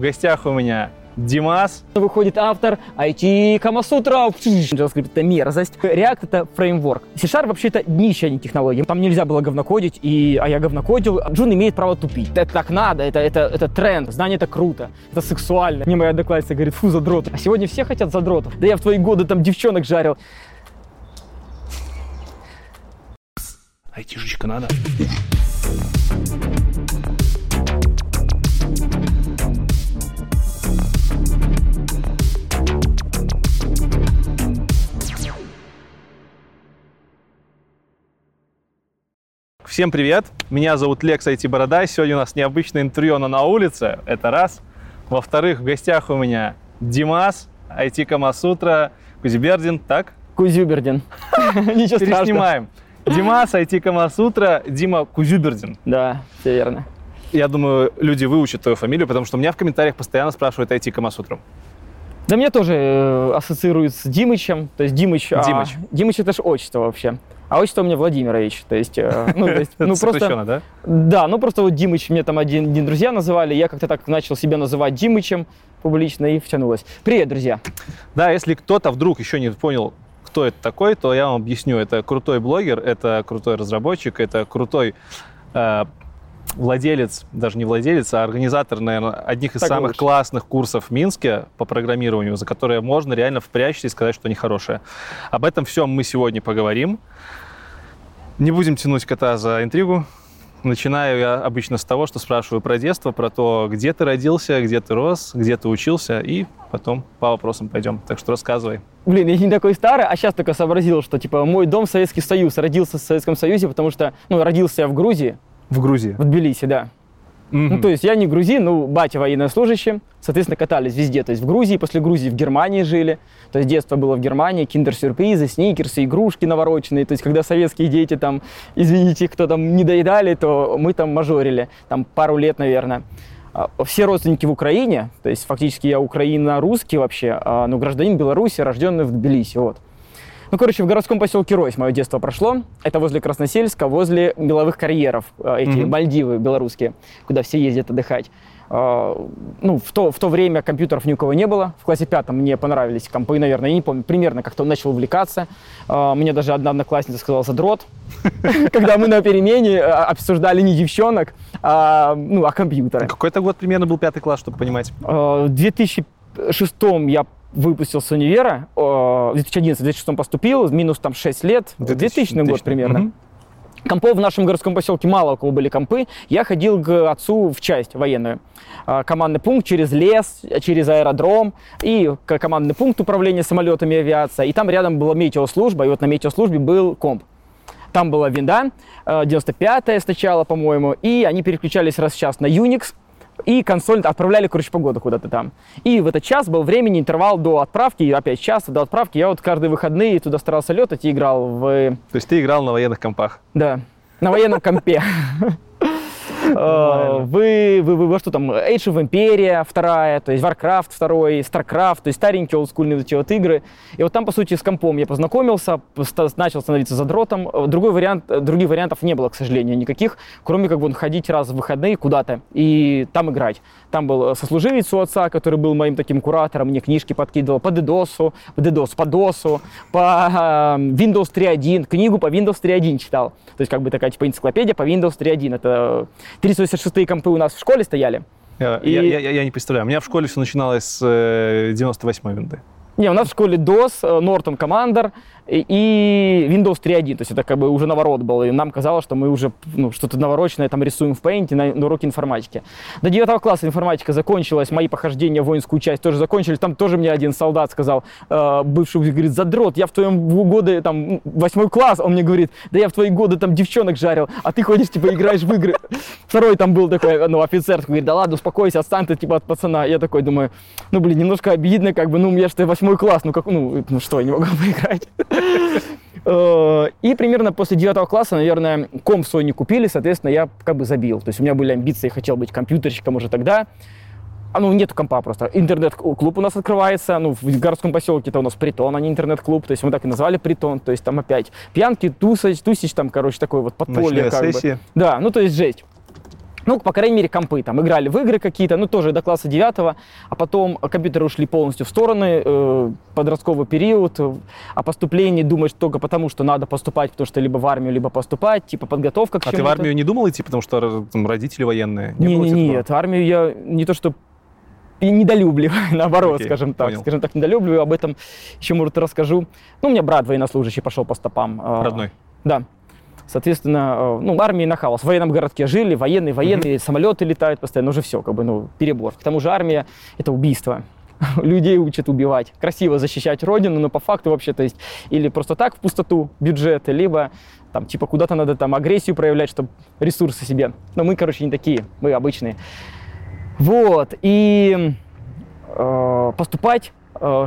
В гостях у меня Димас. Выходит автор IT-Камасутра. JavaScript — это мерзость. React — это фреймворк. C-Sharp вообще это днище, а не технологии. Там нельзя было говнокодить, а я говнокодил. Джун имеет право тупить. Это так надо, это тренд. Знание — это круто, это сексуально. Мне моя одноклассница говорит: фу, задрот. А сегодня все хотят задротов. Да я в твои годы там девчонок жарил. Айтишечка надо. Всем привет, меня зовут Лекс Айти Бородай. Сегодня у нас необычное интервью, но на улице, это раз. Во-вторых, в гостях у меня Димас, IT-Камасутра, Кузюбердин, так? Кузюбердин. Ничего страшного. Переснимаем. Димас, IT-Камасутра, Дима Кузюбердин. Да, все верно. Я думаю, люди выучат твою фамилию, потому что у меня в комментариях постоянно спрашивают IT-Камасутру. Да мне тоже ассоциируют с Димычем, то есть Димыч. Димыч — это же отчество вообще, а отчество у меня Владимирович, то есть... Это сокращенно, да? Да, просто вот Димыч мне там один друзья называли, я как-то так начал себя называть Димычем публично и втянулась. Привет, друзья! Да, если кто-то вдруг еще не понял, кто это такой, то я вам объясню. Это крутой блогер, это крутой разработчик, это крутой... владелец, даже не владелец, а организатор, наверное, одних из самых классных курсов в Минске по программированию, за которые можно реально впрячься и сказать, что они хорошие. Об этом всем мы сегодня поговорим. Не будем тянуть кота за интригу. Начинаю я обычно с того, что спрашиваю про детство, про то, где ты родился, где ты рос, где ты учился, и потом по вопросам пойдем. Так что рассказывай. Блин, я не такой старый, а сейчас только сообразил, что типа мой дом — Советский Союз. Родился в Советском Союзе, потому что, родился я в Грузии. В Грузии? В Тбилиси, да. То есть я не грузин, батя военнослужащий, соответственно, катались везде, то есть в Грузии, после Грузии в Германии жили, то есть детство было в Германии, киндер-сюрпризы, сникерсы, игрушки навороченные, то есть когда советские дети там, извините, кто там не доедали, то мы там мажорили, там пару лет, наверное. Все родственники в Украине, то есть фактически я украино-русский вообще, но гражданин Беларуси, рожденный в Тбилиси, вот. В городском поселке Рось мое детство прошло. Это возле Красносельска, возле меловых карьеров, эти Мальдивы белорусские, куда все ездят отдыхать. В то время компьютеров ни у кого не было. В классе пятом мне понравились компы, наверное, я не помню, примерно как-то начал увлекаться. Мне даже одна одноклассница сказала задрот, когда мы на перемене обсуждали не девчонок, а компьютеры. Какой это год примерно был, пятый класс, чтобы понимать? В 2006-м я выпустил с универа, в 2011-2006 поступил, минус там 6 лет, 2000 год примерно. Компов в нашем городском поселке мало у кого были компы. Я ходил к отцу в часть военную. Командный пункт через лес, через аэродром, и командный пункт управления самолетами и авиацией. И там рядом была метеослужба, и вот на метеослужбе был комп. Там была винда, 95-я сначала, по-моему, и они переключались раз в час на Unix. И консоль отправляли, погоду куда-то там. И в этот час был времени, интервал до отправки, и опять час до отправки. Я вот каждые выходные туда старался летать и играл в... То есть ты играл на военных компах? Да, на военном компе. Во что там, Age of Empire 2, то есть Warcraft 2, StarCraft, то есть старенькие олдскульные вот эти вот игры. И вот там, по сути, с компом я познакомился, начал становиться задротом. Других вариантов не было, к сожалению, никаких, кроме как бы ходить раз в выходные куда-то и там играть. Там был сослуживец у отца, который был моим таким куратором, мне книжки подкидывал по DDoS, по DOS, по Windows 3.1, книгу по Windows 3.1 читал. То есть как бы такая типа энциклопедия по Windows 3.1, это... 386-е компы у нас в школе стояли. Я не представляю. У меня в школе все начиналось с 98-й винды. У нас в школе DOS, Norton Commander и Windows 3.1. То есть это как бы уже наворот был. И нам казалось, что мы уже что-то навороченное там рисуем в Paint на уроке информатики. До 9 класса информатика закончилась. Мои похождения в воинскую часть тоже закончились. Там тоже мне один солдат сказал, бывший, говорит: задрот, я в твоем годы, там, 8 класс. Он мне говорит: да я в твои годы там девчонок жарил, а ты ходишь, типа, играешь в игры. Второй там был такой, офицер, говорит: да ладно, успокойся, отстань ты, типа, от пацана. Я такой думаю, немножко обидно, как бы, я что, 8 класс, я не могу поиграть. И примерно после 9 класса, наверное, комп свой не купили, соответственно, я как бы забил. То есть у меня были амбиции, хотел быть компьютерщиком уже тогда. Нету компа просто. Интернет-клуб у нас открывается, в городском поселке это у нас притон, а не интернет-клуб, то есть мы так и назвали притон, то есть там опять пьянки, тусич, там, короче, такое вот подполье. Ночная сессия. Да, то есть жесть. Ну, по крайней мере, компы там играли в игры какие-то, ну, тоже до класса 9-го, а потом компьютеры ушли полностью в стороны, подростковый период, о поступлении думаешь только потому, что надо поступать, потому что либо в армию, либо поступать, типа подготовка к чему-то. А ты в армию не думал идти, потому что там родители военные? Нет, армию я не то что недолюбливаю, наоборот, скажем так, недолюбливаю, об этом еще, может, расскажу. Ну, у меня брат военнослужащий пошел по стопам. Родной? Да. Соответственно, ну, армии нахалась. В военном городке жили, военные, самолеты летают постоянно, уже все, как бы, ну, перебор. К тому же армия – это убийство. Людей учат убивать. Красиво защищать родину, но по факту вообще-то есть или просто так в пустоту бюджеты, либо там, типа, куда-то надо там агрессию проявлять, чтобы ресурсы себе. Но мы, короче, не такие, мы обычные. Вот, и поступать,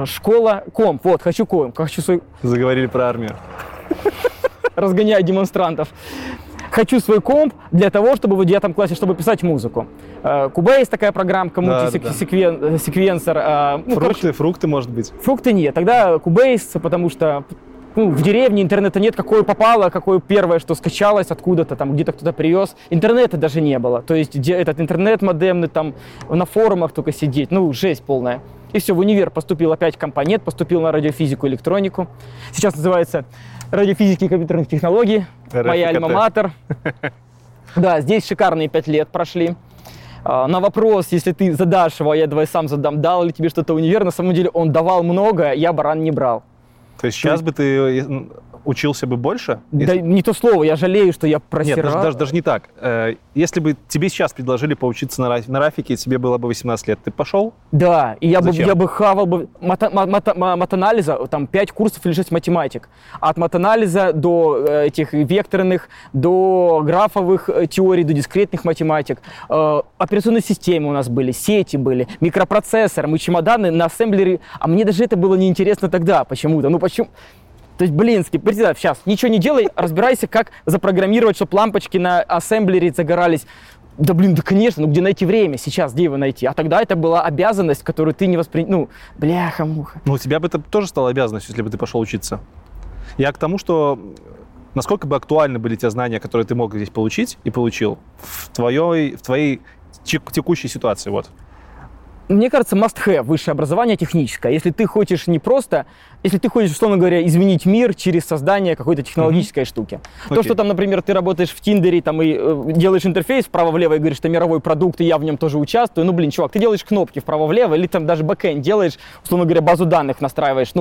школа, комп, вот, хочу комп, хочу свой... Заговорили про армию. Разгоняю демонстрантов. Хочу свой комп для того, чтобы в 9 классе, чтобы писать музыку. Cubase такая программка, мультисеквенсор. Ну, фрукты, может быть? Фрукты нет. Тогда Cubase, потому что в деревне интернета нет. Какое попало, какое первое, что скачалось откуда-то, там где-то кто-то привез. Интернета даже не было. То есть этот интернет модемный, там на форумах только сидеть. Ну, жесть полная. И все, в универ поступил опять компонент, поступил на радиофизику, электронику. Сейчас называется радиофизики и компьютерных технологий. Рафиката. Моя альма-матер. Да, здесь шикарные 5 лет прошли. На вопрос, если ты задашь его, а я давай сам задам, дал ли тебе что-то универ, на самом деле он давал много, я баран не брал. То есть сейчас бы ты учился бы больше? Да, если... не то слово, я жалею, что я просирал. Нет, даже не так. Если бы тебе сейчас предложили поучиться на рафике, и тебе было бы 18 лет, ты пошел? Да, и я бы хавал бы матанализа, там 5 курсов или 6 математик. От матанализа до этих векторных, до графовых теорий, до дискретных математик. Операционные системы у нас были, сети были, микропроцессор, мы чемоданы на ассемблере. А мне даже это было неинтересно тогда почему-то. Ну почему? То есть, представь, сейчас ничего не делай, разбирайся, как запрограммировать, чтобы лампочки на ассемблере загорались. Да, блин, да, конечно, ну где найти время сейчас, где его найти? А тогда это была обязанность, которую ты не воспринял. Ну, бляха-муха. Ну, у тебя бы это тоже стало обязанностью, если бы ты пошел учиться. Я к тому, что насколько бы актуальны были те знания, которые ты мог здесь получить и получил в твоей текущей ситуации, вот. Мне кажется, must-have высшее образование техническое. Если ты хочешь не просто, если ты хочешь, условно говоря, изменить мир через создание какой-то технологической штуки. Okay. То, что там, например, ты работаешь в Тиндере там, и делаешь интерфейс вправо-влево и говоришь, что мировой продукт, и я в нем тоже участвую. Ну, блин, чувак, ты делаешь кнопки вправо-влево, или там даже бэкэнд делаешь, условно говоря, базу данных настраиваешь.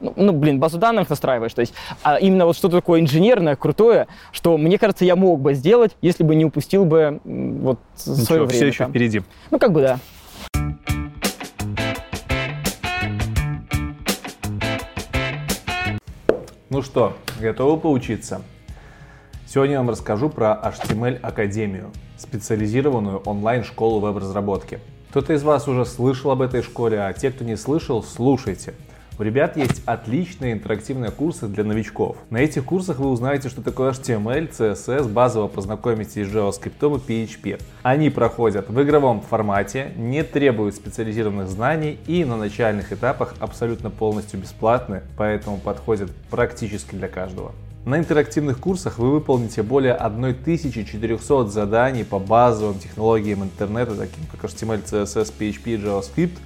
Базу данных настраиваешь. То есть, а именно вот что-то такое инженерное, крутое, что, мне кажется, я мог бы сделать, если бы не упустил бы вот свое время. Все еще впереди. Ну, как бы да. Ну что, готовы поучиться? Сегодня я вам расскажу про HTML-Академию, специализированную онлайн-школу веб-разработки. Кто-то из вас уже слышал об этой школе, а те, кто не слышал, слушайте. У ребят есть отличные интерактивные курсы для новичков. На этих курсах вы узнаете, что такое HTML, CSS, базово познакомитесь с JavaScript и PHP. Они проходят в игровом формате, не требуют специализированных знаний и на начальных этапах абсолютно полностью бесплатны, поэтому подходят практически для каждого. На интерактивных курсах вы выполните более 1400 заданий по базовым технологиям интернета, таким как HTML, CSS, PHP и JavaScript.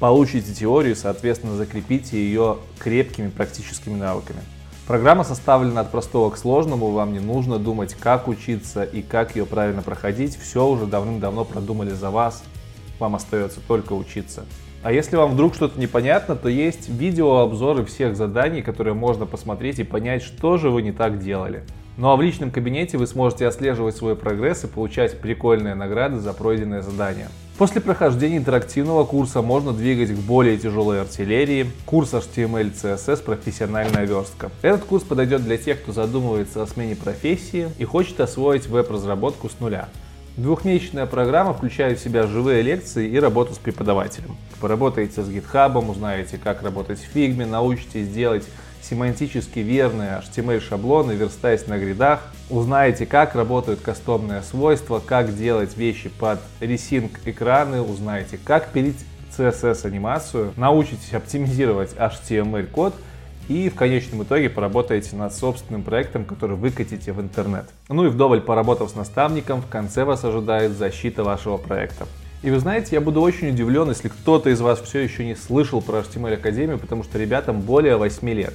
Получите теорию, соответственно, закрепите ее крепкими практическими навыками. Программа составлена от простого к сложному, вам не нужно думать, как учиться и как ее правильно проходить, все уже давным-давно продумали за вас, вам остается только учиться. А если вам вдруг что-то непонятно, то есть видеообзоры всех заданий, которые можно посмотреть и понять, что же вы не так делали. Ну а в личном кабинете вы сможете отслеживать свой прогресс и получать прикольные награды за пройденное задание. После прохождения интерактивного курса можно двигать к более тяжелой артиллерии. Курс HTML CSS «Профессиональная верстка». Этот курс подойдет для тех, кто задумывается о смене профессии и хочет освоить веб-разработку с нуля. Двухмесячная программа включает в себя живые лекции и работу с преподавателем. Поработаете с GitHub, узнаете, как работать в Figma, научитесь делать семантически верные HTML-шаблоны, верстаясь на гридах. Узнаете, как работают кастомные свойства, как делать вещи под ресинг экраны, узнаете, как пилить CSS-анимацию, научитесь оптимизировать HTML-код и в конечном итоге поработаете над собственным проектом, который выкатите в интернет. Ну и вдоволь поработав с наставником, в конце вас ожидает защита вашего проекта. И вы знаете, я буду очень удивлен, если кто-то из вас все еще не слышал про HTML-Академию, потому что ребятам более 8 лет.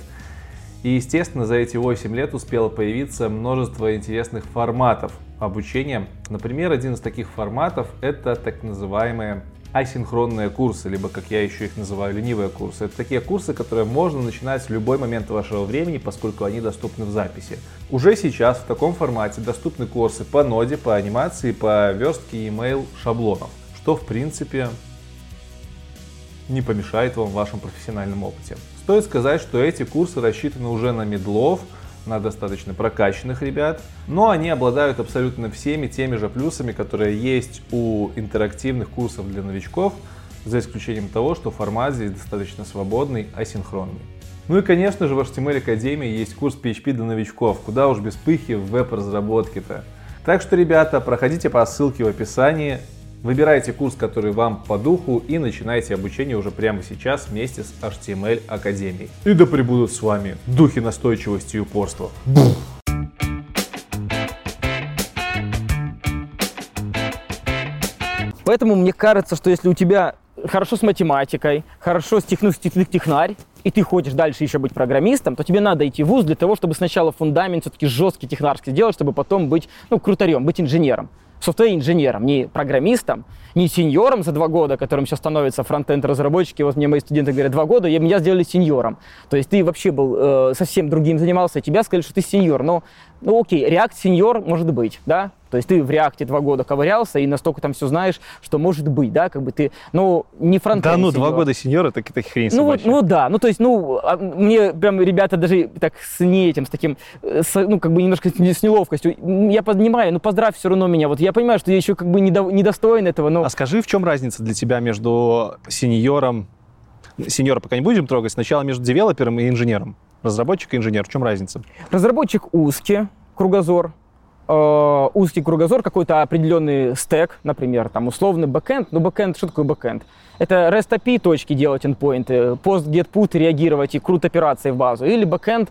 И, естественно, за эти 8 лет успело появиться множество интересных форматов обучения. Например, один из таких форматов — это так называемые асинхронные курсы, либо, как я еще их называю, ленивые курсы. Это такие курсы, которые можно начинать в любой момент вашего времени, поскольку они доступны в записи. Уже сейчас в таком формате доступны курсы по ноде, по анимации, по верстке email шаблонов, что, в принципе, не помешает вам в вашем профессиональном опыте. Стоит сказать, что эти курсы рассчитаны уже на мидлов, на достаточно прокачанных ребят, но они обладают абсолютно всеми теми же плюсами, которые есть у интерактивных курсов для новичков, за исключением того, что формат здесь достаточно свободный, асинхронный. Ну и, конечно же, в HTML-Академии есть курс PHP для новичков, куда уж без пыхи в веб-разработке-то. Так что, ребята, проходите по ссылке в описании, выбирайте курс, который вам по духу, и начинайте обучение уже прямо сейчас вместе с HTML Академией. И да пребудут с вами духи настойчивости и упорства. Бух. Поэтому мне кажется, что если у тебя хорошо с математикой, хорошо с технарь, и ты хочешь дальше еще быть программистом, то тебе надо идти в вуз для того, чтобы сначала фундамент все-таки жесткий технарский сделать, чтобы потом быть крутарем, быть инженером. Софтвер-инженером, не программистом, не сеньором за 2 года, которым сейчас становятся фронтенд-разработчики. Вот мне мои студенты говорят, 2 года, и меня сделали сеньором. То есть ты вообще был совсем другим занимался, и тебя сказали, что ты сеньор. Ну окей, React сеньор может быть, да? То есть ты в React 2 года ковырялся и настолько там все знаешь, что может быть, да? Как бы ты, не фронтенд. Да, 2 года сеньора, так хрень собачья. Мне прям ребята даже так немножко с неловкостью. Я понимаю, поздравь все равно меня. Вот я понимаю, что я еще недостоин этого, но... А скажи, в чем разница для тебя между сеньора пока не будем трогать, сначала между девелопером и инженером? Разработчик и инженер, в чем разница? Разработчик узкий кругозор. Какой-то определенный стек, например, условный бэкэнд. Что такое бэкэнд? Это REST API точки делать, эндпоинты, пост, get, put, реагировать и крут операции в базу. Или бэкэнд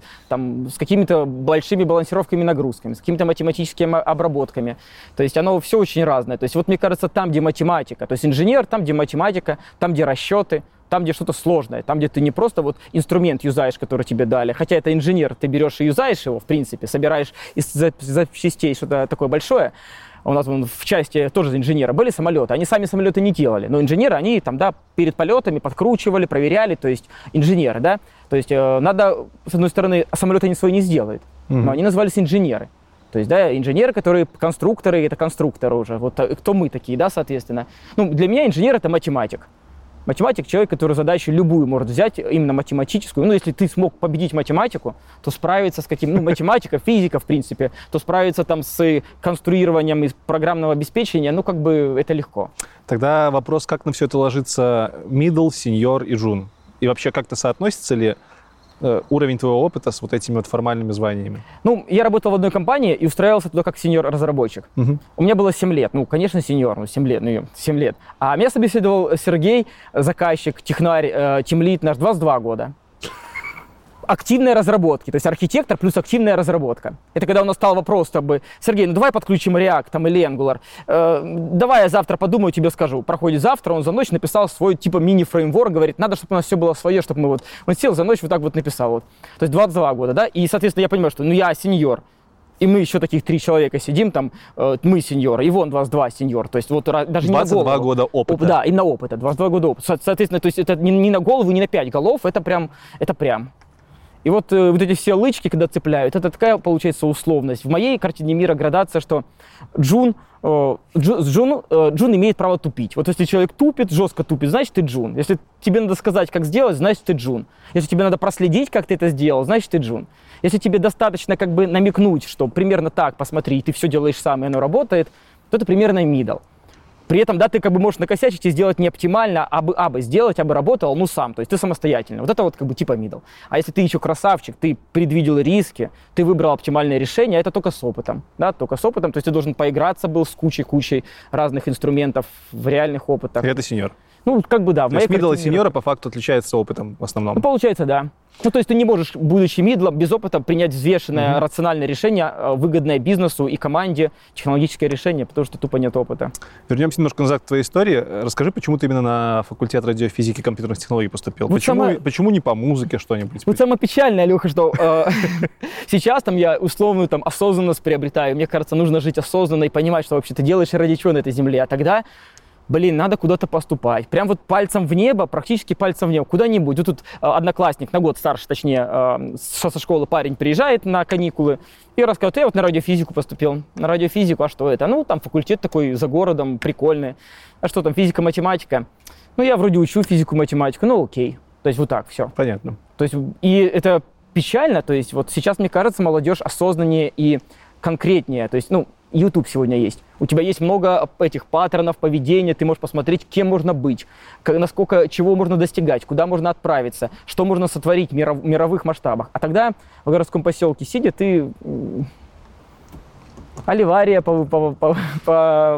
с какими-то большими балансировками, нагрузками, с какими-то математическими обработками. То есть оно все очень разное. То есть вот мне кажется, там, где математика, то есть инженер, там, где математика, там, где расчеты, там, где что-то сложное, там, где ты не просто инструмент юзаешь, который тебе дали, хотя это инженер, ты берешь и юзаешь его, в принципе, собираешь из запчастей что-то такое большое. У нас в части тоже инженера были самолеты, они сами самолеты не делали, но инженеры, они перед полетами подкручивали, проверяли, то есть инженеры, да, то есть надо, с одной стороны, самолет они свой не сделают, но они назывались инженеры. То есть, инженеры, которые конструкторы, это конструкторы уже, кто мы такие, соответственно. Для меня инженер — это математик. Математик — человек, который задачу любую может взять, именно математическую. Если ты смог победить математику, то справиться с математика, физика, в принципе, то справиться с конструированием из программного обеспечения, это легко. Тогда вопрос, как на все это ложится middle, senior и junior? И вообще как-то соотносится ли уровень твоего опыта с этими формальными званиями? Я работал в одной компании и устраивался туда как сеньор-разработчик. У меня было 7 лет. Конечно, сеньор, 7 лет. А меня собеседовал Сергей, заказчик, технарь, тимлид наш, 22 года. Активные разработки, то есть архитектор плюс активная разработка. Это когда у нас стал вопрос, Сергей, давай подключим React или Angular. Давай я завтра подумаю, тебе скажу. Проходит завтра, он за ночь написал свой мини-фреймворк, говорит, надо, чтобы у нас все было свое, чтобы мы Он сел за ночь написал. То есть 22 года, да, и, соответственно, я понимаю, что я сеньор. И мы еще таких 3 человека сидим, мы сеньоры, и вон 22 сеньор, то есть даже не на голову. 22 года опыта. Да, именно опыта, 22 года опыта. Соответственно, то есть это не на голову, не на 5 голов, это прям. И вот эти все лычки, когда цепляют, это такая, получается, условность. В моей картине мира градация, что джун имеет право тупить. Если человек тупит, жестко тупит, значит, ты джун. Если тебе надо сказать, как сделать, значит, ты джун. Если тебе надо проследить, как ты это сделал, значит, ты джун. Если тебе достаточно намекнуть, что примерно так, посмотри, ты все делаешь сам, и оно работает, то это примерно мидл. При этом, ты можешь накосячить и сделать не оптимально, а бы сделать, а бы работал, сам, то есть ты самостоятельно. Вот это middle. А если ты еще красавчик, ты предвидел риски, ты выбрал оптимальное решение, это только с опытом, то есть ты должен поиграться с кучей разных инструментов в реальных опытах. И это сеньор. Ну, как бы да. То есть мидл и сеньора по факту отличаются опытом в основном? Ну, получается, да. Ну, то есть ты не можешь, будучи мидлом, без опыта принять взвешенное, рациональное решение, выгодное бизнесу и команде, технологическое решение, потому что тупо нет опыта. Вернемся немножко назад к твоей истории. Расскажи, почему ты именно на факультет радиофизики и компьютерных технологий поступил? Вот почему не по музыке что-нибудь? Вот самое печальное, Леха, что сейчас я условную осознанность приобретаю. Мне кажется, нужно жить осознанно и понимать, что вообще ты делаешь и ради чего на этой земле. А тогда... Блин, надо куда-то поступать. Прям вот пальцем в небо, практически пальцем в небо, куда-нибудь. Вот тут одноклассник, на год старше, точнее, со школы парень приезжает на каникулы и рассказывает: я вот на радиофизику поступил. На радиофизику, а что это? Ну, там факультет такой за городом, прикольный. А что там, физика, математика? Ну, я вроде учу физику, математику, ну, окей. То есть вот так все. Понятно. То есть и это печально, то есть вот сейчас, мне кажется, молодежь осознаннее и конкретнее. То есть, ну, YouTube сегодня есть. У тебя есть много этих паттернов поведения, ты можешь посмотреть, кем можно быть, насколько, чего можно достигать, куда можно отправиться, что можно сотворить в мировых масштабах. А тогда в городском поселке сидя, ты оливария по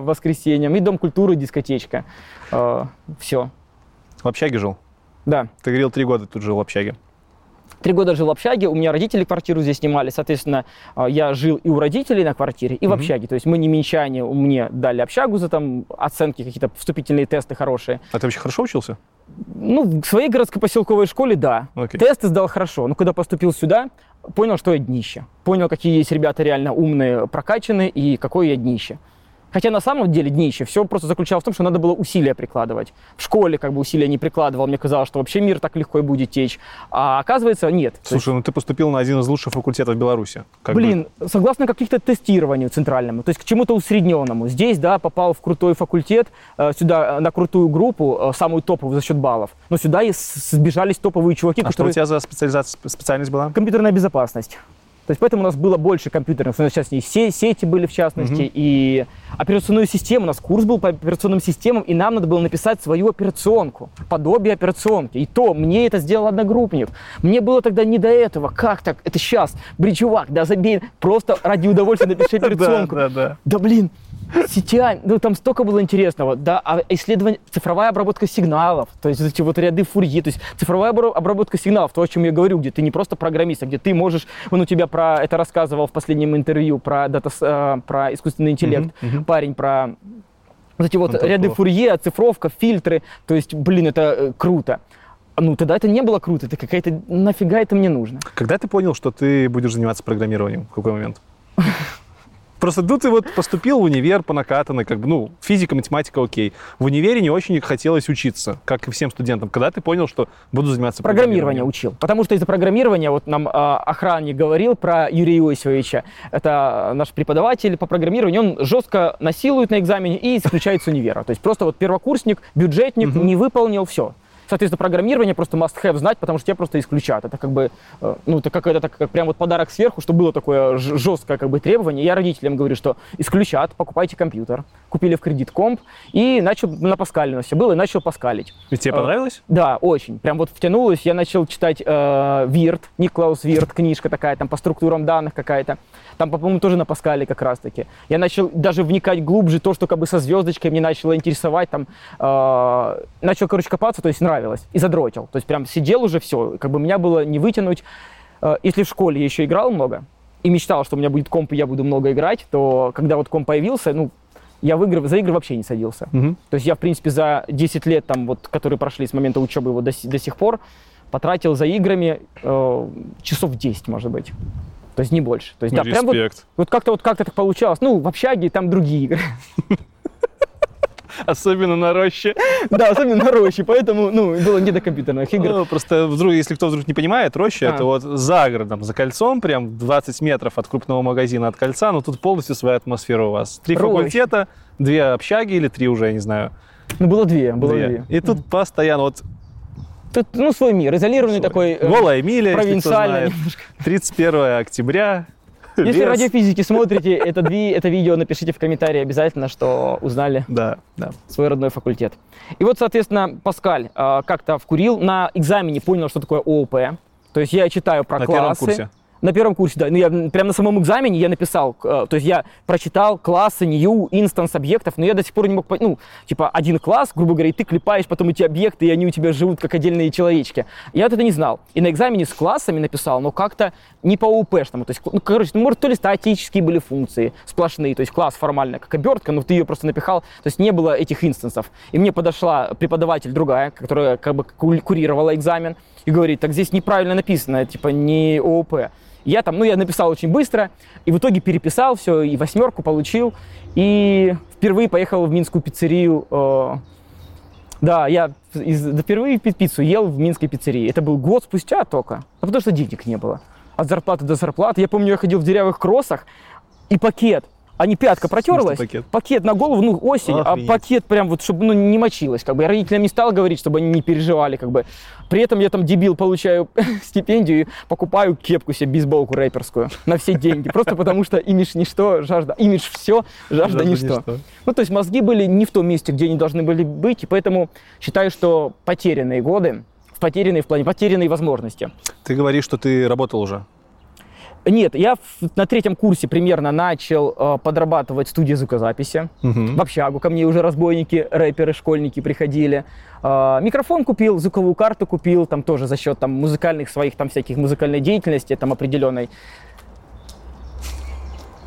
воскресеньям, и Дом культуры, дискотечка. Все. В общаге жил? Да. Ты говорил, 3 года тут жил в общаге. 3 года жил в общаге, у меня родители квартиру здесь снимали, соответственно, я жил и у родителей на квартире, и в общаге. То есть мы не минчане, мне дали общагу за там оценки, какие-то вступительные тесты хорошие. А ты вообще хорошо учился? Ну, в своей городско-поселковой школе, да. Okay. Тесты сдал хорошо, но когда поступил сюда, понял, что я днище. Понял, какие есть ребята реально умные, прокачанные, и какое я днище. Хотя на самом деле днище. Все просто заключалось в том, что надо было усилия прикладывать. В школе как бы усилия не прикладывал. Мне казалось, что вообще мир так легко и будет течь. А оказывается, нет. Слушай, ну ты поступил на один из лучших факультетов Беларуси. Согласно каких-то тестированию центральному, то есть к чему-то усредненному. Здесь, да, попал в крутой факультет, сюда на крутую группу, самую топовую за счет баллов. Но сюда и сбежались топовые чуваки, которые... А что у тебя за специальность была? Компьютерная безопасность. То есть поэтому у нас было больше компьютерных, у нас сейчас и сети были в частности, и операционную систему, у нас курс был по операционным системам, и нам надо было написать свою операционку, подобие операционки. И то мне это сделал одногруппник. Мне было тогда не до этого, как так, это сейчас, блин, чувак, да забей, просто ради удовольствия напиши операционку. Да блин, сетя, ну там столько было интересного, да, а исследование, цифровая обработка сигналов, то есть эти вот ряды Фурье, то есть цифровая обработка сигналов, то, о чем я говорю, где ты не просто программист, а где ты можешь, у тебя это рассказывал в последнем интервью про искусственный интеллект, парень про эти вот ряды Фурье, оцифровка, фильтры, то есть, блин, это круто. Ну, тогда это не было круто, это какая-то, нафига это мне нужно? Когда ты понял, что ты будешь заниматься программированием, в какой момент? Просто ты вот поступил в универ по накатанной, как бы, ну, физика, математика, окей. В универе не очень хотелось учиться, как и всем студентам. Когда ты понял, что буду заниматься программированием? Программирование учил. Потому что из-за программирования, вот нам охранник говорил про Юрия Иосифовича, это наш преподаватель по программированию, он жестко насилует на экзамене и исключает с универа. То есть просто вот первокурсник, бюджетник, не выполнил, все. Соответственно, программирование просто must-have знать, потому что тебя просто исключат. Это как бы, ну, это прям вот подарок сверху, что было такое жесткое как бы требование. Я родителям говорю, что исключат, покупайте компьютер. Купили в кредит комп и начал на Паскале все было, и начал паскалить. И тебе понравилось? Да, очень. Прям вот втянулось. Я начал читать Вирт, Никлаус Вирт, книжка такая, там по структурам данных какая-то. Там, по-моему, тоже на Паскале как раз-таки. Я начал даже вникать глубже, то, что как бы со звездочкой мне начало интересовать. Там, начал, короче, копаться, то есть нравилось. И задротил. То есть прям сидел уже все, как бы меня было не вытянуть. Если в школе я еще играл много и мечтал, что у меня будет комп и я буду много играть, то когда вот комп появился, ну, я за игры вообще не садился. То есть я, в принципе, за 10 лет, там, вот, которые прошли с момента учебы его до сих пор, потратил за играми часов 10, может быть. То есть не больше. То есть, да, прям вот как-то так получалось. Ну, в общаге там другие игры. Особенно на роще. Да, особенно на роще, поэтому, ну, было не до компьютерных игр. Ну, просто вдруг, если кто вдруг не понимает, роща это вот за городом, за кольцом, прям 20 метров от крупного магазина, от кольца, но тут полностью своя атмосфера у вас. 3 факультета, 2 общаги или 3 уже, я не знаю. Ну, было 2. И тут постоянно вот... Тут, ну, свой мир, изолированный такой, голая миля, провинциальный. 31 октября. Если радиофизики смотрите это видео, напишите в комментарии обязательно, что узнали свой родной факультет. И вот, соответственно, Паскаль как-то вкурил. На экзамене понял, что такое ООП. То есть я читаю про классы. На первом курсе? На первом курсе, да. Ну, я прям на самом экзамене я написал, то есть я прочитал классы, new, инстанс объектов, но я до сих пор не мог понять, ну, типа, один класс, грубо говоря, и ты клепаешь потом эти объекты, и они у тебя живут как отдельные человечки. Я вот это не знал. И на экзамене с классами написал, но как-то не по ООПшному. То есть, ну, короче, ну, может, то ли статические были функции сплошные, то есть класс формально как обертка, но ты ее просто напихал, то есть не было этих инстансов. И мне подошла преподаватель другая, которая как бы курировала экзамен, и говорит, так здесь неправильно написано, типа, не ООП. Я там, ну, я написал очень быстро, и в итоге переписал все, и 8 получил, и впервые поехал в минскую пиццерию. Да, я впервые пиццу ел в минской пиццерии. Это был год спустя только, потому что денег не было. От зарплаты до зарплаты. Я помню, я ходил в дырявых кроссах, и пакет, а не пятка протерлась, пакет на голову, ну, осень, охренеть. А пакет прям вот, чтобы, ну, не мочилось, как бы. Я родителям не стал говорить, чтобы они не переживали, как бы. При этом я там, дебил, получаю стипендию и покупаю кепку себе, бейсболку рэперскую на все деньги. Просто потому что имидж ничто, жажда, имидж все, жажда ничто. Ну, то есть мозги были не в том месте, где они должны были быть, и поэтому считаю, что потерянные годы, потерянные в плане, потерянные возможности. Ты говоришь, что ты работал уже? Нет, я на 3-м курсе примерно начал подрабатывать в студии звукозаписи. Угу. В общагу ко мне уже разбойники, рэперы, школьники приходили. Микрофон купил, звуковую карту купил, там тоже за счет там, музыкальных своих, там всяких музыкальной деятельности, там определенной.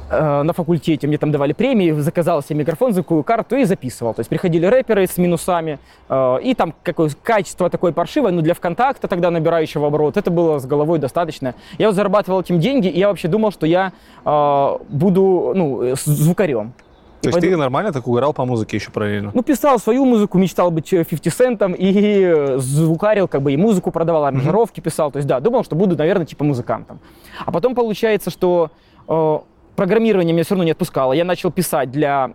На факультете мне там давали премии, заказал себе микрофон, звуковую карту и записывал. То есть приходили рэперы с минусами, и там какое-то качество такое паршивое, но для ВКонтакта тогда набирающего оборот, это было с головой достаточно. Я вот зарабатывал этим деньги, и я вообще думал, что я буду, ну, звукарем. То есть ты нормально так угорал по музыке еще параллельно? Ну, писал свою музыку, мечтал быть 50 Центом и звукарил, как бы и музыку продавал, аранжировки писал. То есть да, думал, что буду, наверное, типа музыкантом. А потом получается, что... Программирование меня все равно не отпускало. Я начал писать для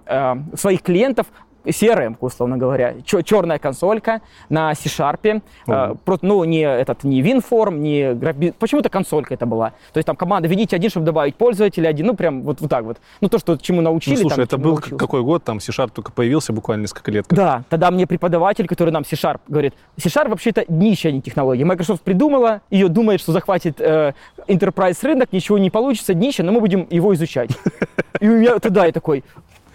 своих клиентов CRM, условно говоря. Черная консолька на C-Sharp. Ну, не WinForm, не GraphBiz. Почему-то консолька это была. То есть там команда «введите один», чтобы добавить пользователя один. Ну, прям вот так вот. Ну, то, что чему научили. Ну, слушай, там, это был научился. Какой год? Там C-Sharp только появился буквально несколько лет. Как-то. Да, тогда мне преподаватель, который нам C-Sharp, говорит, C-Sharp вообще-то днище, а не технология. Microsoft придумала, ее думает, что захватит Enterprise рынок, ничего не получится, днище, но мы будем его изучать. И у меня тогда я такой...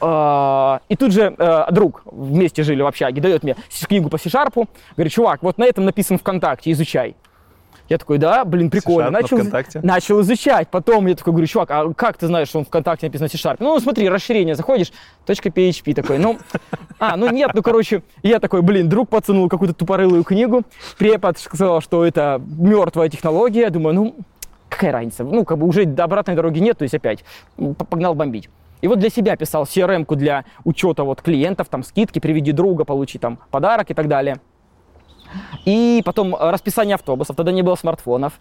И тут же друг, вместе жили в общаге, дает мне книгу по C-Sharp, говорит, чувак, вот на этом написан ВКонтакте, изучай. Я такой, да, блин, прикольно. Начал изучать. Потом я такой говорю, чувак, а как ты знаешь, что он ВКонтакте написано C-Sharp? Ну, смотри, расширение, заходишь, .php такой. Короче, я такой, блин, друг подсунул какую-то тупорылую книгу, препод сказал, что это мертвая технология. Я думаю, ну, какая разница, ну, как бы уже обратной дороги нет, то есть опять погнал бомбить. И вот для себя писал CRM-ку для учета вот клиентов, там скидки, приведи друга, получи там подарок и так далее. И потом расписание автобусов, тогда не было смартфонов.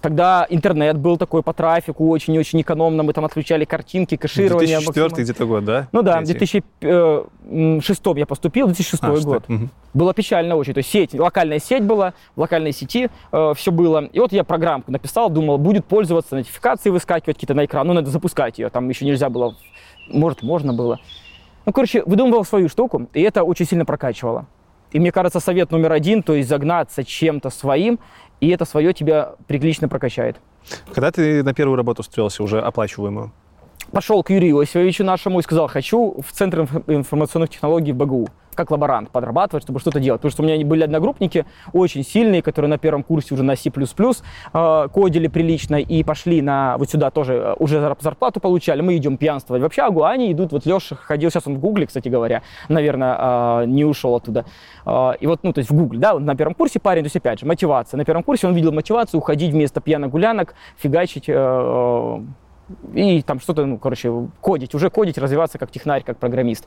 Тогда интернет был такой по трафику, очень-очень экономно, мы там отключали картинки, кэширование. 2004 где-то год, да? Ну да, в 2006 я поступил, 2006 год. Угу. Было печально очень, то есть сеть, локальная сеть была, в локальной сети все было. И вот я программку написал, думал, будет пользоваться, нотификации выскакивать какие-то на экран, ну надо запускать ее, там еще нельзя было, может, можно было. Ну, короче, выдумывал свою штуку, и это очень сильно прокачивало. И мне кажется, совет номер 1, то есть загнаться чем-то своим, и это свое тебя прилично прокачает. Когда ты на первую работу устроился, уже оплачиваемую? Пошел к Юрию Иосифовичу нашему и сказал, хочу в Центр информационных технологий БГУ, как лаборант подрабатывать, чтобы что-то делать. Потому что у меня были одногруппники очень сильные, которые на первом курсе уже на C++ кодили прилично и пошли на вот сюда тоже, уже зарплату получали. Мы идем пьянствовать в общагу, а они идут, вот Леша ходил, сейчас он в Гугле, кстати говоря, наверное, не ушел оттуда. И вот, ну, то есть в Гугле, да, на первом курсе парень, то есть опять же, мотивация. На первом курсе он видел мотивацию уходить вместо пьяных гулянок, фигачить, и там что-то, ну, короче, кодить, развиваться как технарь, как программист.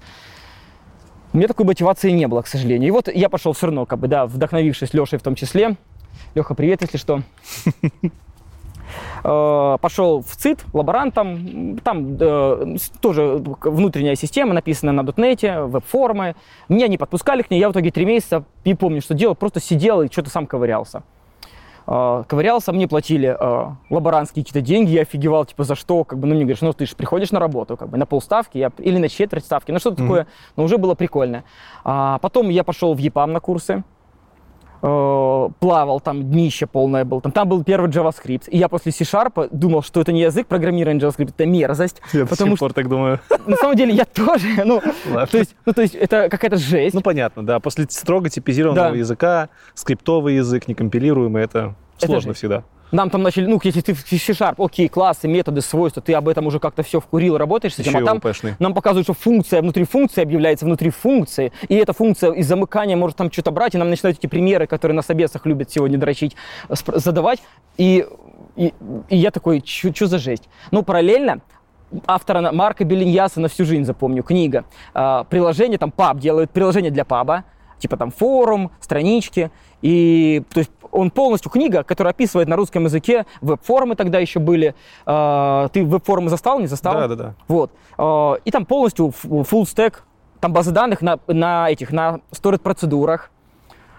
У меня такой мотивации не было, к сожалению. И вот я пошел все равно, как бы, да, вдохновившись Лешей в том числе. Леха, привет, если что. Пошел в ЦИТ, лаборантом. Там тоже внутренняя система, написанная на дотнете, веб-формы. Меня не подпускали к ней. Я в итоге 3 месяца, не помню, что делал, просто сидел и что-то сам ковырялся. Мне платили лаборантские какие-то деньги, я офигевал, типа, за что, как бы, ну, мне говоришь, ну, ты же приходишь на работу, как бы, на полставки, или на четверть ставки, ну, что-то такое, но уже было прикольно. Потом я пошел в ЕПАМ на курсы, плавал, там днище полное было. Там был первый JavaScript. И я после C-Sharp думал, что это не язык программирования JavaScript, это мерзость. Я до сих пор так думаю. На самом деле я тоже. То есть это какая-то жесть. Ну, понятно, да. После строго типизированного языка, скриптовый язык, некомпилируемый, это сложно всегда. Нам там начали, если ты в C-Sharp, окей, классы, методы, свойства, ты об этом уже как-то все вкурил, работаешь с этим, а там нам показывают, что функция внутри функции объявляется внутри функции, и эта функция из замыкания может там что-то брать, и нам начинают эти примеры, которые на собесах любят сегодня дрочить, задавать, и я такой, что за жесть? Ну, параллельно, автора Марка Белиньяса на всю жизнь запомню, книга, приложение, там паб делают, приложение для паба, типа там форум, странички, и то есть он полностью книга, которая описывает на русском языке, веб-формы тогда еще были, ты веб-формы застал, не застал? Да. Вот, и там полностью full stack, там базы данных на stored процедурах,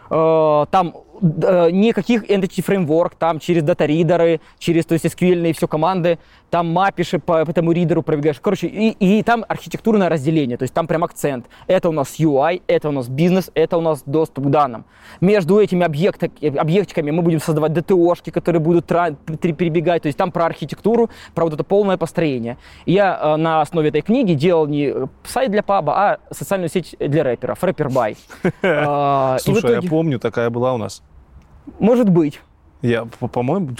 там никаких entity framework, там через дата-ридеры, через, то есть, SQL-ные все команды, там мапишь по этому ридеру, пробегаешь, короче, и там архитектурное разделение, то есть там прям акцент. Это у нас UI, это у нас бизнес, это у нас доступ к данным. Между этими объектиками мы будем создавать ДТОшки, которые будут перебегать, то есть там про архитектуру, про вот это полное построение. Я на основе этой книги делал не сайт для паба, а социальную сеть для рэперов, Рэпербай. Слушай, я помню, такая была у нас. Может быть. По-моему,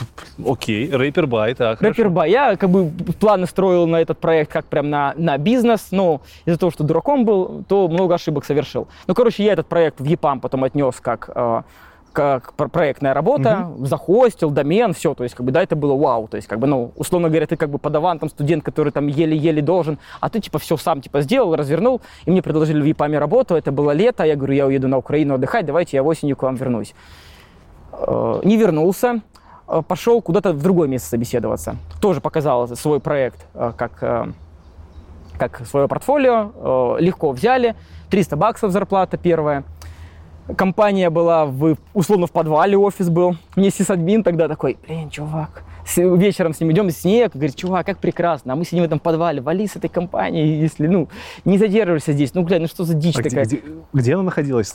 окей, Рэпербай, так, хорошо. Рэпербай. Я как бы планы строил на этот проект как прям на бизнес, но из-за того, что дураком был, то много ошибок совершил. Ну, короче, я этот проект в ЕПАМ потом отнес как проектная работа, захостил, домен, все, то есть как бы, да, это было вау, то есть как бы, ну, условно говоря, ты как бы подаван, там, студент, который там еле-еле должен, а ты типа все сам типа сделал, развернул, и мне предложили в ЕПАМе работу, это было лето, я говорю, я уеду на Украину отдыхать, давайте я осенью к вам вернусь. Не вернулся, пошел куда-то в другое место собеседоваться, тоже показал свой проект как свое портфолио, легко взяли, $300 зарплата первая. Компания была, условно, в подвале офис был. Мне сисадмин тогда такой, блин, чувак, вечером с ним идем, снег, говорит, чувак, как прекрасно, а мы сидим в этом подвале, вали с этой компанией, если, ну, не задерживайся здесь, ну, глянь, ну что за дичь такая. Где она находилась?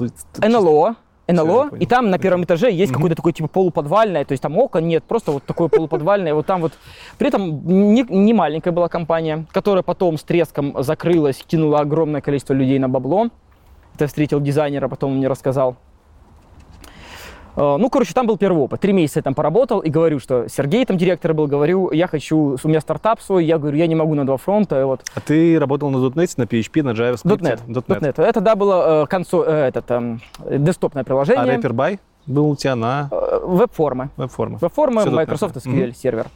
НЛО, и там на первом этаже есть какой-то такой, типа, полуподвальное, то есть там окон нет, просто вот такое полуподвальное, вот там вот. При этом не маленькая была компания, которая потом с треском закрылась, кинула огромное количество людей на бабло. Это встретил дизайнера, потом он мне рассказал. Ну, короче, там был первый опыт. 3 месяца я там поработал и говорю, что Сергей там директор был, говорю, я хочу, у меня стартап свой, я говорю, я не могу на 2 фронта. Вот. А ты работал на .NET, на PHP, на JavaScript? .NET. Это, да, было десктопное приложение. А Рэпербай был у тебя на? Веб-форма, Microsoft SQL сервер.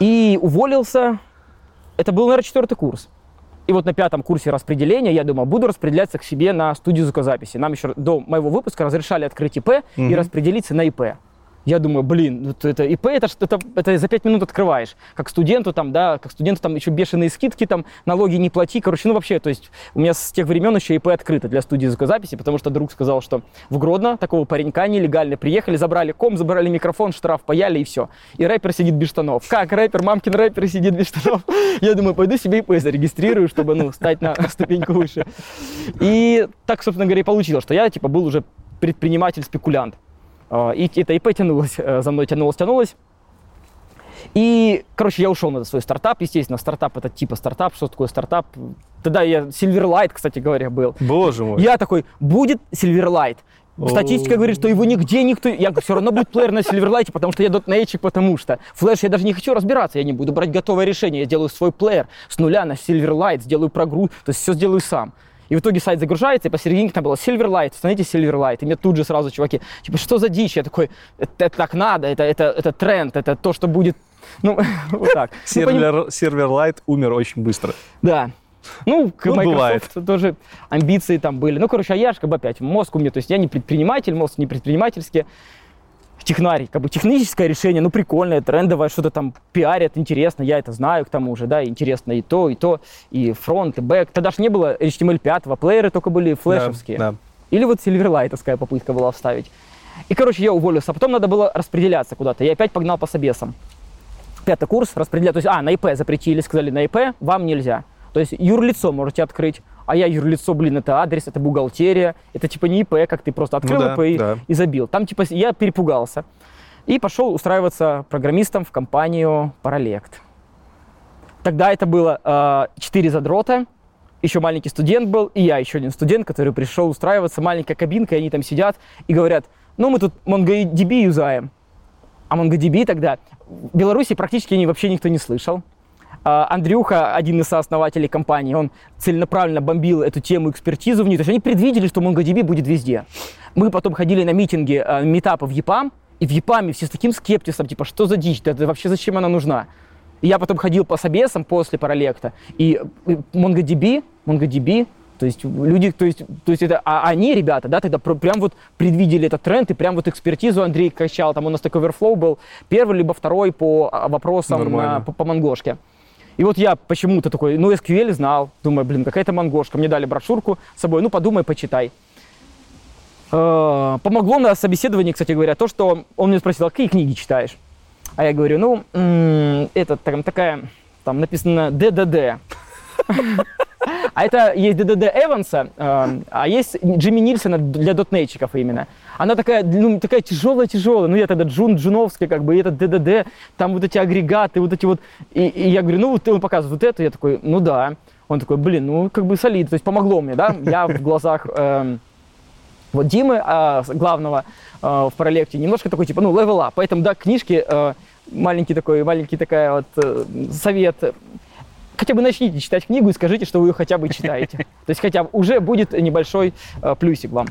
И уволился, это был, наверное, 4-й курс. И вот на 5-м курсе распределения я думал, буду распределяться к себе на студию звукозаписи. Нам еще до моего выпуска разрешали открыть ИП и распределиться на ИП. Я думаю, блин, это ИП, это за 5 минут открываешь. Как студенту там еще бешеные скидки, там налоги не плати. Короче, ну вообще, то есть у меня с тех времен еще ИП открыто для студии звукозаписи, потому что друг сказал, что в Гродно такого паренька нелегально приехали, забрали ком, забрали микрофон, штраф паяли и все. И рэпер сидит без штанов. Как рэпер, мамкин рэпер сидит без штанов? Я думаю, пойду себе ИП зарегистрирую, чтобы, ну, стать на ступеньку выше. И так, собственно говоря, и получилось, что я типа был уже предприниматель-спекулянт. И это ИП тянулось, за мной тянулось. И, короче, я ушел на свой стартап. Естественно, стартап — это типа стартап. Что такое стартап? Тогда я Silverlight, кстати говоря, был. Боже мой. Я такой, будет Silverlight. Статистика говорит, что его нигде никто... Я все равно будет плеер на Silverlight, потому что я дотнетчик, потому что. Флэш я даже не хочу разбираться, я не буду брать готовое решение. Я сделаю свой плеер с нуля на Silverlight, сделаю прогрузку, то есть все сделаю сам. И в итоге сайт загружается, и посерединке там было Silverlight, установите Silverlight. И мне тут же сразу чуваки, типа, что за дичь? Я такой, это так надо, это тренд, это то, что будет, ну, вот так. Silverlight умер очень быстро. Да. Ну, Microsoft тоже амбиции там были. Ну, короче, а я же как бы опять, мозг у меня, то есть я не предприниматель, мозг не предпринимательский. Технарь, как бы техническое решение, ну, прикольное, трендовое, что-то там пиарят, интересно, я это знаю к тому же, да, интересно и то, и то, и фронт, и бэк. Тогда же не было HTML5, плееры только были флешевские. Да. Или вот Silverlight-овская попытка была вставить. И, короче, я уволился, а потом надо было распределяться куда-то, я опять погнал по собесам. 5-й курс, распределяться, то есть, на ИП запретили, сказали, на ИП вам нельзя. То есть юрлицо можете открыть, а я юрлицо, блин, это адрес, это бухгалтерия, это типа не ИП, как ты просто открыл ИП и забил. Там типа я перепугался и пошел устраиваться программистом в компанию Paralect. Тогда это было 4 задрота, еще маленький студент был, и я еще один студент, который пришел устраиваться, маленькая кабинка, и они там сидят и говорят, ну мы тут MongoDB юзаем. А MongoDB тогда в Беларуси практически вообще никто не слышал. Андрюха, один из сооснователей компании, он целенаправленно бомбил эту тему, экспертизу в ней. То есть они предвидели, что MongoDB будет везде. Мы потом ходили на митинги, митапы в ЕПАМ, и в ЕПАМе все с таким скептисом, типа, что за дичь, да, вообще зачем она нужна? И я потом ходил по собесам после Паралекта, и MongoDB, то есть люди, то есть это, а они, ребята, да, тогда прям вот предвидели этот тренд, и прям вот экспертизу Андрей качал, там у нас такой оверфлоу был, первый либо второй по вопросам по монгошке. И вот я почему-то такой, ну, SQL знал, думаю, блин, какая-то монгошка. Мне дали брошюрку с собой, ну, подумай, почитай. Помогло на собеседовании, кстати говоря, то, что он мне спросил, а какие книги читаешь? А я говорю, ну, это там такая, там написано ДДД. А это есть ДДД Эванса, а есть Джимми Нильсона для дотнетчиков именно. Она такая, ну, такая тяжелая-тяжелая, ну, я тогда джуновский, как бы, и этот ДДД, там вот эти агрегаты, вот эти вот. И я говорю, ну, вот он показывает вот это, я такой, ну, да. Он такой, блин, ну, как бы солидно, то есть помогло мне, да, я в глазах вот Димы, главного в Паралекте, немножко такой, типа, ну, левела, поэтому, да, книжки, маленький такой вот совет. Хотя бы начните читать книгу и скажите, что вы ее хотя бы читаете. То есть хотя бы уже будет небольшой плюсик вам.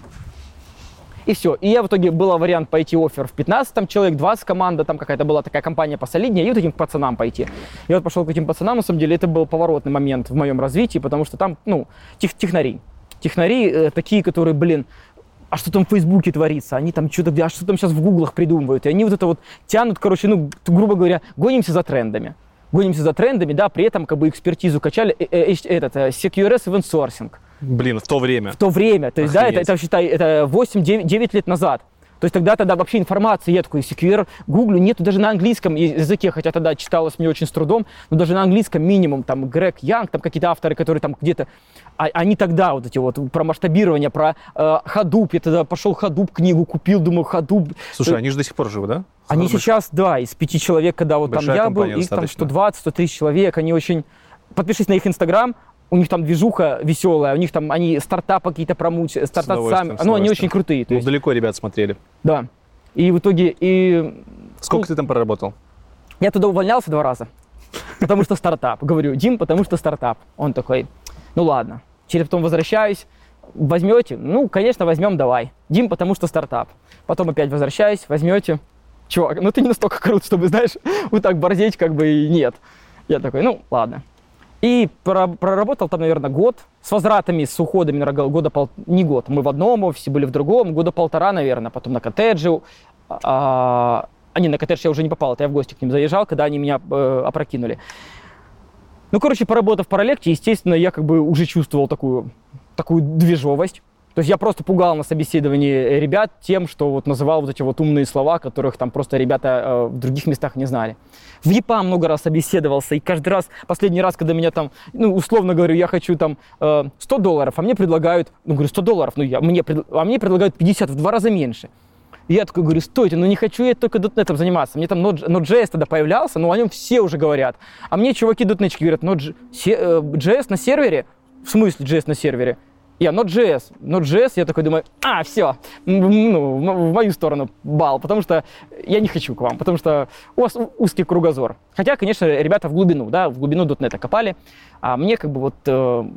И все. И я в итоге, был вариант пойти оффер в 15, там человек 20, команда, там какая-то была такая компания посолиднее, и вот таким пацанам пойти. Я вот пошел к этим пацанам, на самом деле, это был поворотный момент в моем развитии, потому что там, ну, технари. Технари такие, которые, блин, а что там в Фейсбуке творится, они там что-то, а что там сейчас в Гуглах придумывают. И они вот это вот тянут, короче, ну, грубо говоря, гонимся за трендами. Гонимся за трендами, да, при этом как бы экспертизу качали, CQRS и венсорсинг. Блин, в то время. В то время, то есть, охренеть. Да, это считай, это 8-9 лет назад. То есть тогда вообще информации, я такой, CQR, гуглю, нету даже на английском языке, хотя тогда читалось мне очень с трудом, но даже на английском минимум, там, Грег Янг, там какие-то авторы, которые там где-то, они тогда вот эти вот, про масштабирование, про Hadoop, я тогда пошел Hadoop книгу купил, думаю, Hadoop. Слушай, они же до сих пор живы, да? Они сейчас, да, из 5 человек, когда вот большая там я был, их достаточно. Там 120-130 человек, они очень... Подпишись на их Инстаграм, у них там движуха веселая, у них там они стартапы какие-то промучили, стартапы сами, ну они очень крутые. Ну, далеко ребят смотрели. Да, и в итоге... Сколько ты там проработал? Я туда увольнялся 2 раза, потому что стартап. Говорю, Дим, потому что стартап. Он такой, ну ладно, через потом возвращаюсь. Возьмете? Ну, конечно, возьмем, давай. Дим, потому что стартап. Потом опять возвращаюсь, возьмете? Чувак, ну ты не настолько крут, чтобы, знаешь, вот так борзеть как бы и нет. Я такой, ну ладно. И проработал там, наверное, год. С возвратами, с уходами, наверное, не год. Мы в одном офисе были, в другом. 1.5 года, наверное. Потом на коттедже. На коттедж я уже не попал. Это я в гости к ним заезжал, когда они меня опрокинули. Ну, короче, поработав в Паралекте, естественно, я как бы уже чувствовал такую движовость. То есть я просто пугал на собеседовании ребят тем, что вот называл вот эти вот умные слова, которых там просто ребята в других местах не знали. В ЕПАМ много раз собеседовался, и каждый раз, последний раз, когда меня там, ну, условно говорю, я хочу там $100, а мне предлагают, ну, говорю, $100, ну, мне предлагают 50, в 2 раза меньше. И я такой говорю, стойте, ну не хочу я только дотнетом заниматься. Мне там Node.js тогда появлялся, но о нем все уже говорят. А мне чуваки дотнетчики говорят, Node.js на сервере? В смысле JS на сервере? Я Node.js, я такой думаю, все, ну, в мою сторону бал, потому что я не хочу к вам, потому что у вас узкий кругозор. Хотя, конечно, ребята в глубину дотнета копали, а мне как бы вот,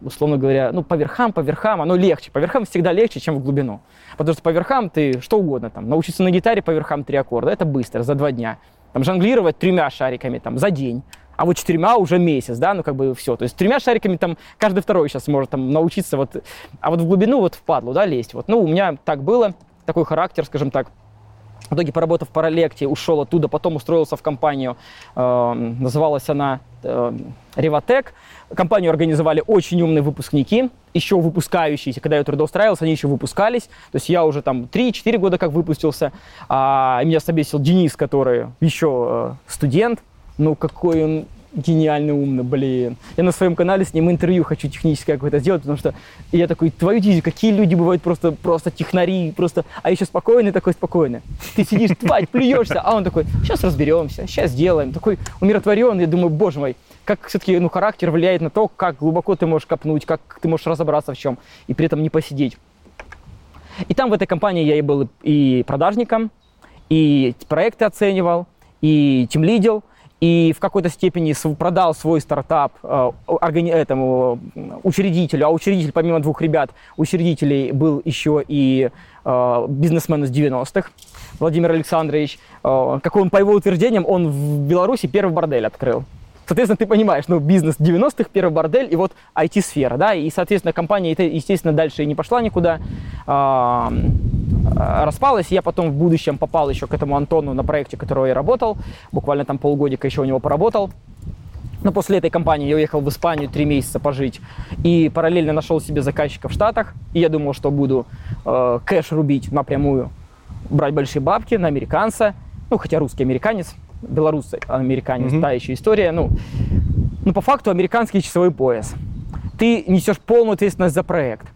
условно говоря, ну, по верхам оно легче. По верхам всегда легче, чем в глубину, потому что по верхам ты что угодно, там, научиться на гитаре по верхам 3 аккорда, это быстро, за 2 дня, там, жонглировать 3 шариками, там, за день. А вот 4 уже месяц, да, ну как бы все. То есть 3 шариками там каждый второй сейчас может там научиться вот, а вот в глубину вот впадлу, да, лезть. Вот, ну у меня так было, такой характер, скажем так. В итоге поработав в Паралекте, ушел оттуда, потом устроился в компанию, называлась она Реватек. Компанию организовали очень умные выпускники, еще выпускающиеся, когда я трудоустраивался, они еще выпускались. То есть я уже там 3-4 года как выпустился, меня собесил Денис, который еще студент. Ну, какой он гениально умно, блин. Я на своем канале с ним интервью хочу техническое какое-то сделать, потому что я такой, твою дизель, какие люди бывают просто технари, просто, а еще спокойный такой, спокойный. Ты сидишь, тварь, плюешься, а он такой, сейчас разберемся, сейчас сделаем. Такой умиротворенный, я думаю, боже мой, как все-таки характер влияет на то, как глубоко ты можешь копнуть, как ты можешь разобраться в чем, и при этом не посидеть. И там в этой компании я и был и продажником, и проекты оценивал, и тимлидил, и в какой-то степени продал свой стартап этому учредителю, а учредитель, помимо двух ребят, учредителей был еще и бизнесмен из 90-х, Владимир Александрович. Как он, по его утверждениям, он в Беларуси первый бордель открыл. Соответственно, ты понимаешь, ну, бизнес 90-х, первый бордель, и вот IT-сфера, да, и, соответственно, компания, естественно, дальше и не пошла никуда, распалась. Я потом в будущем попал еще к этому Антону на проекте, которого я работал, буквально там полгодика еще у него поработал. Но после этой компании я уехал в Испанию 3 месяца пожить и параллельно нашел себе заказчика в Штатах, и я думал, что буду кэш рубить напрямую, брать большие бабки на американца, ну, хотя русский американец, белорус американец, та еще история, ну, по факту американский часовой пояс. Ты несешь полную ответственность за проект.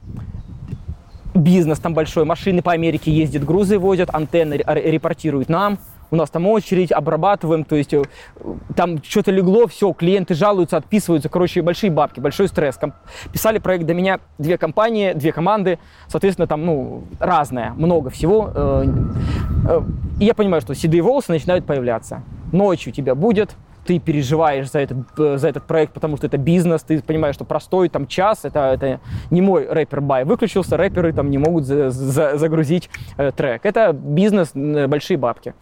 Бизнес там большой, машины по Америке ездят, грузы возят, антенны репортируют нам, у нас там очередь, обрабатываем, то есть там что-то легло, все, клиенты жалуются, отписываются, короче, большие бабки, большой стресс. Писали проект до меня 2 компании, 2 команды, соответственно, там, ну, разное, много всего. И я понимаю, что седые волосы начинают появляться. Ночью тебя будет, ты переживаешь за этот проект, потому что это бизнес, ты понимаешь, что простой там час, это не мой рэпер-бай выключился, рэперы там не могут загрузить трек. Это бизнес, большие бабки.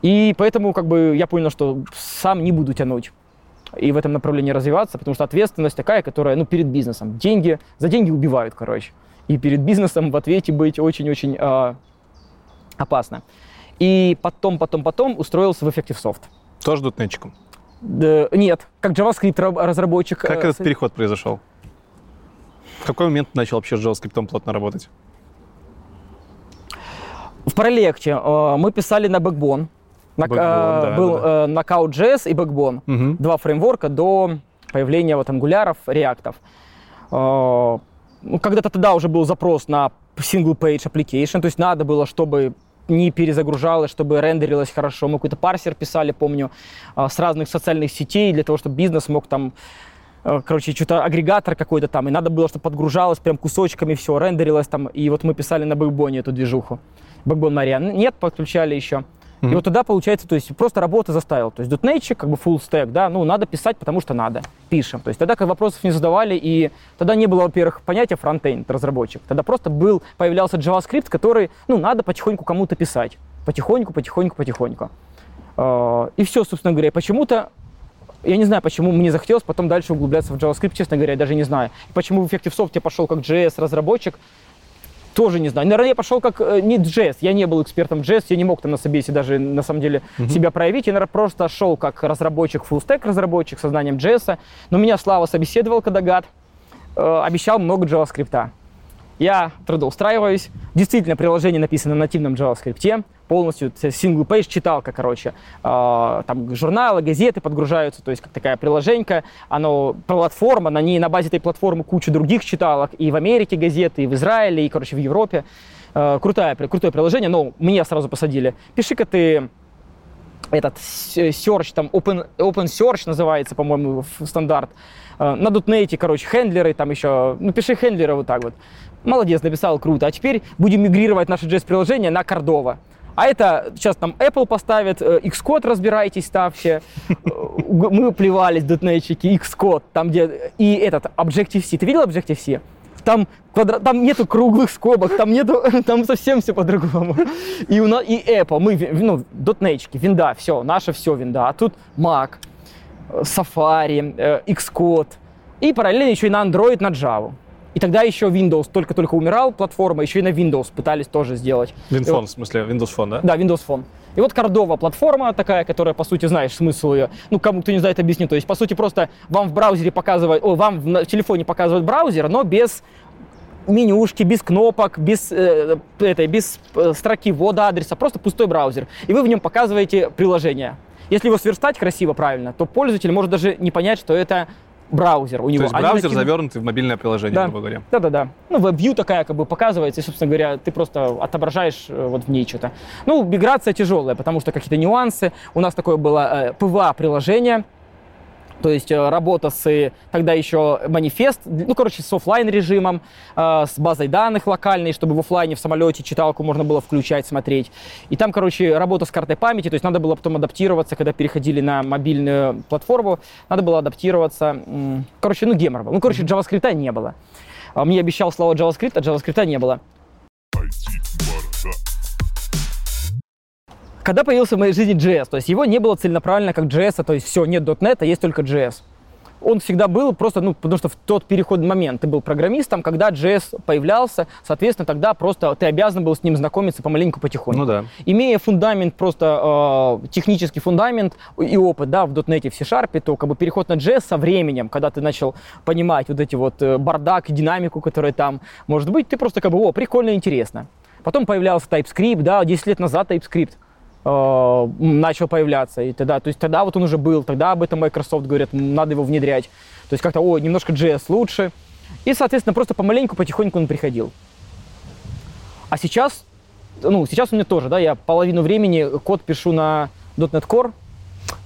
И поэтому как бы я понял, что сам не буду тянуть и в этом направлении развиваться, потому что ответственность такая, которая, ну, перед бизнесом. Деньги, за деньги убивают, короче. И перед бизнесом в ответе быть очень-очень опасно. И потом устроился в EffectiveSoft. Тоже дотнетчиком? Да, нет, как JavaScript разработчик. Как этот переход произошел? В какой момент ты начал вообще с JavaScript плотно работать? В Paralect'е мы писали на Backbone. Был Knockout.js и Backbone. Угу. 2 фреймворка до появления вот Angular'ов, React'ов. Когда-то тогда уже был запрос на single-page application, то есть надо было, чтобы не перезагружалось, чтобы рендерилось хорошо. Мы какой-то парсер писали, помню, с разных социальных сетей, для того, чтобы бизнес мог там, короче, что-то агрегатор какой-то там, и надо было, чтобы подгружалось прям кусочками, все, рендерилось там, и вот мы писали на Backbone эту движуху. Backbone Marian нет, подключали еще. И вот туда, получается, то есть просто работа заставила. То есть дотнетчик, как бы full stack, да, ну, надо писать, потому что надо. Пишем. То есть тогда как вопросов не задавали, и тогда не было, во-первых, понятия фронтенд разработчик. Тогда просто появлялся JavaScript, который, ну, надо потихоньку кому-то писать. Потихоньку. И все, собственно говоря, почему-то, я не знаю, почему мне захотелось потом дальше углубляться в JavaScript, честно говоря, я даже не знаю. Почему в EffectiveSoft я пошел как JS-разработчик, тоже не знаю. Наверное, я пошел как не JS, я не был экспертом в JS, я не мог там на собесе даже, на самом деле, себя проявить. Я, наверное, просто шел как разработчик, фуллстек разработчик со знанием JS. Но меня Слава собеседовал, когда гад, обещал много JavaScript. Я трудоустраиваюсь. Действительно, приложение написано на нативном JavaScript. Полностью single page читалка, короче. Там журналы, газеты подгружаются, то есть как такая приложенька. Оно платформа, на ней, на базе этой платформы куча других читалок. И в Америке газеты, и в Израиле, и, короче, в Европе. Крутое приложение, но меня сразу посадили. Пиши-ка ты этот search, там open search называется, по-моему, стандарт. На дотнете, короче, хендлеры там еще. Ну, пиши хендлеры вот так вот. Молодец, написал, круто. А теперь будем мигрировать наше JS-приложение на Cordova. А это сейчас там Apple поставит, Xcode разбирайтесь, ставьте. Мы плевались, дотнетчики, Xcode, там где... И этот, Objective-C. Ты видел Objective-C? Там нету круглых скобок, там совсем все по-другому. И у нас, и Apple, мы, ну, дотнетчики, винда, все, наше все винда. А тут Mac, Safari, Xcode. И параллельно еще и на Android, на Java. И тогда еще Windows только-только умирал, платформа, еще и на Windows пытались тоже сделать. Windows Phone, в смысле, Windows Phone, да? Да, Windows Phone. И вот Cordova платформа такая, которая, по сути, знаешь смысл ее, ну, кому кто не знает, объясню. То есть, по сути, просто вам в телефоне показывают браузер, но без менюшки, без кнопок, без строки ввода адреса, просто пустой браузер. И вы в нем показываете приложение. Если его сверстать красиво, правильно, то пользователь может даже не понять, что это браузер у него. То есть браузер завернутый в мобильное приложение, грубо говоря. Да-да-да. Ну, веб-вью такая как бы показывается, и, собственно говоря, ты просто отображаешь вот в ней что-то. Ну, миграция тяжелая, потому что какие-то нюансы. У нас такое было ПВА-приложение, то есть работа с тогда еще манифест, ну, короче, с офлайн режимом, с базой данных локальной, чтобы в офлайне в самолете читалку можно было включать, смотреть. И там, короче, работа с картой памяти, то есть надо было потом адаптироваться, когда переходили на мобильную платформу, надо было адаптироваться, короче, ну, гемор был. Ну, короче, JavaScript не было. Мне обещал слово JavaScript, а JavaScript не было. Когда появился в моей жизни JS, то есть его не было целенаправленно как JS, то есть все, нет .NET, а есть только JS. Он всегда был просто, ну, потому что в тот переходный момент ты был программистом, когда JS появлялся, соответственно, тогда просто ты обязан был с ним знакомиться помаленьку, потихоньку. Ну да. Имея фундамент, просто технический фундамент и опыт, да, в .NET, в C-Sharp, то как бы переход на JS со временем, когда ты начал понимать вот эти вот бардак, динамику, которая там может быть, ты просто как бы, о, прикольно, интересно. Потом появлялся TypeScript, да, 10 лет назад TypeScript начал появляться, и тогда, то есть тогда вот он уже был, тогда об этом Microsoft говорят, надо его внедрять, то есть как-то, о, немножко JS лучше, и, соответственно, просто помаленьку, потихоньку он приходил. А сейчас, ну, сейчас у меня тоже, да, я половину времени код пишу на .NET Core.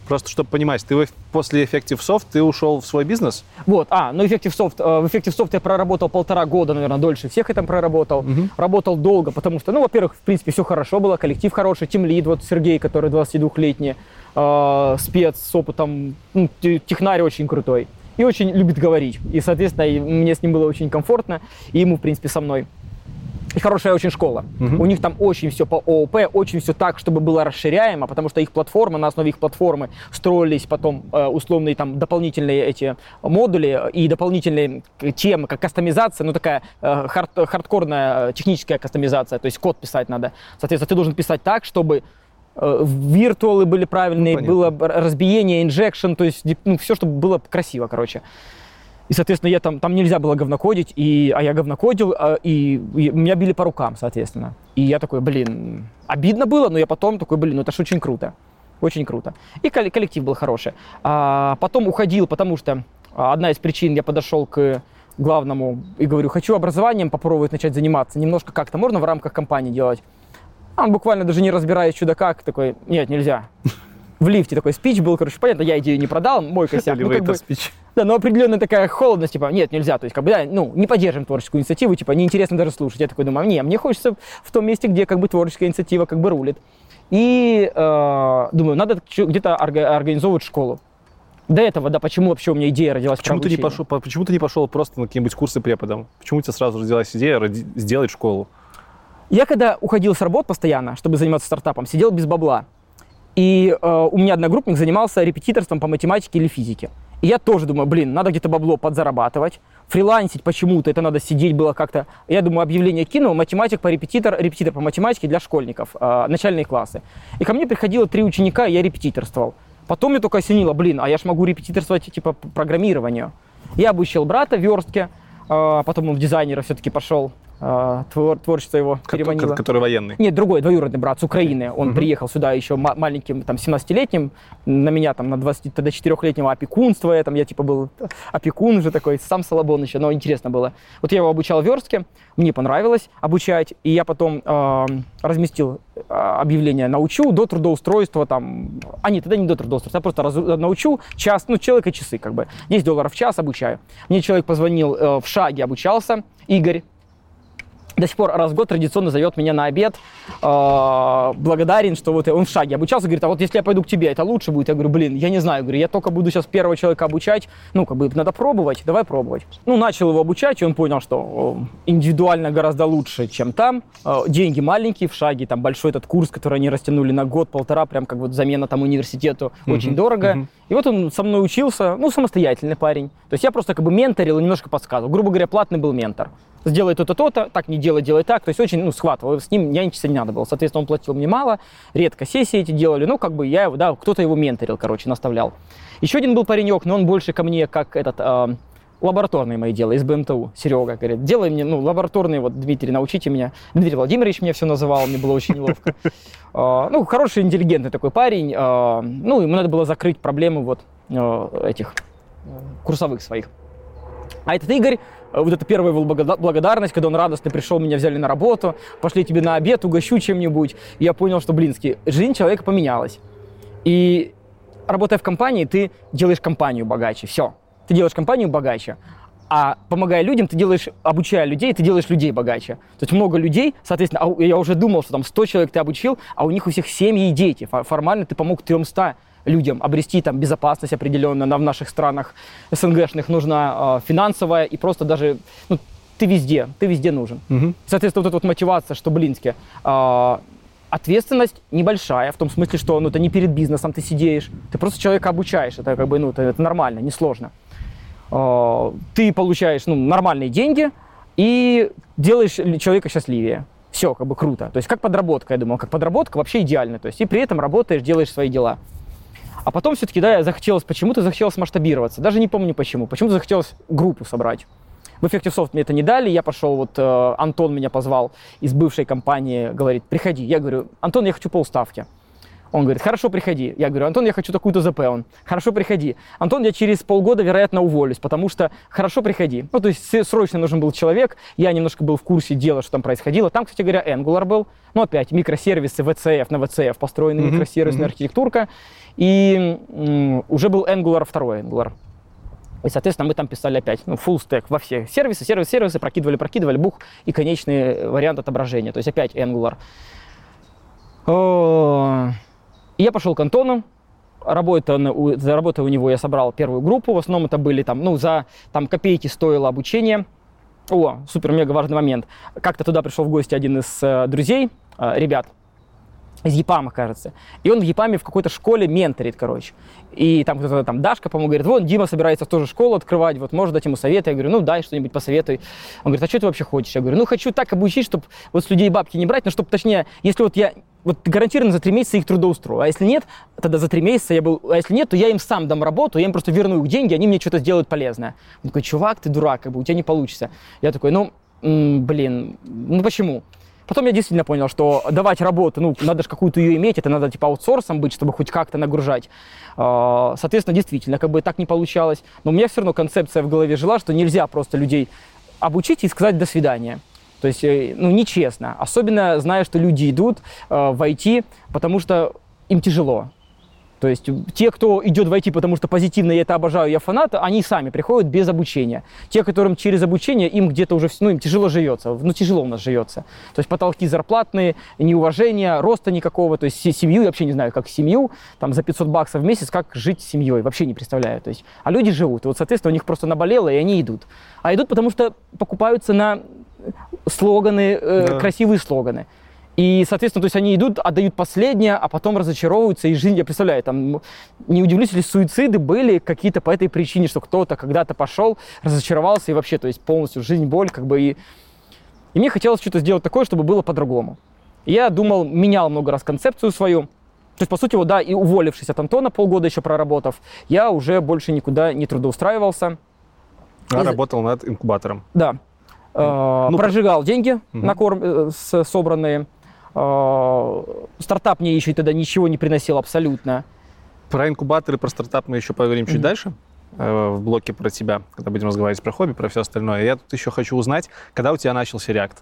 Просто, чтобы понимать, ты после EffectiveSoft ты ушел в свой бизнес? Вот, ну EffectiveSoft, в EffectiveSoft я проработал 1,5 года, наверное, дольше всех я там проработал. Угу. Работал долго, потому что, ну, во-первых, в принципе, все хорошо было, коллектив хороший, тимлид, вот Сергей, который 22-летний, спец с опытом, ну, технарь очень крутой и очень любит говорить. И, соответственно, мне с ним было очень комфортно, и ему, в принципе, со мной. И хорошая очень школа. Угу. У них там очень все по ООП, очень все так, чтобы было расширяемо, потому что их платформа, на основе их платформы строились потом условные там дополнительные эти модули и дополнительные темы, как кастомизация, ну такая хардкорная техническая кастомизация, то есть код писать надо. Соответственно, ты должен писать так, чтобы виртуалы были правильные, было разбиение, инжекшн, то есть ну, все, чтобы было красиво, короче. И, соответственно, я там нельзя было говнокодить, а я говнокодил, и меня били по рукам, соответственно. И я такой, блин, обидно было, но я потом такой, блин, ну это ж очень круто, очень круто. И коллектив был хороший. Потом уходил, потому что одна из причин, я подошел к главному и говорю, хочу образованием попробовать начать заниматься, немножко как-то, можно в рамках компании делать? А он буквально даже не разбираясь чудака, такой, нет, нельзя. В лифте такой спич был, короче, понятно, я идею не продал, мой косяк. Ну, как бы, да, но определенная такая холодность, типа, нет, нельзя, то есть, как бы, да, ну, не поддержим творческую инициативу, типа, неинтересно даже слушать. Я такой думаю, не, мне хочется в том месте, где, как бы, творческая инициатива, как бы, рулит. И думаю, надо где-то организовывать школу. До этого, да, почему вообще у меня идея родилась? Почему ты не пошел просто на какие-нибудь курсы преподом? Почему у тебя сразу родилась идея сделать школу? Я, когда уходил с работ постоянно, чтобы заниматься стартапом, сидел без бабла. И у меня одногруппник занимался репетиторством по математике или физике. И я тоже думаю, блин, надо где-то бабло подзарабатывать, фрилансить почему-то, это надо сидеть было как-то. Я думаю, объявление кинул, математик по репетитор, репетитор по математике для школьников, начальные классы. И ко мне приходило 3 ученика, и я репетиторствовал. Потом мне только осенило, блин, а я ж могу репетиторствовать типа по программированию. Я обучил брата в верстке, потом он в дизайнера все-таки пошел. Творчество его переманило. Который военный? Нет, другой, двоюродный брат с Украины. Он приехал сюда еще маленьким, там, 17-летним. На меня, там, на 24-летнего опекунство. Я, типа, был опекун уже такой, сам Солобон еще, но интересно было. Вот я его обучал в верстке, мне понравилось обучать. И я потом разместил объявление «Научу до трудоустройства». Там... А нет, тогда не до трудоустройства, я просто научу час, ну, человека часы, как бы. $10 в час обучаю. Мне человек позвонил, в Шаге обучался, Игорь. До сих пор раз в год традиционно зовет меня на обед, благодарен, что вот он в Шаге обучался, говорит, а вот если я пойду к тебе, это лучше будет? Я говорю, блин, я не знаю, я только буду сейчас первого человека обучать, ну, как бы, надо пробовать, давай пробовать. Ну, начал его обучать, и он понял, что индивидуально гораздо лучше, чем там, деньги маленькие в Шаге, там большой этот курс, который они растянули на год-полтора, прям как вот замена там университету, очень дорого. И вот он со мной учился, ну, самостоятельный парень, то есть я просто как бы менторил и немножко подсказывал, грубо говоря, платный был ментор. Сделай то-то, то-то, так не делай, делай так. То есть очень, ну, схватывал. С ним я ничего не надо было. Соответственно, он платил мне мало, редко сессии эти делали. Ну, как бы я, да, кто-то его менторил, короче, наставлял. Еще один был паренек, но он больше ко мне как этот лабораторные мои дела из БМТУ. Серега говорит, делай мне, лабораторные, вот, Дмитрий, научите меня. Дмитрий Владимирович меня все называл, мне было очень неловко. Хороший, интеллигентный такой парень. Ему надо было закрыть проблемы вот этих курсовых своих. А этот Игорь, вот это первая его благодарность, когда он радостно пришел, меня взяли на работу, пошли тебе на обед, угощу чем-нибудь. И я понял, что, жизнь человека поменялась. И работая в компании, ты делаешь компанию богаче, все. Ты делаешь компанию богаче, а помогая людям, ты делаешь, обучая людей, ты делаешь людей богаче. То есть много людей, соответственно, я уже думал, что там 100 человек ты обучил, а у них у всех семьи и дети. Формально ты помог 300 людям обрести там безопасность определенно. Нам в наших странах СНГшных нужна финансовая и просто даже, ты везде нужен. Угу. Соответственно, вот эта вот мотивация, что, ответственность небольшая, в том смысле, что, ты не перед бизнесом ты сидишь, ты просто человека обучаешь, это это нормально, несложно. Ты получаешь нормальные деньги и делаешь человека счастливее. Все, круто. То есть как подработка, я думал, вообще идеально. То есть и при этом работаешь, делаешь свои дела. А потом все-таки, захотелось масштабироваться. Даже не помню почему. Почему-то захотелось группу собрать. В EffectiveSoft мне это не дали, я пошел, Антон меня позвал из бывшей компании, говорит, приходи. Я говорю, Антон, я хочу полставки. Он говорит, хорошо, приходи. Я говорю, Антон, я хочу такую-то ЗП. Он, хорошо, приходи. Антон, я через полгода, вероятно, уволюсь, потому что хорошо, приходи. Срочно нужен был человек, я немножко был в курсе дела, что там происходило. Там, кстати говоря, Angular был, опять микросервисы, VCF, на VCF построена микросервисная архитектурка, и уже был Angular, второй Angular. И, соответственно, мы там писали опять, full stack во все сервисы, прокидывали, бух, и конечный вариант отображения, то есть опять Angular. И я пошел к Антону, за работой у него я собрал первую группу, в основном это были копейки стоило обучение. О, супер-мега важный момент. Как-то туда пришел в гости один из друзей, ребят, из ЕПАМа, кажется. И он в ЕПАМе в какой-то школе менторит, И там кто-то, Дашка, по-моему, говорит, Дима собирается в ту же школу открывать, можешь дать ему совет? Я говорю, дай что-нибудь посоветуй. Он говорит, а что ты вообще хочешь? Я говорю, хочу так обучить, чтобы с людей бабки не брать, но чтобы, точнее, если я... гарантированно за 3 месяца их трудоустрою, а если нет, тогда за 3 месяца я был, а если нет, то я им сам дам работу, я им просто верну их деньги, они мне что-то сделают полезное. Он такой, чувак, ты дурак, у тебя не получится. Я такой, почему? Потом я действительно понял, что давать работу, надо же какую-то ее иметь, это надо аутсорсом быть, чтобы хоть как-то нагружать. Соответственно, действительно, так не получалось, но у меня все равно концепция в голове жила, что нельзя просто людей обучить и сказать «до свидания». То есть, нечестно. Особенно зная, что люди идут в IT, потому что им тяжело. То есть, те, кто идет в IT, потому что позитивно, я это обожаю, я фанат, они сами приходят без обучения. Те, которым через обучение, им где-то уже, им тяжело живется. Тяжело у нас живется. То есть, потолки зарплатные, неуважение, роста никакого. То есть, семью, я вообще не знаю, как семью, за $500 в месяц, как жить с семьей, вообще не представляю. То есть, а люди живут, и соответственно, у них просто наболело, и они идут. А идут, потому что покупаются на... слоганы, да. Красивые слоганы. И, соответственно, то есть они идут, отдают последнее, а потом разочаровываются, и жизнь, я представляю, не удивлюсь, если суициды были какие-то по этой причине, что кто-то когда-то пошел, разочаровался, и вообще, то есть полностью жизнь, боль, И мне хотелось что-то сделать такое, чтобы было по-другому. Я думал, менял много раз концепцию свою. То есть, по сути, и уволившись от Антона, полгода еще проработав, я уже больше никуда не трудоустраивался. Работал над инкубатором. Да. Прожигал деньги на корм собранные. Стартап мне еще тогда ничего не приносил абсолютно. Про инкубаторы, про стартап мы еще поговорим чуть дальше в блоке про тебя, когда будем разговаривать про хобби, про все остальное. Я тут еще хочу узнать, когда у тебя начался React?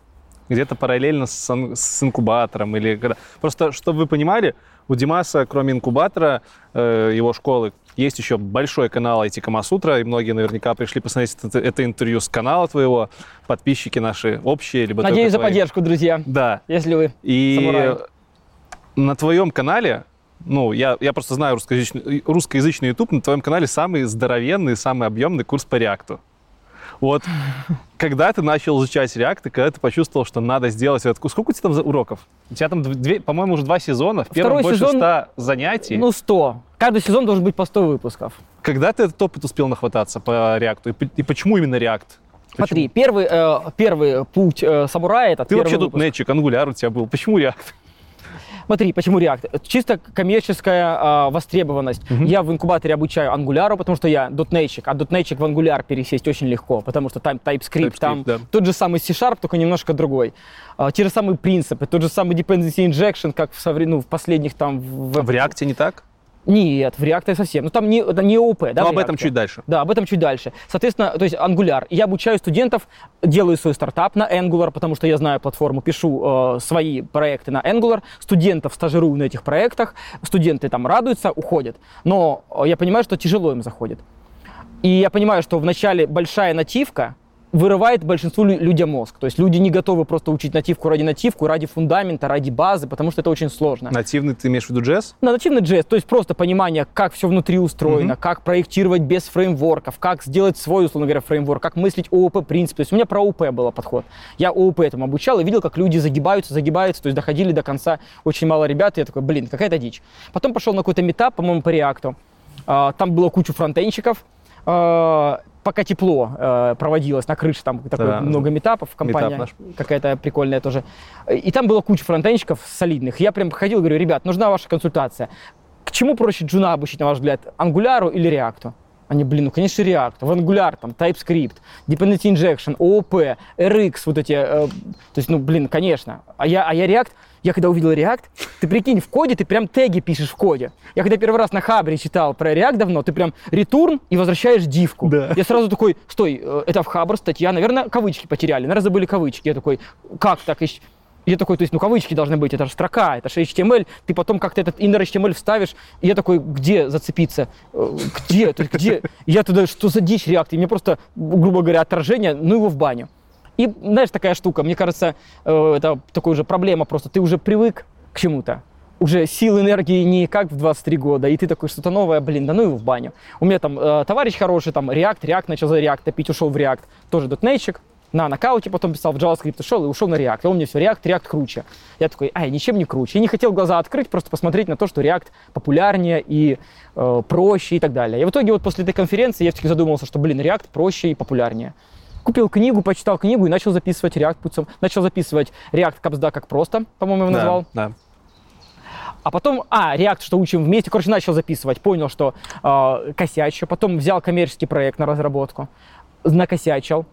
Где-то параллельно с инкубатором или когда? Просто, чтобы вы понимали, у Димаса, кроме инкубатора, его школы, есть еще большой канал IT-Камасутра, и многие наверняка пришли посмотреть это интервью с канала твоего, подписчики наши общие. Либо надеюсь за поддержку, друзья, да. Если вы самураи. На твоем канале, я просто знаю русскоязычный YouTube, на твоем канале самый здоровенный, самый объемный курс по React. Когда ты начал изучать React, и когда ты почувствовал, что надо сделать этот курс, сколько у тебя там уроков? У тебя там, по-моему, уже 2 сезона, в первом больше 100 занятий. 100. Каждый сезон должен быть по 100 выпусков. Когда ты этот опыт успел нахвататься по React? И почему именно React? Почему? Смотри, первый путь самурая — это ты первый выпуск. Ты вообще тут нетчик, Angular у тебя был. Почему React? Смотри, почему React? Чисто коммерческая востребованность. Uh-huh. Я в инкубаторе обучаю Angular, потому что я дотнейчик, а дотнейчик в Angular пересесть очень легко, потому что там TypeScript, там да. тот же самый C-Sharp, только немножко другой. Те же самые принципы, тот же самый dependency injection, как в последних там... В React не так? Нет, в React совсем. Ну, там не ООП, да? Но об этом чуть дальше. Да, об этом чуть дальше. Соответственно, то есть Angular. Я обучаю студентов, делаю свой стартап на Angular, потому что я знаю платформу, пишу свои проекты на Angular. Студентов стажирую на этих проектах. Студенты там радуются, уходят. Но я понимаю, что тяжело им заходит. И я понимаю, что вначале большая нативка вырывает большинству людям мозг. То есть люди не готовы просто учить нативку, ради фундамента, ради базы, потому что это очень сложно. Нативный ты имеешь в виду JS? Да, нативный JS, то есть просто понимание, как все внутри устроено, mm-hmm. как проектировать без фреймворков, как сделать свой, условно говоря, фреймворк, как мыслить ООП-принцип. То есть у меня про ООП был подход. Я ООП этому обучал и видел, как люди загибаются, то есть доходили до конца очень мало ребят, и я такой, блин, какая-то дичь. Потом пошел на какой-то митап, по-моему, по React. Там было кучу фронтенщиков, пока тепло проводилось на крыше, там такое да, много митапов, компания какая-то прикольная тоже. И там была куча фронтенщиков солидных. Я прям ходил и говорю, ребят, нужна ваша консультация. К чему проще джуна обучить, на ваш взгляд, Angular или React? Они, блин, ну, конечно, React. В Angular там TypeScript, Dependency Injection, OOP, RX, вот эти... то есть, ну, блин, конечно. А я React... Я когда увидел React, ты прикинь, в коде ты прям теги пишешь в коде. Я когда первый раз на Хабре читал про React давно, ты прям return и возвращаешь дивку. Да. Я сразу такой, стой, это в Хабр статья, наверное, кавычки потеряли, наверное, забыли кавычки. Я такой, как так? Я такой, то есть, ну, кавычки должны быть, это же строка, это же HTML, ты потом как-то этот inner HTML вставишь, и я такой, где зацепиться? Где? Я туда, что за дичь React? И мне просто, грубо говоря, отторжение, ну его в баню. И, знаешь, такая штука, мне кажется, это такая уже проблема просто. Ты уже привык к чему-то. Уже сил, энергии не как в 23 года, и ты такой, что-то новое, блин, да ну его в баню. У меня там товарищ хороший, там, React, начал за React топить, ушел в React. Тоже дотнетчик, на Knockout потом писал, в JavaScript ушел на React. И он мне все, React круче. Я такой, ничем не круче. И не хотел глаза открыть, просто посмотреть на то, что React популярнее и проще и так далее. И в итоге вот после этой конференции я все-таки задумался, что, блин, React проще и популярнее. Купил книгу, почитал книгу и начал записывать React путем. Начал записывать React Капсда как просто, по-моему, его назвал. Да. А потом, React, что учим вместе, короче, начал записывать. Понял, что косячу. Потом взял коммерческий проект на разработку, накосячил.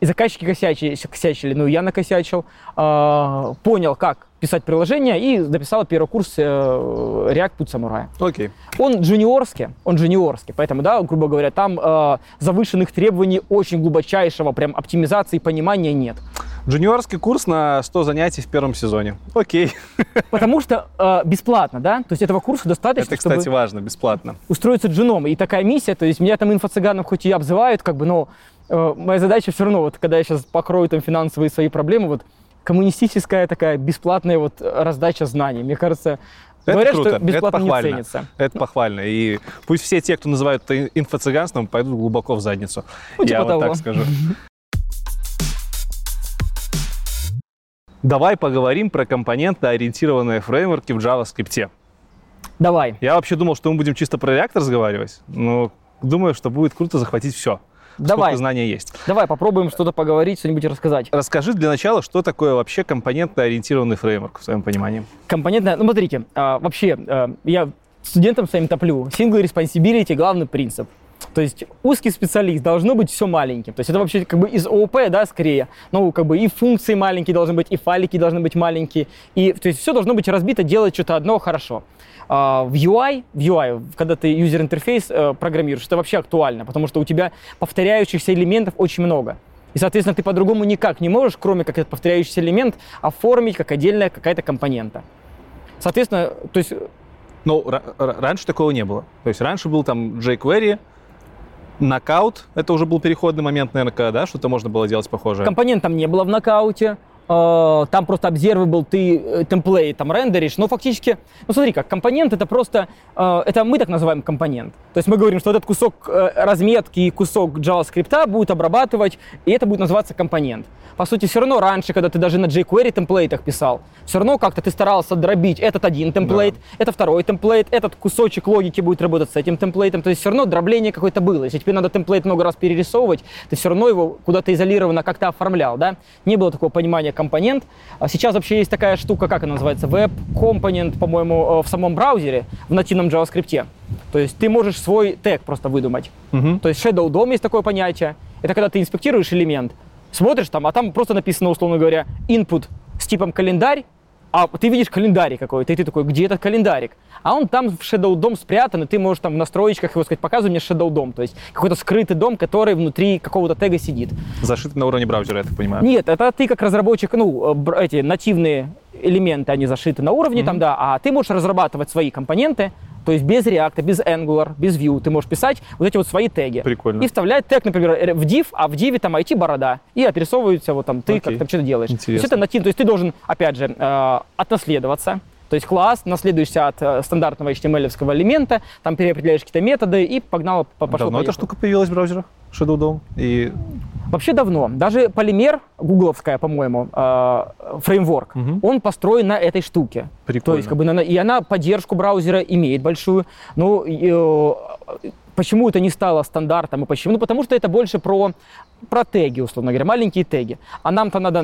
И заказчики косячили, ну и я накосячил. Понял, как писать приложение, и написал первый курс React Путь Самурая. Окей. Он джуниорский, поэтому, да, грубо говоря, там завышенных требований очень глубочайшего прям оптимизации понимания нет. Джуниорский курс на 100 занятий в первом сезоне. Окей. Потому что бесплатно, да? То есть этого курса достаточно, это, кстати, чтобы важно, бесплатно. Устроиться джуном. И такая миссия, то есть меня там инфо-цыганом хоть и обзывают, как бы, но моя задача все равно, вот когда я сейчас покрою там финансовые свои проблемы, вот коммунистическая такая бесплатная вот раздача знаний. Мне кажется, это говорят, круто. Что бесплатно не ценится. Это похвально. И пусть все те, кто называют это инфо-цыганством, пойдут глубоко в задницу. Ну, типа я того. Вот так скажу. Давай поговорим про компонентно-ориентированные фреймворки в JavaScript. Давай. Я вообще думал, что мы будем чисто про React разговаривать, но думаю, что будет круто захватить все. Давай. Сколько знания есть. Давай попробуем что-то поговорить, что-нибудь рассказать. Расскажи для начала, что такое вообще компонентно-ориентированный фреймворк, в своем понимании. Ну, смотрите, вообще я студентам своим топлю. Single responsibility – главный принцип. То есть узкий специалист, должно быть все маленьким. То есть это вообще как бы из ООП, да, скорее. Ну, как бы и функции маленькие должны быть, и файлики должны быть маленькие. И, то есть все должно быть разбито, делать что-то одно хорошо. В UI, когда ты юзер-интерфейс программируешь, это вообще актуально, потому что у тебя повторяющихся элементов очень много. И, соответственно, ты по-другому никак не можешь, кроме как этот повторяющийся элемент, оформить как отдельная какая-то компонента. Соответственно, то есть... Но раньше такого не было. То есть раньше был там jQuery, Knockout, это уже был переходный момент, наверное, когда, да, что-то можно было делать похожее. Компонент там не было в Knockout, там просто observable, ты темплейт там рендеришь, но фактически, ну смотри как, компонент это просто, это мы так называем компонент. То есть мы говорим, что этот кусок разметки и кусок JavaScript будет обрабатывать, и это будет называться компонент. По сути, все равно раньше, когда ты даже на jQuery темплейтах писал, все равно как-то ты старался дробить этот один темплейт, да. Это второй темплейт, этот кусочек логики будет работать с этим темплейтом, то есть все равно дробление какое-то было. Если тебе надо темплейт много раз перерисовывать, ты все равно его куда-то изолированно как-то оформлял, да? Не было такого понимания компонент. Сейчас вообще есть такая штука, как она называется, веб-компонент, по-моему, в самом браузере, в нативном JavaScript. То есть ты можешь свой тег просто выдумать. То есть Shadow DOM есть такое понятие. Это когда ты инспектируешь элемент, смотришь там, а там просто написано, условно говоря, input с типом календарь, а ты видишь календарик какой-то, и ты такой, где этот календарик? А он там в Shadow DOM спрятан, и ты можешь там в настроечках его сказать, показывай мне Shadow DOM, то есть какой-то скрытый дом, который внутри какого-то тега сидит. Зашит на уровне браузера, я так понимаю? Нет, это ты как разработчик, эти нативные элементы, они зашиты на уровне там, да, а ты можешь разрабатывать свои компоненты, то есть без React, без Angular, без Vue ты можешь писать вот эти вот свои теги. Прикольно. И вставлять тег, например, в div, а в div там IT борода. И отрисовываются вот там ты, как там что-то делаешь. То есть, это нативно, то есть ты должен, опять же, отнаследоваться. То есть класс, наследуешься от стандартного HTML-овского элемента, там переопределяешь какие-то методы и погнало, пошло. Давно эта штука появилась в браузерах? Shadow DOM? И... Вообще давно. Даже полимер, гугловская, по-моему, фреймворк, он построен на этой штуке. Прикольно. То есть, как бы, и она поддержку браузера имеет большую. Ну, почему это не стало стандартом и почему? Ну, потому что это больше про теги, условно говоря, маленькие теги. А нам-то надо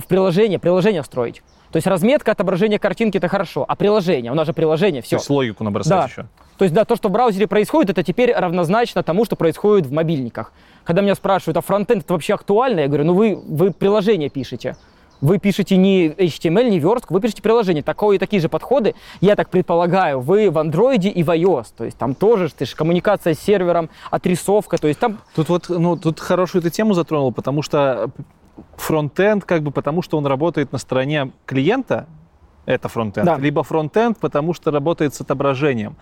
в приложение строить. То есть разметка, отображение картинки – это хорошо, а приложение, у нас же приложение, все. То есть логику набросать еще. То есть то, что в браузере происходит, это теперь равнозначно тому, что происходит в мобильниках. Когда меня спрашивают, а фронтенд это вообще актуально? Я говорю, вы приложение пишете. Вы пишете не HTML, не верстку, вы пишете приложение. Такие же подходы, я так предполагаю, вы в Android и в iOS. То есть там тоже коммуникация с сервером, отрисовка. То есть там... Тут хорошую эту тему затронула, потому что фронтенд, потому что он работает на стороне клиента, это фронтенд, либо фронтенд, потому что работает с отображением.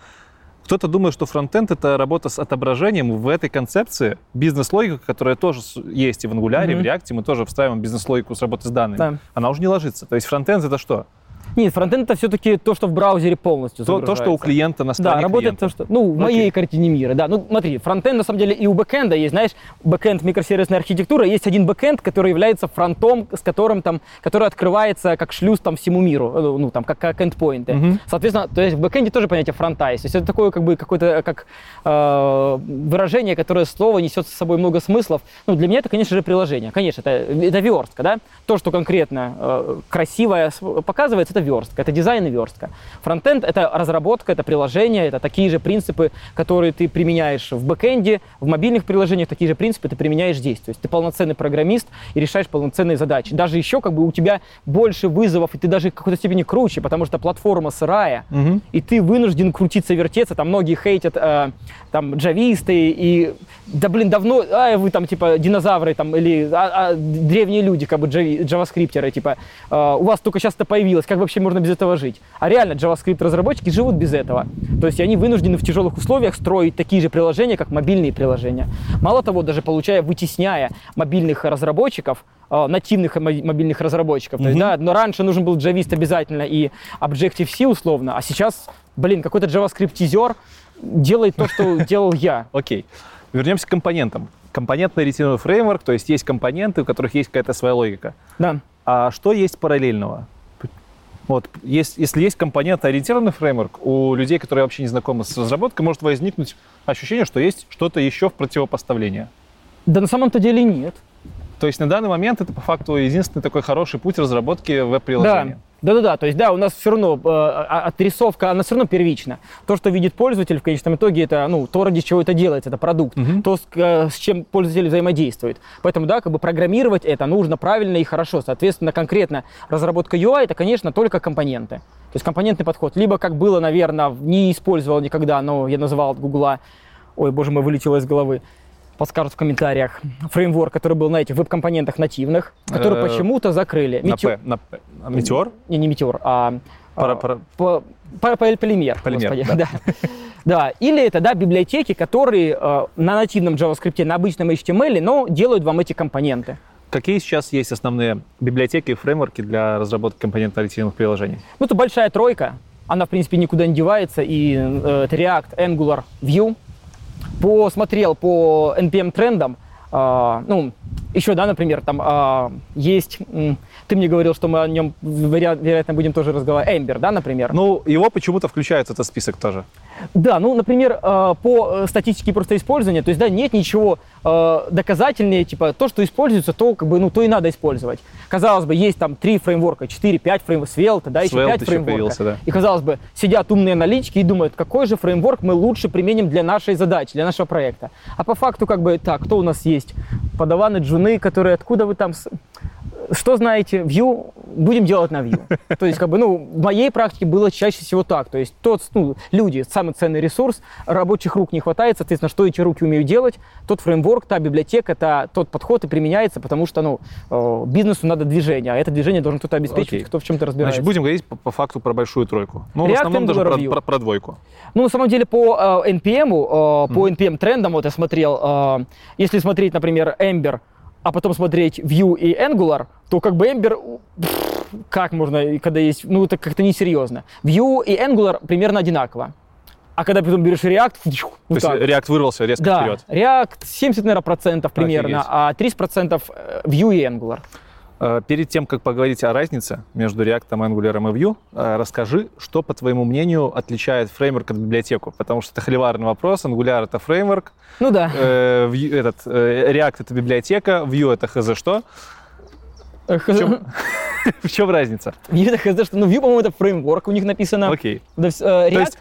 Кто-то думает, что фронтенд — это работа с отображением. В этой концепции бизнес-логика, которая тоже есть и в Angular, и в React, мы тоже встраиваем бизнес-логику с работы с данными, она уже не ложится. То есть фронтенд — это что? Нет, фронтенд — это все-таки то, что в браузере полностью загружается. То, что у клиента на стороне работает клиента. То, что, в моей картине мира, смотри, фронтенд, на самом деле, и у бэкенда есть, бэкенд микросервисная архитектура, есть один бэкенд, который является фронтом, с которым который открывается как шлюз всему миру, как эндпоинты. Соответственно, то есть в бэкенде тоже понятие фронта есть. То есть это такое, выражение, которое слово несет с собой много смыслов. Для меня это, конечно же, приложение. Конечно, это верстка, То, что конкретно красивое показывается, это верстка, это дизайн и верстка. Фронтенд — это разработка, это приложение, это такие же принципы, которые ты применяешь в бэкэнде, в мобильных приложениях, такие же принципы ты применяешь здесь. То есть ты полноценный программист и решаешь полноценные задачи. Даже еще у тебя больше вызовов, и ты даже в какой-то степени круче, потому что платформа сырая, и ты вынужден крутиться, вертеться. Там многие хейтят джависты, и давно, вы динозавры или древние люди, джаваскриптеры, у вас только сейчас это появилось, как вообще можно без этого жить? А реально, JavaScript-разработчики живут без этого. То есть они вынуждены в тяжелых условиях строить такие же приложения, как мобильные приложения. Мало того, даже вытесняя мобильных разработчиков, нативных мобильных разработчиков. То есть, но раньше нужен был джавист обязательно и Objective-C условно, а сейчас, какой-то JavaScript-тизер делает то, что делал я. Окей. Вернемся к компонентам. Компонентный ретиновый фреймворк, то есть есть компоненты, у которых есть какая-то своя логика. Да. А что есть параллельного? Если есть компонент-ориентированный фреймворк, у людей, которые вообще не знакомы с разработкой, может возникнуть ощущение, что есть что-то еще в противопоставлении. Да на самом-то деле нет. То есть на данный момент это по факту единственный такой хороший путь разработки веб-приложения. Да-да-да, то есть у нас все равно отрисовка, она все равно первична. То, что видит пользователь, в конечном итоге, это то, ради чего это делается, это продукт, то, с чем пользователь взаимодействует. Поэтому, программировать это нужно правильно и хорошо. Соответственно, конкретно разработка UI — это, конечно, только компоненты. То есть компонентный подход. Либо, как было, наверное, не использовал никогда, но я называл от Гугла, ой, боже мой, вылетело из головы. Подскажут в комментариях фреймворк, который был на этих веб-компонентах нативных, который почему-то закрыли. Метеор? Не Метеор, а Полимер. Да, или это библиотеки, которые на нативном JavaScript, на обычном HTML, но делают вам эти компоненты. Какие сейчас есть основные библиотеки и фреймворки для разработки компонентно-ориентированных приложений? Это большая тройка, она в принципе никуда не девается, и это React, Angular, Vue. Посмотрел по NPM-трендам, Еще, да, например, там есть, ты мне говорил, что мы о нем, вероятно, будем тоже разговаривать, Ember, да, например. Ну, его почему-то включает этот список тоже. Да, ну, например, по статистике просто использования, то есть, да, нет ничего доказательнее, типа, то, что используется, то, как бы, ну, то и надо использовать. Казалось бы, есть там 3 фреймворка, 4, 5 фреймворков, Svelte, да, еще 5 фреймворков. Появился, да. И, казалось бы, сидят умные аналитики и думают, какой же фреймворк мы лучше применим для нашей задачи, для нашего проекта. А по факту, как бы, так, кто у нас есть? Подаваны, джуны, которые, откуда вы там, что знаете, Vue, будем делать на Vue. То есть, как бы, ну, в моей практике было чаще всего так. То есть, тот, ну, люди, самый ценный ресурс, рабочих рук не хватает, соответственно, что эти руки умеют делать, тот фреймворк, та библиотека, тот подход и применяется, потому что, ну, бизнесу надо движение, а это движение должен кто-то обеспечивать, кто в чем-то разбирается. Значит, будем говорить по факту про большую тройку. Ну, в основном даже про двойку. Ну, на самом деле, по NPM, по NPM-трендам, вот я смотрел, если смотреть, например, Ember, а потом смотреть Vue и Angular, то как бы Ember, как можно, когда есть, ну это как-то несерьезно. Vue и Angular примерно одинаково. А когда потом берешь React, вот то так. Есть React вырвался резко вперед. Да, React 70, наверное, процентов примерно, а 30% Vue и Angular. Перед тем, как поговорить о разнице между React, Angular и Vue, расскажи, что, по твоему мнению, отличает фреймворк от библиотеку, потому что это холиварный вопрос, Angular — это фреймворк, ну да. React — это библиотека, Vue — это хз что? В чем разница? Vue — это хз что? Ну, Vue, по-моему, это фреймворк, у них написано. Окей. React?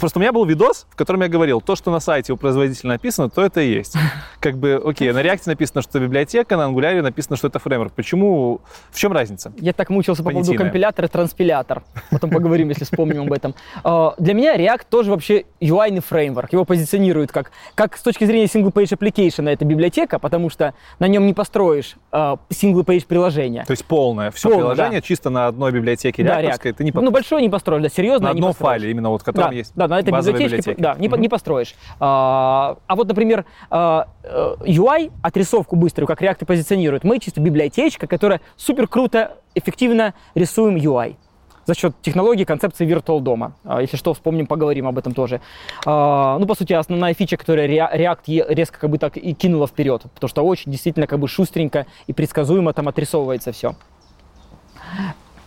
Просто у меня был видос, в котором я говорил, то, что на сайте у производителя написано, то это и есть. Как бы, окей, на React написано, что библиотека, на Angular написано, что это фреймворк. Почему? В чем разница? Я так мучился по поводу компилятора и транспилятора. Потом поговорим, если вспомним об этом. Для меня React тоже вообще UI-ный фреймворк. Его позиционируют как с точки зрения single-page application, это библиотека, потому что на нем не построишь single-page приложение. То есть полное. Все приложение чисто на одной библиотеке реакторской. Ты не построишь. Ну, большое не построишь, да, серьезно. На одном файле, именно вот, который есть. Да, на этой библиотечке не построишь. А вот, например, UI, отрисовку быструю, как React позиционирует, мы чисто библиотечка, которая супер круто, эффективно рисуем UI за счет технологии, концепции Virtual DOM. Если что, вспомним, поговорим об этом тоже. Ну, по сути, основная фича, которая React резко как бы так и кинула вперед, потому что очень действительно как бы шустренько и предсказуемо там отрисовывается все.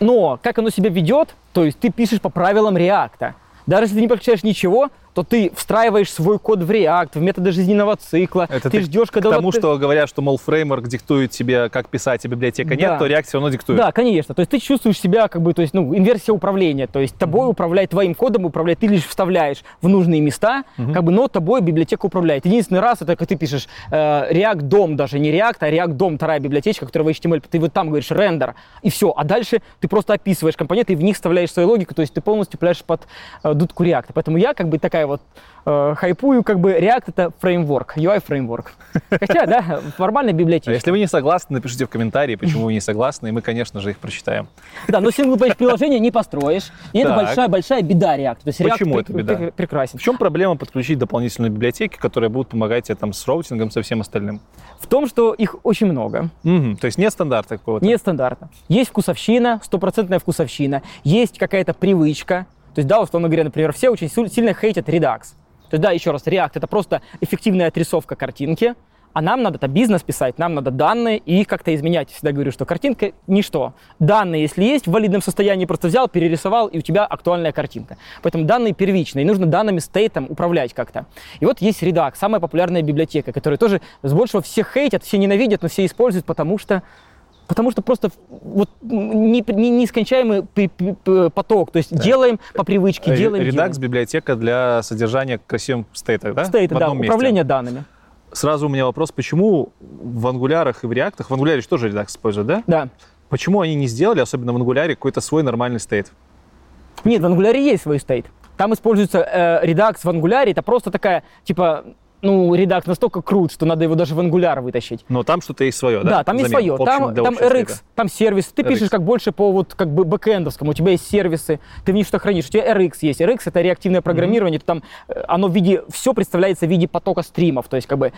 Но как оно себя ведет, то есть ты пишешь по правилам React. Даже если ты не подключаешь ничего, то ты встраиваешь свой код в React, в методы жизненного цикла. Это ты ждешь, когда... Потому что говорят, что, мол, фреймворк диктует тебе, как писать, а библиотека нет, то React все равно диктует. Да, конечно. То есть ты чувствуешь себя, как бы, то есть, ну, инверсия управления. То есть тобой управляет, твоим кодом управляет, ты лишь вставляешь в нужные места, как бы, но тобой библиотека управляет. Единственный раз, это как ты пишешь React DOM, даже не React, а React DOM, вторая библиотечка, которая в HTML, ты вот там говоришь рендер, и все. А дальше ты просто описываешь компоненты и в них вставляешь свою логику, то есть ты полностью пляшешь под дудку React. Поэтому я, как бы, такая вот хайпую, как бы React — это фреймворк, UI-фреймворк. Хотя, да, формальная библиотека. Если вы не согласны, напишите в комментарии, почему вы не согласны, и мы, конечно же, их прочитаем. Да, но сингл-пейдж приложение не построишь, и это большая-большая беда React. То есть React почему это беда? Прекрасен. В чем проблема подключить дополнительные библиотеки, которые будут помогать тебе там с роутингом, со всем остальным? В том, что их очень много. То есть нет стандарта какого-то? Нет стандарта. Есть вкусовщина, стопроцентная вкусовщина, есть какая-то привычка. То есть, да, условно говоря, например, все очень сильно хейтят Redux. То есть, да, еще раз, React — это просто эффективная отрисовка картинки, а нам надо-то бизнес писать, нам надо данные и их как-то изменять. Я всегда говорю, что картинка — ничто. Данные, если есть, в валидном состоянии просто взял, перерисовал, и у тебя актуальная картинка. Поэтому данные первичные, и нужно данными стейтом управлять как-то. И вот есть Redux, самая популярная библиотека, которую тоже с большего все хейтят, все ненавидят, но все используют, потому что просто вот нескончаемый поток, то есть делаем по привычке, делаем. Redux — библиотека для содержания красивых стейтов, да? Стейты, да, управление данными. Сразу у меня вопрос, почему в Angular и в React, в Angular тоже Redux используют, да? Да. Почему они не сделали, особенно в Angular, какой-то свой нормальный стейт? Нет, в Angular есть свой стейт. Там используется Redux в Angular, это просто такая, типа... Ну, Redux настолько крут, что надо его даже в Angular вытащить. Но там что-то есть свое, да? Да, там есть свое. Там RX, там сервис. Ты пишешь как больше по вот как бы бэкэндовскому. У тебя есть сервисы, ты в них что-то хранишь. У тебя RX есть. RX — это реактивное программирование. Там оно в виде, все представляется в виде потока стримов. То есть как бы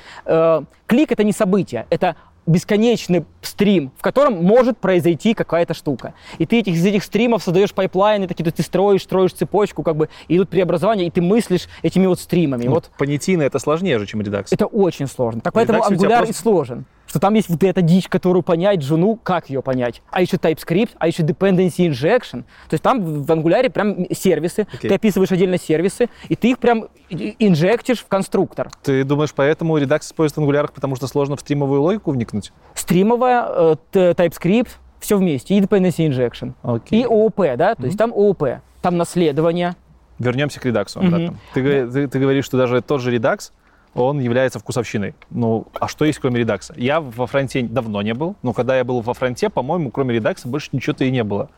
клик — это не событие, это бесконечный стрим, в котором может произойти какая-то штука. И ты из этих стримов создаешь пайплайны, такие, ты строишь цепочку, как бы, и идут преобразования, и ты мыслишь этими вот стримами. Вот понятийно это сложнее же, чем Redux. Это очень сложно. Так поэтому Angular и сложен. что там есть вот эта дичь, которую понять, жену, как ее понять. А еще TypeScript, а еще Dependency Injection. То есть там в Angular прям сервисы, ты описываешь отдельно сервисы, и ты их прям инжектишь в конструктор. Ты думаешь, поэтому Redux использует в Angular, потому что сложно в стримовую логику вникнуть? Стримовая, TypeScript, все вместе, и Dependency Injection, и ООП, да, то есть там ООП, там наследование. Вернемся к Redux. Да, ты говоришь, что даже тот же Redux, он является вкусовщиной. Ну, а что есть кроме Redux? Я во фронте давно не был, но когда я был во фронте, по-моему, кроме Redux больше ничего-то и не было.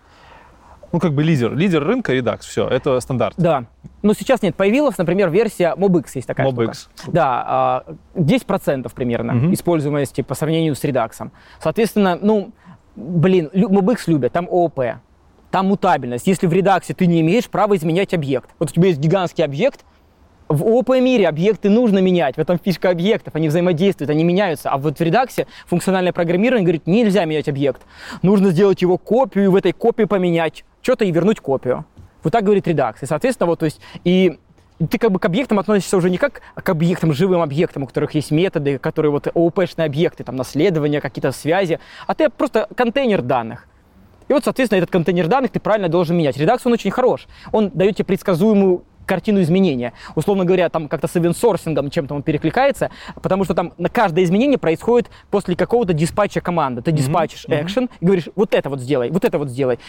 Ну, как бы лидер рынка Redux, все, это стандарт. Да, но сейчас нет, появилась, например, версия MobX, есть такая штука. Да, 10% примерно используемости по сравнению с Redux. Соответственно, MobX любят, там ООП. Там мутабельность. Если в редаксе ты не имеешь права изменять объект. Вот у тебя есть гигантский объект, в ООП-мире объекты нужно менять, в этом фишка объектов, они взаимодействуют, они меняются. А вот в редаксе функциональное программирование говорит, нельзя менять объект, нужно сделать его копию, и в этой копии поменять что-то и вернуть копию. Вот так говорит редакс. И, соответственно, вот, то есть, и ты как бы к объектам относишься уже не как к объектам, живым объектам, у которых есть методы, которые вот ООП-шные объекты, там наследование, какие-то связи, а ты просто контейнер данных. И вот, соответственно, этот контейнер данных ты правильно должен менять. Redux, он очень хорош. Он дает тебе предсказуемую картину изменения. Условно говоря, там как-то с ивентсорсингом чем-то он перекликается, потому что там каждое изменение происходит после какого-то диспатча команды. Ты диспатчишь экшен и говоришь, вот это вот сделай.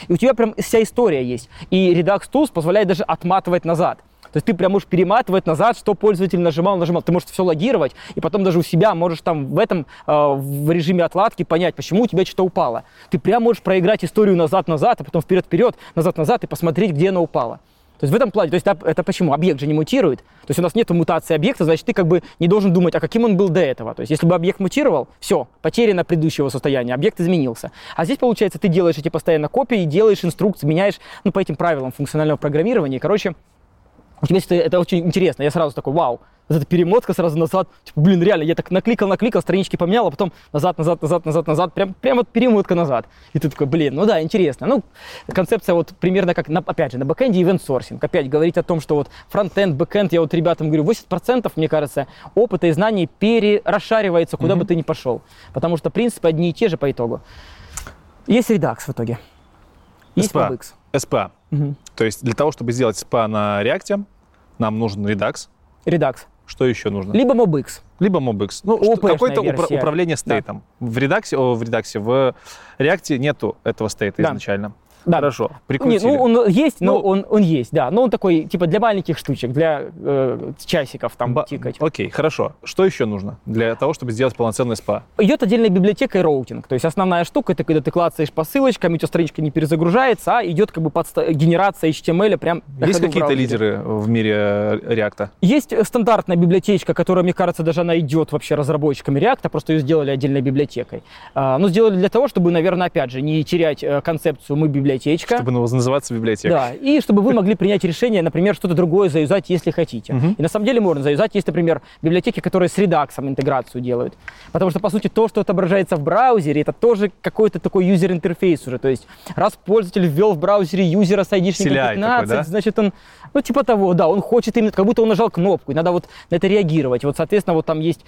И у тебя прям вся история есть. И Redux Tools позволяет даже отматывать назад. То есть ты прям можешь перематывать назад, что пользователь нажимал. Ты можешь все логировать, и потом даже у себя можешь там в этом, в режиме отладки понять, почему у тебя что-то упало. Ты прям можешь проиграть историю назад-назад, а потом вперед-вперед, назад-назад и посмотреть, где она упала. То есть в этом плане, то есть это почему? Объект же не мутирует. То есть у нас нет мутации объекта, значит, ты как бы не должен думать, а каким он был до этого. То есть если бы объект мутировал, все, потеряно предыдущего состояния, объект изменился. А здесь, получается, ты делаешь эти постоянно копии, делаешь инструкции, меняешь, ну, по этим правилам функционального программирования, и, короче, у тебя это очень интересно, я сразу такой, вау, вот эта перемотка сразу назад, типа, блин, реально, я так накликал, странички поменял, а потом назад, прям вот перемотка назад. И ты такой, блин, ну да, интересно. Ну, концепция вот примерно как, опять же, на бэкэнде ивент-сорсинг. Опять говорить о том, что вот фронтенд, бэкэнд, я вот ребятам говорю, 80%, мне кажется, опыта и знаний расшаривается, куда бы ты ни пошел. Потому что принципы одни и те же по итогу. Есть Redux в итоге. Есть MobX. SPA. То есть для того, чтобы сделать SPA на React, нам нужен Redux. Что еще нужно? Либо MobX. Ну, какое-то управление стейтом. Да. В React нету этого стейта изначально. Да. Хорошо, прикрутили. Не, он есть, но он есть, да. Но он такой, типа, для маленьких штучек, для часиков там тикать. Окей, хорошо. Что еще нужно для того, чтобы сделать полноценный SPA? Идет отдельная библиотека и роутинг. То есть основная штука, это когда ты клацаешь по ссылочкам, у тебя страничка не перезагружается, а идет как бы генерация HTML прям. Есть какие-то лидеры в мире React? Есть стандартная библиотечка, которая, мне кажется, даже она идет вообще разработчиками React, просто ее сделали отдельной библиотекой. Но сделали для того, чтобы, наверное, опять же, не терять концепцию «мы библиотека». Чтобы называться библиотека. Да, и чтобы вы могли принять решение, например, что-то другое заюзать, если хотите. И на самом деле можно заюзать, есть, например, библиотеки, которые с Redux'ом интеграцию делают. Потому что, по сути, то, что отображается в браузере, это тоже какой-то такой юзер-интерфейс уже. То есть, раз пользователь ввел в браузере юзера с айдишником 15, такой, да? Значит, он, ну, типа того, да, он хочет именно, как будто он нажал кнопку, и надо вот на это реагировать. Вот, соответственно, вот там есть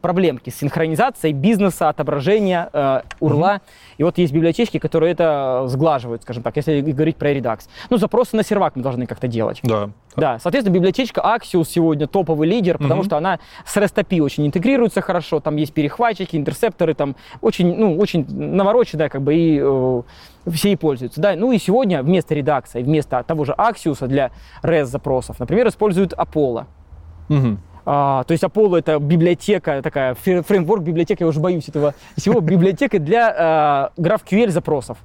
проблемки с синхронизацией бизнеса, отображения, урла. И вот есть библиотечки, которые это сглаживают. Скажем так, если говорить про Redux. Ну, запросы на сервак мы должны как-то делать. Да. Соответственно, библиотечка Axios сегодня топовый лидер, потому что она с REST API очень интегрируется хорошо, там есть перехватчики, интерцепторы, там очень навороченная, как бы, и все и пользуются. Да? Ну и сегодня вместо Redux, вместо того же Axios для REST-запросов, например, используют Apollo. То есть Apollo — это библиотека, такая фреймворк-библиотека, я уже боюсь этого всего, библиотека для GraphQL-запросов.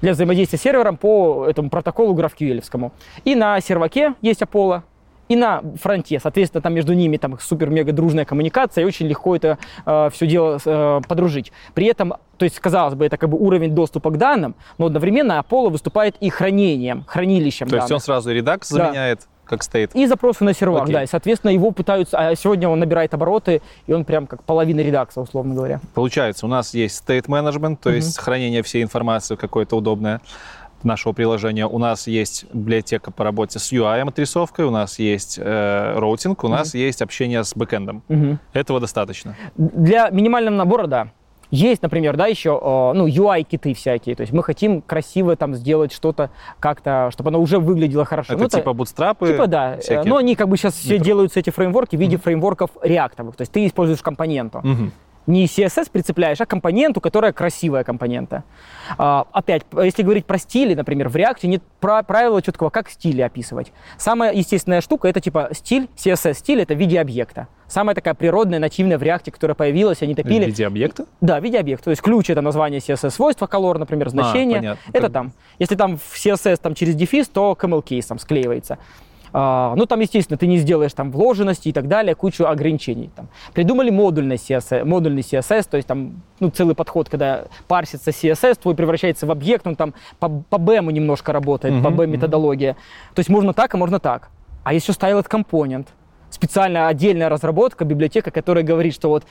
Для взаимодействия с сервером по этому протоколу GraphQL-евскому. И на серваке есть Apollo, и на фронте. Соответственно, там между ними там супер-мега-дружная коммуникация, и очень легко это все дело подружить. При этом, то есть, казалось бы, это как бы уровень доступа к данным, но одновременно Apollo выступает и хранилищем данных. То есть он сразу Redux заменяет? Да. Как стоит. И запросы на сервак, да, и, соответственно, его пытаются, а сегодня он набирает обороты, и он прям как половина редакса, условно говоря. Получается, у нас есть state management, то есть хранение всей информации какое-то удобное. нашего приложения, у нас есть библиотека по работе с UI-отрисовкой, у нас есть роутинг, у нас есть общение с бэкэндом. Этого достаточно. Для минимального набора, да. Есть, например, да, еще ну, UI-киты всякие. То есть мы хотим красиво там сделать что-то как-то, чтобы оно уже выглядело хорошо. Это ну, типа бутстрапы? Типа, да. Всякие. Но они как бы сейчас все делаются, эти фреймворки, в виде фреймворков реактовых. То есть ты используешь компоненту. Не CSS прицепляешь, а компоненту, которая красивая компонента. Опять, если говорить про стили, например, в React нет правила четкого, как стили описывать. Самая естественная штука — это типа стиль, CSS-стиль — это в виде объекта. Самая такая природная, нативная в React, которая появилась, они топили. В виде объекта? Да, в виде объекта. То есть ключ — это название CSS-свойства, color, например, значение. Это там. Если там в CSS там, через дефис, то camel-case там склеивается. Ну, там, естественно, ты не сделаешь там вложенности и так далее, кучу ограничений. Там. Придумали модульный CSS, то есть там ну, целый подход, когда парсится CSS, твой превращается в объект, он там по BEM немножко работает, по BEM-методология. То есть можно так, а можно так. А еще styled component. Специально отдельная разработка, библиотека, которая говорит, что вот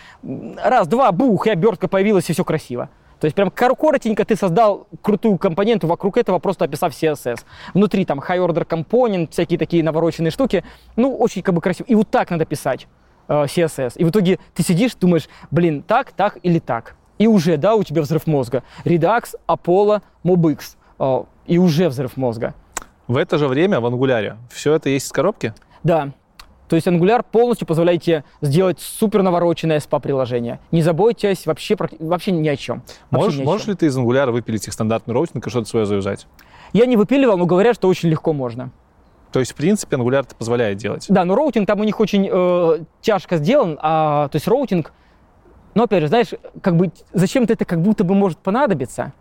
раз, два, бух, и обертка появилась, и все красиво. То есть прям коротенько ты создал крутую компоненту вокруг этого, просто описав CSS. Внутри там high-order component, всякие такие навороченные штуки. Ну, очень как бы красиво. И вот так надо писать CSS. И в итоге ты сидишь, думаешь, блин, так, так или так. И уже, да, у тебя взрыв мозга. Redux, Apollo, MobX. И уже взрыв мозга. В это же время в Angular все это есть из коробки? Да. То есть Angular полностью позволяет тебе сделать супер навороченное СПА-приложение. Не заботьтесь вообще ни о чем. Можешь ли ты из Angular выпилить их стандартный роутинг и что-то свое заюзать? Я не выпиливал, но говорят, что очень легко можно. То есть, в принципе, Angular это позволяет делать? Да, но роутинг там у них очень тяжко сделан. То есть роутинг, ну, опять же, знаешь, как бы зачем-то это как будто бы может понадобиться.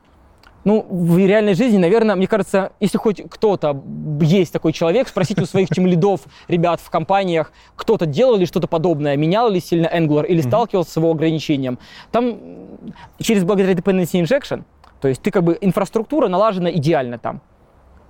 Ну, в реальной жизни, наверное, мне кажется, если хоть кто-то есть такой человек, спросите у своих тимлидов, ребят в компаниях, кто-то делал ли что-то подобное, менял ли сильно Angular или сталкивался с его ограничением. Там через благодаря dependency injection, то есть ты как бы инфраструктура налажена идеально там.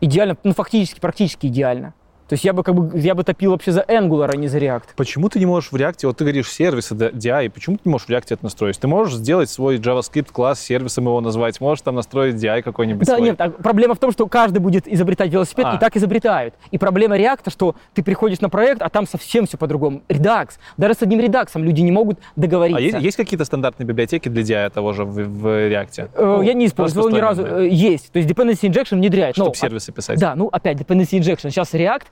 Идеально, ну, фактически, практически идеально. То есть я бы топил вообще за Angular, а не за React. Почему ты не можешь в React, вот ты говоришь сервисы, DI, почему ты не можешь в React это настроить? Ты можешь сделать свой JavaScript-класс, сервисом его назвать, можешь там настроить DI какой-нибудь да, свой. Да, нет, проблема в том, что каждый будет изобретать велосипед, и так изобретают. И проблема React, что ты приходишь на проект, а там совсем все по-другому. Redux, даже с одним Redux люди не могут договориться. А есть какие-то стандартные библиотеки для DI того же в React? Я не использовал ни разу. Есть, то есть dependency injection внедряет. Чтобы сервисы писать. Да, ну опять dependency injection, сейчас React.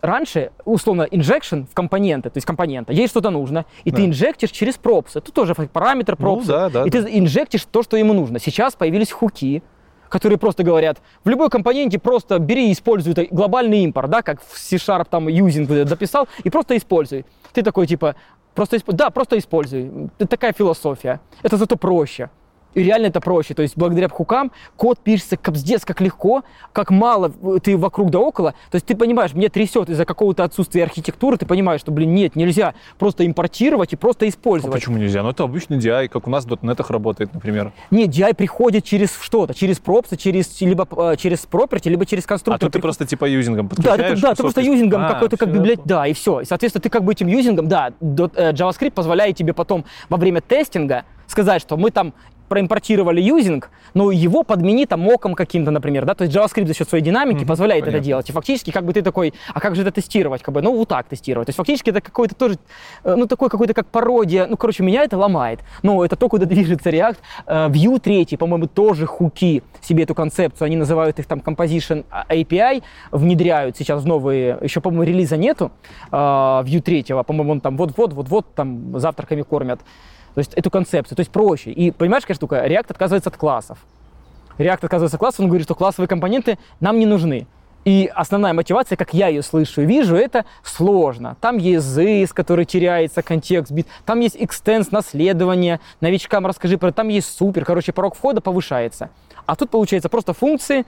Раньше, условно, инжекшн в компоненты, то есть компонента, ей что-то нужно, и ты инжектишь через пропсы. Это тоже параметр пропсы. Ну, да, да, и ты инжектишь то, что ему нужно. Сейчас появились хуки, которые просто говорят, в любой компоненте просто бери и используй глобальный импорт, да, как в C-Sharp там using дописал, и просто используй. Ты такой типа, просто используй. Это такая философия. Это зато проще. И реально это проще. То есть благодаря хукам код пишется капздец как легко, как мало ты вокруг да около. То есть ты понимаешь, мне трясет из-за какого-то отсутствия архитектуры, ты понимаешь, что, блин, нет, нельзя просто импортировать и просто использовать. А почему нельзя? Ну это обычный DI, как у нас в дотнетах работает, например. Нет, DI приходит через что-то, через пропсы, либо через property, либо через конструктор. А тут ты просто типа юзингом подключаешь? Да, ты просто юзингом какой-то как библиотека, да, и все. И, соответственно, ты как бы этим юзингом, да, JavaScript позволяет тебе потом во время тестинга сказать, что мы там проимпортировали юзинг, но его подмени там моком каким-то, например, да, то есть JavaScript за счет своей динамики позволяет это делать, и фактически как бы ты такой, а как же это тестировать, как бы, ну вот так тестировать, то есть фактически это какой-то тоже, ну такой какой-то как пародия, ну короче, меня это ломает, но это то, куда движется React. Vue 3, по-моему, тоже хуки себе эту концепцию, они называют их там Composition API, внедряют сейчас в новые, еще, по-моему, релиза нету Vue 3, по-моему, он там вот-вот там завтраками кормят. То есть эту концепцию, то есть проще. И понимаешь, какая штука? React отказывается от классов. Он говорит, что классовые компоненты нам не нужны. И основная мотивация, как я ее слышу и вижу, это сложно. Там язык, который теряется, контекст бит. Там есть экстенс, наследование. Новичкам расскажи про это. Там есть супер. Короче, порог входа повышается. А тут, получается, просто функции,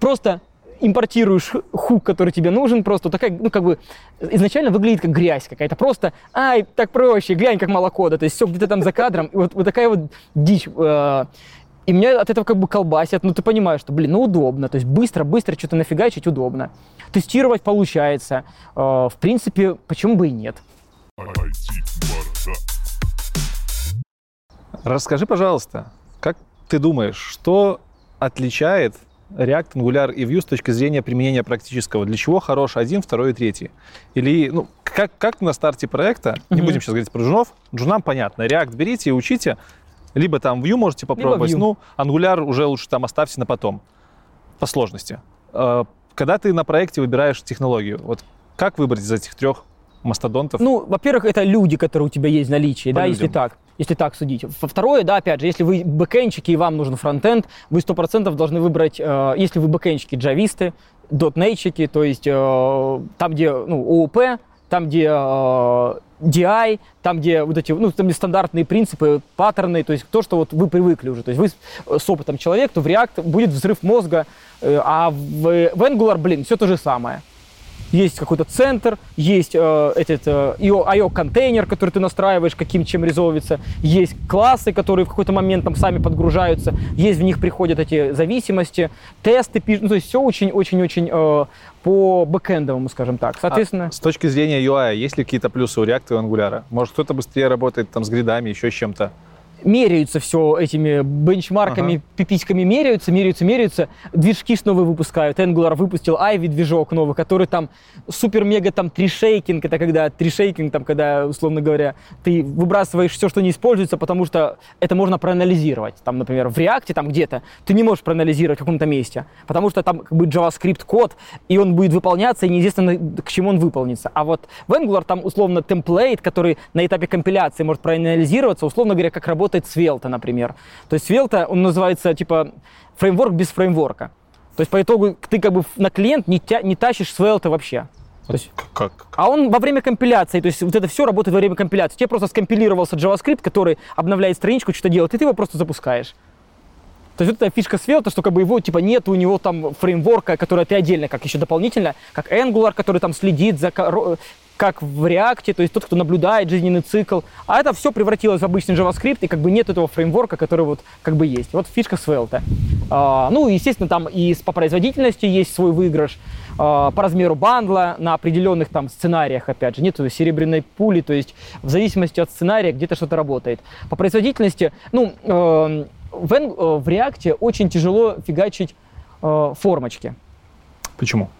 просто импортируешь хук, который тебе нужен, просто такая, ну, как бы, изначально выглядит как грязь какая-то, просто, ай, так проще, глянь, как мало кода, то есть все где-то там за кадром, и вот такая вот дичь. И меня от этого как бы колбасят, ну, ты понимаешь, что, блин, ну, удобно, то есть быстро что-то нафигачить удобно. Тестировать получается, в принципе, почему бы и нет. Расскажи, пожалуйста, как ты думаешь, что отличает React, Angular и Vue с точки зрения применения практического. Для чего хорош один, второй и третий? Или, ну, как на старте проекта, не будем сейчас говорить про джунов, джунам понятно, React берите и учите, либо там Vue можете попробовать, ну, Angular уже лучше там оставьте на потом, по сложности. Когда ты на проекте выбираешь технологию, вот как выбрать из этих трех мастодонтов? Ну, во-первых, это люди, которые у тебя есть в наличии, да, если так судить. Второе, да, опять же, если вы бэкэнщики и вам нужен фронтенд, вы 100% должны выбрать, если вы бэкэнщики, джависты, дотнетчики, то есть там, где ООП, там, где DI, там, где вот эти, ну, там, где стандартные принципы, паттерны, то есть то, что вот вы привыкли уже. То есть вы с опытом человек, то в React будет взрыв мозга, а в Angular, все то же самое. Есть какой-то центр, есть этот IO-контейнер, который ты настраиваешь, чем резолвится, есть классы, которые в какой-то момент там сами подгружаются, есть в них приходят эти зависимости, тесты пишут, ну, то есть все очень-очень-очень по бэкэндовому, скажем так. Соответственно... А с точки зрения UI, есть ли какие-то плюсы у React и Angular? Может, кто-то быстрее работает там с гридами, еще с чем-то? Меряются все этими бенчмарками, пиписьками меряются. Движки новые выпускают. Angular выпустил Ivy движок новый, который там супер-мега там тришейкинг. Это когда тришейкинг, там, когда, условно говоря, ты выбрасываешь все, что не используется, потому что это можно проанализировать. Там, например, в React там где-то ты не можешь проанализировать в каком-то месте, потому что там как бы JavaScript-код, и он будет выполняться, и неизвестно, к чему он выполнится. А вот в Angular там, условно, темплейт, который на этапе компиляции может проанализироваться, условно говоря, как работает Svelte, например. То есть Svelte, он называется типа фреймворк без фреймворка. То есть по итогу ты как бы на клиент не тащишь Svelte вообще. То есть, как? А он во время компиляции, то есть вот это все работает во время компиляции. Тебе просто скомпилировался JavaScript, который обновляет страничку, что-то делает, и ты его просто запускаешь. То есть вот эта фишка Svelte, что как бы его типа нет, у него там фреймворка, который ты отдельно, как еще дополнительно, как Angular, который там следит за... как в React, то есть тот, кто наблюдает жизненный цикл. А это все превратилось в обычный JavaScript, и как бы нет этого фреймворка, который вот как бы есть. Вот фишка Svelte. Ну, естественно, там и по производительности есть свой выигрыш, по размеру бандла на определенных там сценариях, опять же, нет серебряной пули, то есть в зависимости от сценария где-то что-то работает. По производительности, ну, в React очень тяжело фигачить формочки. Почему?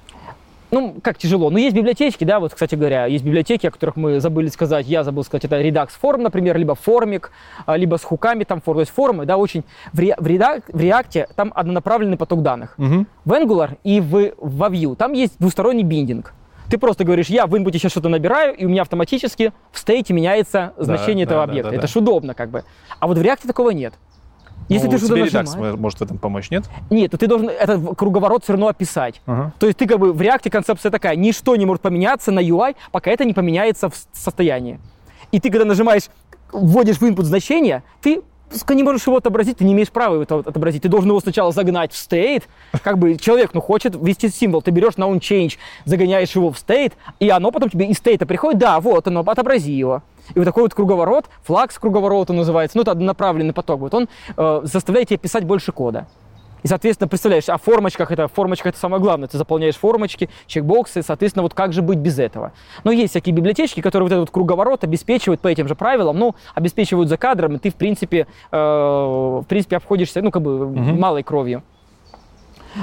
Ну, как тяжело. Но есть библиотечки, да, вот, кстати говоря, есть библиотеки, о которых мы забыли сказать, я забыл сказать, это Redux Form, например, либо Formik, либо с хуками, там, то есть формы, да, очень... В React там однонаправленный поток данных. В Angular и во Vue там есть двусторонний биндинг. Ты просто говоришь, я в инпуте сейчас что-то набираю, и у меня автоматически в стейте меняется значение этого объекта. Это ж удобно, как бы. А вот в React такого нет. Если ты что-то нажимаешь... Redux может в этом помочь, нет? Нет, то ты должен этот круговорот все равно описать. То есть ты как бы в React концепция такая, ничто не может поменяться на UI, пока это не поменяется в состоянии. И ты когда нажимаешь, вводишь в input значение, ты не можешь его отобразить, ты не имеешь права его отобразить. Ты должен его сначала загнать в state, как бы человек, хочет ввести символ, ты берешь на onChange, загоняешь его в state, и оно потом тебе из state приходит, да, вот оно, отобрази его. И вот такой вот круговорот, флакс круговорота называется, ну, это однонаправленный поток, вот он заставляет тебя писать больше кода. И, соответственно, представляешь, о формочках, формочка это самое главное, ты заполняешь формочки, чекбоксы, соответственно, вот как же быть без этого? Но есть всякие библиотечки, которые вот этот вот круговорот обеспечивают по этим же правилам, ну, обеспечивают за кадром, и ты, в принципе обходишься, ну, как бы малой кровью.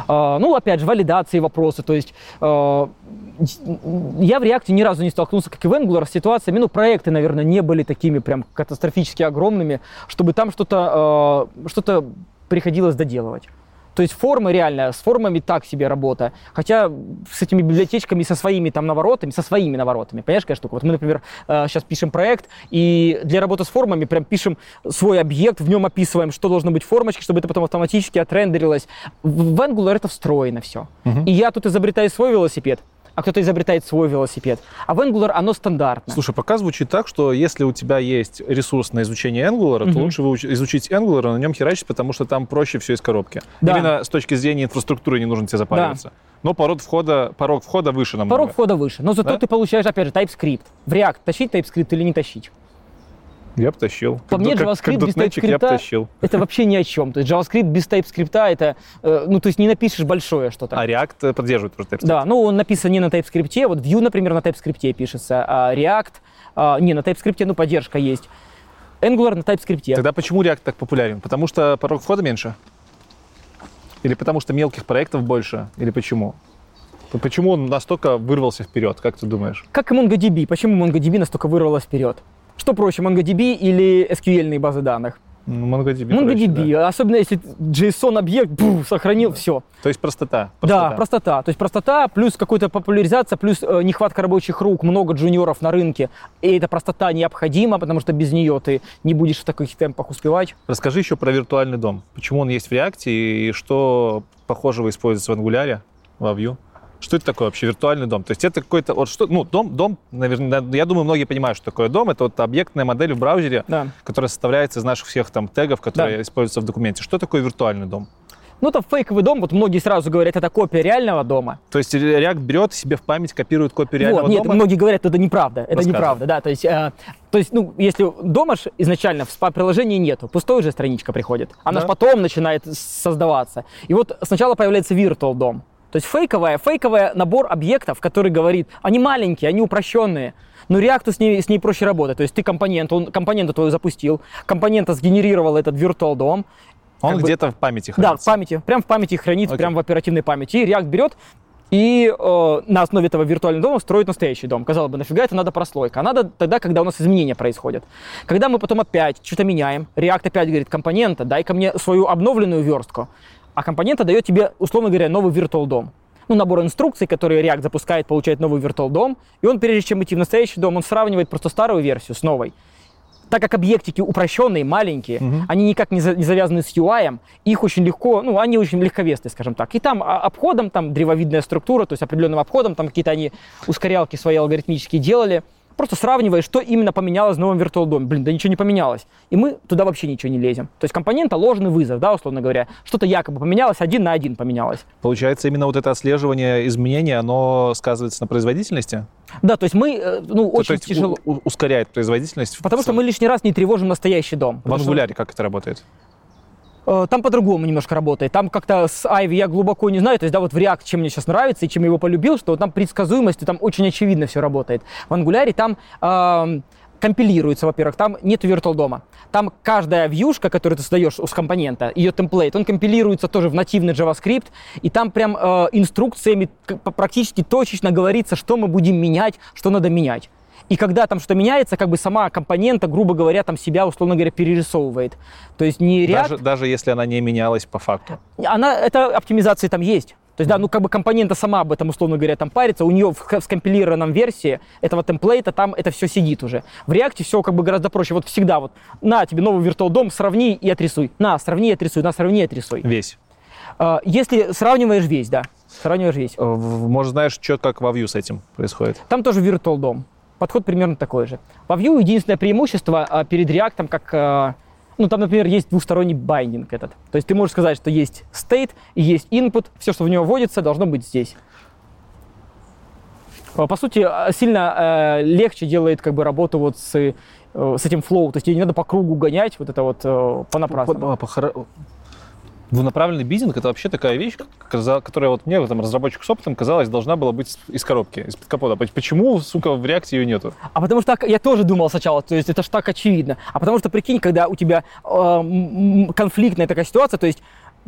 Ну, опять же, валидации вопросы, то есть я в React ни разу не столкнулся, как и в Angular, с ситуациями, ну, проекты, наверное, не были такими прям катастрофически огромными, чтобы там что-то приходилось доделывать. То есть формы реально, с формами так себе работа, хотя с этими библиотечками, со своими наворотами, понимаешь, какая штука? Вот мы, например, сейчас пишем проект, и для работы с формами прям пишем свой объект, в нем описываем, что должно быть в формочке, чтобы это потом автоматически отрендерилось. В Angular это встроено все. И я тут изобретаю свой велосипед, а кто-то изобретает свой велосипед. А в Angular оно стандартно. Слушай, пока звучит так, что если у тебя есть ресурс на изучение Angular, то лучше изучить Angular, на нем херачить, потому что там проще все из коробки. Да. Именно с точки зрения инфраструктуры не нужно тебе запариваться. Да. Но порог входа выше намного. Порог входа выше, но зато ты получаешь, опять же, TypeScript. В React тащить TypeScript или не тащить? Я бы тащил. По мне JavaScript без TypeScript это вообще ни о чем. То есть JavaScript без TypeScript это, ну то есть не напишешь большое что-то. А React поддерживает тоже TypeScript. Да, ну он написан не на TypeScript, вот Vue, например, на TypeScript пишется, а React, не на TypeScript, ну поддержка есть. Angular на TypeScript. Тогда почему React так популярен? Потому что порог входа меньше? Или потому что мелких проектов больше? Или почему? Почему он настолько вырвался вперед, как ты думаешь? Как и MongoDB. Почему MongoDB настолько вырвалась вперед? Что проще, MongoDB или SQL-ные базы данных? MongoDB, да. Особенно если JSON-объект сохранил, да. Все. То есть простота. Да, простота. То есть простота плюс какая-то популяризация, плюс нехватка рабочих рук, много джуниоров на рынке. И эта простота необходима, потому что без нее ты не будешь в таких темпах успевать. Расскажи еще про виртуальный дом. Почему он есть в React и что похожего используется в Angular, во Vue? Что это такое вообще виртуальный дом? То есть это какой-то вот что, ну, дом, наверное, я думаю, многие понимают, что такое дом. Это вот объектная модель в браузере, да. Которая составляется из наших всех там тегов, которые да. Используются в документе. Что такое виртуальный дом? Ну, это фейковый дом, вот многие сразу говорят, это копия реального дома. То есть React берет себе в память, копирует копию реального дома? Нет, многие говорят, это неправда, да. То есть, ну, если дома ж изначально в спа-приложении нету, пустой уже страничка приходит, она да. Же потом начинает создаваться. И вот сначала появляется Virtual DOM. То есть фейковая набор объектов, который говорит, они маленькие, они упрощенные, но React с ней проще работать. То есть ты компоненту твою запустил, компонента сгенерировал этот Virtual DOM. Он где-то в памяти хранится? Да, в памяти, прям в памяти хранится, прям в оперативной памяти. И React берет и на основе этого виртуального дома строит настоящий дом. Казалось бы, нафига это надо прослойка? А надо тогда, когда у нас изменения происходят. Когда мы потом опять что-то меняем, React опять говорит, компонента, дай-ка мне свою обновленную верстку. А компонента дает тебе, условно говоря, новый Virtual DOM. Ну, набор инструкций, которые React запускает, получает новый Virtual DOM. И он, прежде чем идти в настоящий дом, он сравнивает просто старую версию с новой. Так как объектики упрощенные, маленькие, они никак не завязаны с UI, их очень легко, ну, они очень легковесные, скажем так. И там обходом, там древовидная структура, то есть определенным обходом, там какие-то они ускорялки свои алгоритмические делали. Просто сравнивая, что именно поменялось в новом Virtual DOM. Блин, да ничего не поменялось. И мы туда вообще ничего не лезем. То есть компонента ложный вызов, да, условно говоря. Что-то якобы поменялось, 1 на 1 поменялось. Получается, именно вот это отслеживание изменений, оно сказывается на производительности? Да, то есть мы, ну, очень тяжело... ускоряет производительность? Потому что мы лишний раз не тревожим настоящий дом. В Angular как это работает? Там по-другому немножко работает. Там как-то с Ivy я глубоко не знаю. То есть, да, вот в React, чем мне сейчас нравится и чем я его полюбил, что там предсказуемостью там очень очевидно все работает. В Angular там компилируется, во-первых, там нет Virtual DOM. Там каждая вьюшка, которую ты создаешь с компонента, ее темплейт, он компилируется тоже в нативный JavaScript, и там прям инструкциями практически точечно говорится, что мы будем менять, что надо менять. И когда там что меняется, как бы сама компонента, грубо говоря, там себя, условно говоря, перерисовывает. То есть не React... Даже если она не менялась по факту? Это оптимизации там есть. То есть, да, ну как бы компонента сама об этом, условно говоря, там парится, у нее в скомпилированном версии этого темплейта там это все сидит уже. В React все как бы гораздо проще. Вот всегда вот, на тебе новый Virtual DOM, сравни и отрисуй. На, сравни и отрисуй, на, сравни и отрисуй. Весь. Если сравниваешь весь, да, сравниваешь весь. Может, знаешь, что как во Vue с этим происходит? Там тоже Virtual DOM. Подход примерно такой же. Во Vue единственное преимущество перед React, как, ну, там, например, есть двусторонний байдинг этот. То есть ты можешь сказать, что есть state и есть input, все, что в него вводится, должно быть здесь. По сути, сильно легче делает как бы работу вот с этим flow, то есть тебе не надо по кругу гонять вот это вот понапрасну. Двунаправленный биддинг — это вообще такая вещь, которая вот мне, там, разработчику с опытом, казалось, должна была быть из коробки, из-под капота. Почему, сука, в React ее нету? А потому что я тоже думал сначала, то есть это ж так очевидно. А потому что, прикинь, когда у тебя конфликтная такая ситуация, то есть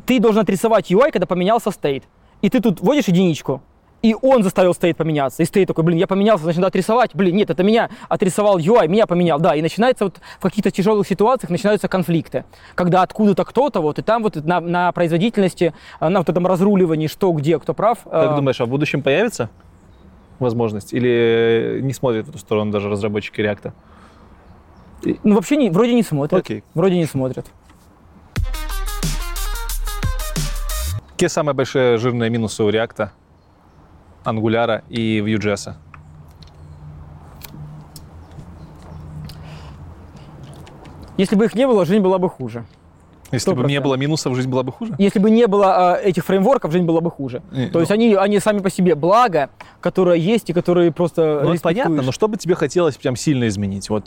ты должен отрисовать UI, когда поменялся state, и ты тут вводишь единичку, и он заставил state поменяться. И state такой, блин, я поменялся, значит, надо отрисовать. Блин, нет, это меня отрисовал UI, меня поменял. Да, и начинается вот в каких-то тяжелых ситуациях начинаются конфликты. Когда откуда-то кто-то, вот, и там вот на производительности, на вот этом разруливании, что, где, кто прав. Как думаешь, а в будущем появится возможность? Или не смотрят в эту сторону даже разработчики React? Ну, вообще, вроде не смотрят. Окей. Вроде не смотрят. Какие самые большие жирные минусы у React? Angular и Vue.js. Если бы их не было, жизнь была бы хуже. Если 100%. Бы не было минусов, жизнь была бы хуже? Если бы не было этих фреймворков, жизнь была бы хуже. То есть они сами по себе благо, которое есть и которые просто респектуешь. Понятно, но что бы тебе хотелось прям сильно изменить? Вот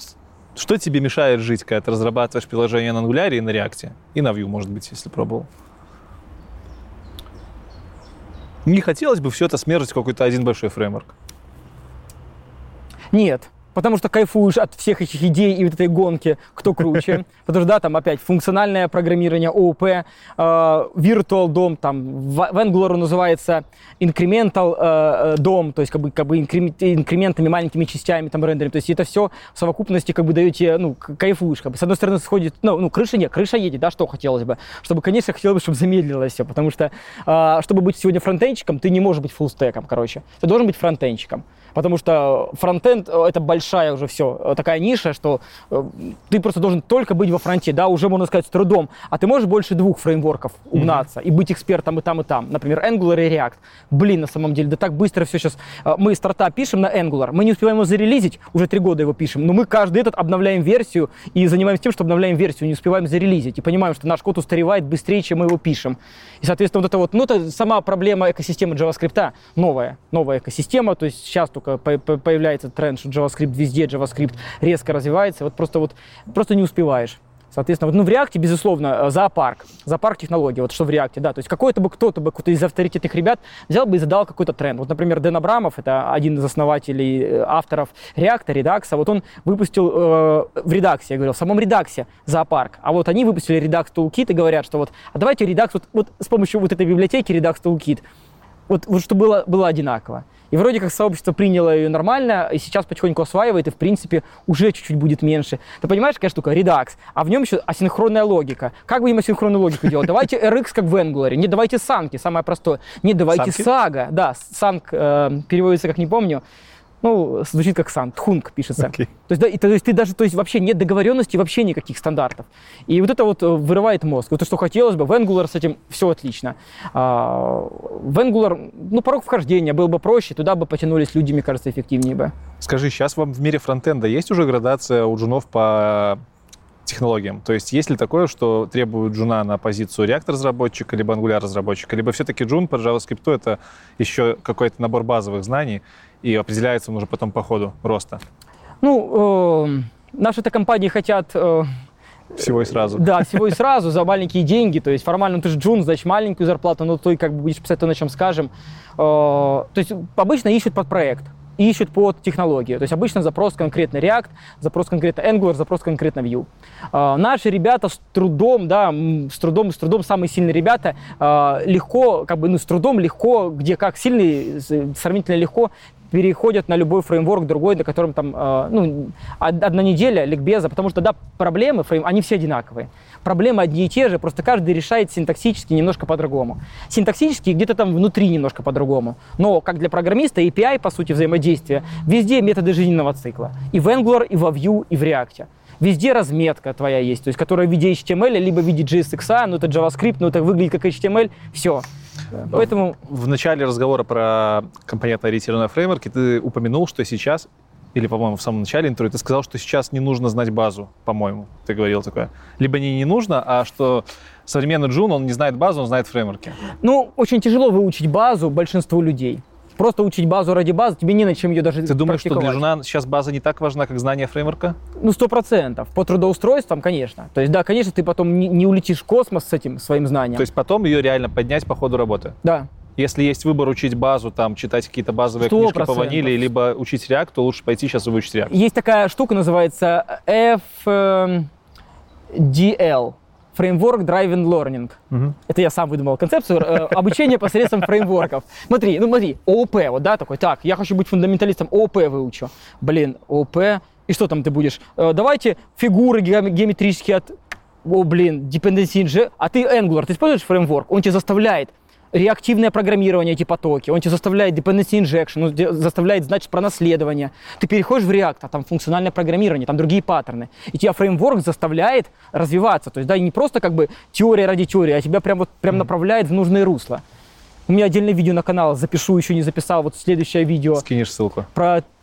что тебе мешает жить, когда ты разрабатываешь приложение на Angular и на React? И на Vue, может быть, если пробовал. Не хотелось бы все это смержить в какой-то один большой фреймворк? Нет. Потому что кайфуешь от всех этих идей и вот этой гонки, кто круче. Потому что, да, там опять функциональное программирование, ООП, Virtual DOM, там в Angular называется Incremental DOM, то есть как бы инкрементами, маленькими частями там рендерим. То есть это все в совокупности как бы даете, ну, кайфуешь. Как бы. С одной стороны сходит, ну, крыша едет, да, что хотелось бы. Чтобы, конечно, хотелось бы, чтобы замедлилось все, потому что, чтобы быть сегодня фронтенчиком, ты не можешь быть фуллстеком, короче. Ты должен быть фронтенчиком. Потому что фронтенд — это большая уже все такая ниша, что ты просто должен только быть во фронте, да, уже, можно сказать, с трудом. А ты можешь больше двух фреймворков угнаться и быть экспертом и там, и там. Например, Angular и React. Блин, на самом деле, да так быстро все сейчас. Мы стартап пишем на Angular, мы не успеваем его зарелизить, уже 3 года его пишем, но мы каждый этот обновляем версию и занимаемся тем, что обновляем версию, не успеваем зарелизить. И понимаем, что наш код устаревает быстрее, чем мы его пишем. И, соответственно, вот это вот, ну, это сама проблема экосистемы JavaScript, новая экосистема, то есть сейчас только появляется тренд, что JavaScript везде, JavaScript резко развивается, вот просто не успеваешь. Соответственно, в React, безусловно, зоопарк технологий, вот что в React, да, то есть кто-то из авторитетных ребят взял бы и задал какой-то тренд. Вот, например, Дэн Абрамов, это один из основателей, авторов React, Redux, вот он выпустил в Redux, я говорил, в самом Redux зоопарк, а вот они выпустили Redux Toolkit и говорят, что вот, а давайте Redux, вот с помощью вот этой библиотеки Redux Toolkit, вот что было одинаково. И вроде как сообщество приняло ее нормально, и сейчас потихоньку осваивает, и, в принципе, уже чуть-чуть будет меньше. Ты понимаешь, какая штука? Redux, а в нем еще асинхронная логика. Как бы им асинхронную логику делать? Давайте RX, как в Angular, не давайте санки, самое простое. Не давайте сага. Да, санк переводится, как не помню. Ну, звучит как сам, тхунг пишется. Okay. То есть ты даже, вообще нет договоренности, вообще никаких стандартов. И вот это вот вырывает мозг. Вот то, что хотелось бы, в Angular с этим все отлично. В Angular, порог вхождения был бы проще, туда бы потянулись люди, мне кажется, эффективнее бы. Скажи, сейчас вам в мире фронтенда есть уже градация у джунов по технологиям? То есть есть ли такое, что требует джуна на позицию React-разработчика, либо Angular-разработчика, либо все-таки джун по JavaScript — это еще какой-то набор базовых знаний, и определяется он уже потом по ходу роста? Наши-то компании хотят... Всего и сразу. Да, всего и сразу, за маленькие деньги. То есть формально ты же джун, значит, маленькую зарплату, но ты как бы будешь писать то, на чем скажем. То есть обычно ищут под проект. Ищут под технологию. То есть обычно запрос конкретно React, запрос конкретно Angular, запрос конкретно Vue. Наши ребята с трудом, самые сильные ребята, легко, где как сильные, сравнительно легко переходят на любой фреймворк другой, на котором там, одна неделя ликбеза, потому что, да, проблемы, они все одинаковые. Проблемы одни и те же, просто каждый решает синтаксически немножко по-другому. Синтаксически где-то там внутри немножко по-другому. Но, как для программиста, API, по сути, взаимодействия, везде методы жизненного цикла. И в Angular, и во Vue, и в React. Везде разметка твоя есть, то есть, которая в виде HTML, либо в виде JSX, но это JavaScript, но это выглядит как HTML, все. Поэтому... В начале разговора про компонентно-ориентированные фреймворки ты упомянул, что сейчас, или, по-моему, в самом начале интервью, ты сказал, что сейчас не нужно знать базу, по-моему, ты говорил такое. Либо не нужно, а что современный джун, он не знает базу, он знает фреймворки. Очень тяжело выучить базу большинству людей. Просто учить базу ради базы, тебе не на чем ее даже практиковать. Ты думаешь, что для джуна сейчас база не так важна, как знание фреймворка? 100%. По трудоустройствам, конечно. То есть, да, конечно, ты потом не улетишь в космос с этим своим знанием. То есть потом ее реально поднять по ходу работы? Да. Если есть выбор учить базу, там, читать какие-то базовые 100%. Книжки по ванили, либо учить React, то лучше пойти сейчас и выучить React. Есть такая штука, называется FDL. Фреймворк Driven Learning. Это я сам выдумал концепцию обучения посредством фреймворков. Смотри, ООП, я хочу быть фундаменталистом, ООП выучу. Блин, ООП, и что там ты будешь? Давайте фигуры геометрические dependency injection. А ты Angular, ты используешь фреймворк, он тебя заставляет. Реактивное программирование, эти потоки, он тебя заставляет dependency injection, он заставляет знать про наследование. Ты переходишь в React, а там функциональное программирование, там другие паттерны. И тебя фреймворк заставляет развиваться. То есть, да, не просто как бы теория ради теории, а тебя прям направляет в нужное русло. У меня отдельное видео на канал, запишу, еще не записал, следующее видео. Скинешь ссылку.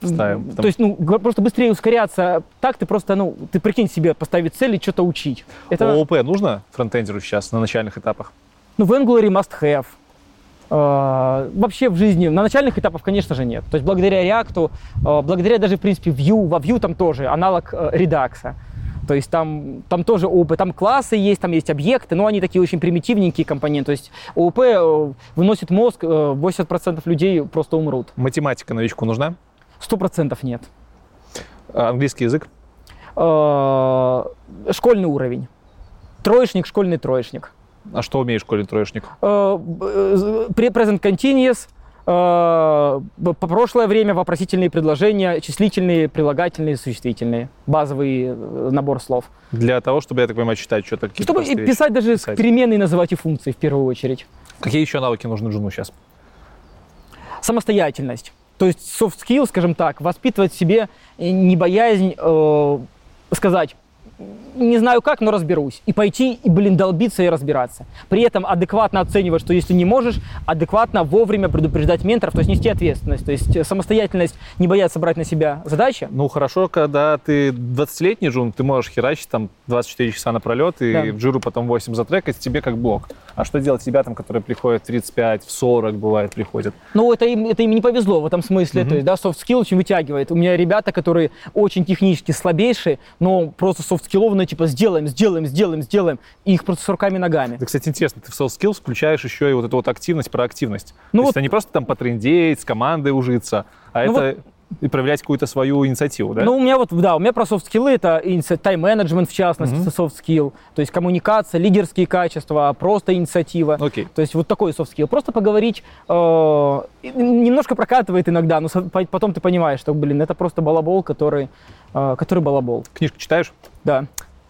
Ставим. То есть, просто быстрее ускоряться. Так ты просто, ты прикинь себе, поставить цель и что-то учить. Это... ООП нужно фронтендеру сейчас на начальных этапах? В Angular must have. Вообще в жизни на начальных этапах, конечно же, нет. То есть благодаря React, благодаря даже, в принципе, Vue, во Vue там тоже аналог Redux. То есть там тоже ООП, там классы есть, там есть объекты, но они такие очень примитивненькие компоненты. То есть ООП выносит мозг, 80% людей просто умрут. Математика новичку нужна? 100% нет. Английский язык? Школьный уровень. Троечник, школьный троечник. А что умеет школьный троечник? Present continuous, прошлое время, вопросительные предложения, числительные, прилагательные, существительные. Базовый набор слов. Для того, чтобы, я так понимаю, читать что-то какие-то простые вещи. Чтобы писать даже переменные, называть и функции в первую очередь. Какие еще навыки нужны джуну сейчас? Самостоятельность. То есть soft skills, скажем так, воспитывать в себе не боязнь сказать «не знаю как, но разберусь», и пойти, и, долбиться и разбираться. При этом адекватно оценивать, что если не можешь, адекватно вовремя предупреждать менторов, то есть нести ответственность, то есть самостоятельность, не бояться брать на себя задачи. Ну хорошо, когда ты 20-летний джун, ты можешь херачить там 24 часа напролет, и в джиру потом 8 затрекать, тебе как блок. А что делать ребятам, которые приходят в 35, в 40, бывает, приходят? Ну, это им не повезло в этом смысле. То есть, да, софт-скилл очень вытягивает. У меня ребята, которые очень технически слабейшие, но просто софт-скиллованные, типа, сделаем. И их просто с руками и ногами. Это, кстати, интересно. Ты в софт-скилл включаешь еще и вот эту вот активность, проактивность. Ну, то есть, это не просто там потрындеть, с командой ужиться, а ну, это... И проявлять какую-то свою инициативу, да? Ну, у меня вот, да, у меня про софт-скиллы это тайм-менеджмент, в частности, софт-скилл, то есть коммуникация, лидерские качества, просто инициатива. То есть вот такой софт-скилл. Просто поговорить, немножко прокатывает иногда, но потом ты понимаешь, что, это просто балабол, который балабол. Книжку читаешь? Да.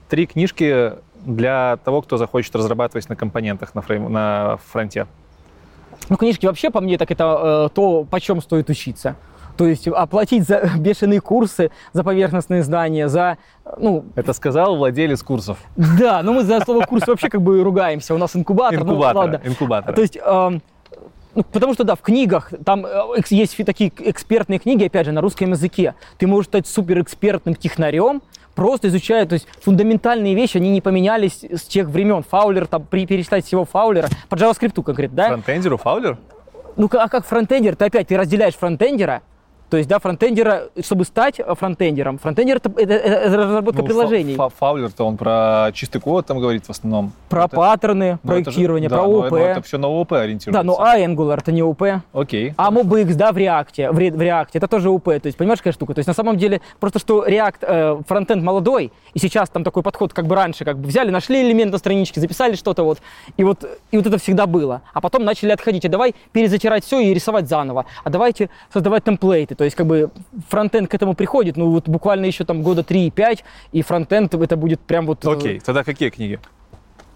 3 книжки для того, кто захочет разрабатывать на компонентах, на фронте. Ну, книжки вообще, по мне, так это то, почем стоит учиться. То есть оплатить за бешеные курсы, за поверхностные знания, за... Ну, это сказал владелец курсов. Да, но мы за слово курс вообще как бы ругаемся. У нас инкубатор. Инкубатор. То есть, потому что, да, в книгах, там есть такие экспертные книги, опять же, на русском языке. Ты можешь стать суперэкспертным технарем, просто изучая, то есть фундаментальные вещи, они не поменялись с тех времен. Фаулер, там, перечитать всего Фаулера, по JavaScript конкретно, да? Фронтендеру Фаулер? Ну, а как фронтендер? Ты разделяешь фронтендера. То есть, да, фронтендера, чтобы стать фронтендером, фронтендер это разработка приложений. Фаулер-то он про чистый код там говорит в основном. Про паттерны, проектирование, про ООП. Это все на ООП ориентируется. Да, но Angular это не ООП. Окей. А MobX, да, в React. Это тоже ООП. То есть, понимаешь, какая штука? То есть, на самом деле, просто что React фронтенд молодой, и сейчас там такой подход, как бы раньше, как бы взяли, нашли элемент на страничке, записали что-то вот. И вот это всегда было. А потом начали отходить. А давай перезатирать все и рисовать заново. А давайте создавать темплейты. То есть, как бы, фронтенд к этому приходит, ну, вот буквально еще там года 3-5, и фронтенд это будет прям вот... Окей, тогда какие книги?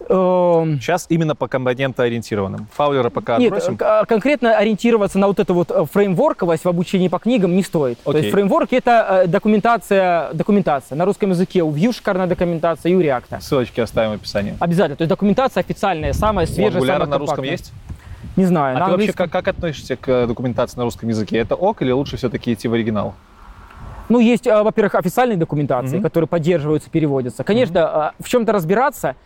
Сейчас именно по компонентоориентированным. Фаулера пока отбросим. Нет, конкретно ориентироваться на вот эту вот фреймворковость в обучении по книгам не стоит. То есть фреймворки — это документация. На русском языке у Vue шикарная документация и у React. Ссылочки оставим в описании. Обязательно. То есть документация официальная, самая свежая, самая компактная. Angular на русском есть? Не знаю. А ты вообще как относишься к документации на русском языке? Это ок или лучше все-таки идти в оригинал? Ну, есть, во-первых, официальные документации, которые поддерживаются, переводятся. Конечно, в чем-то разбираться,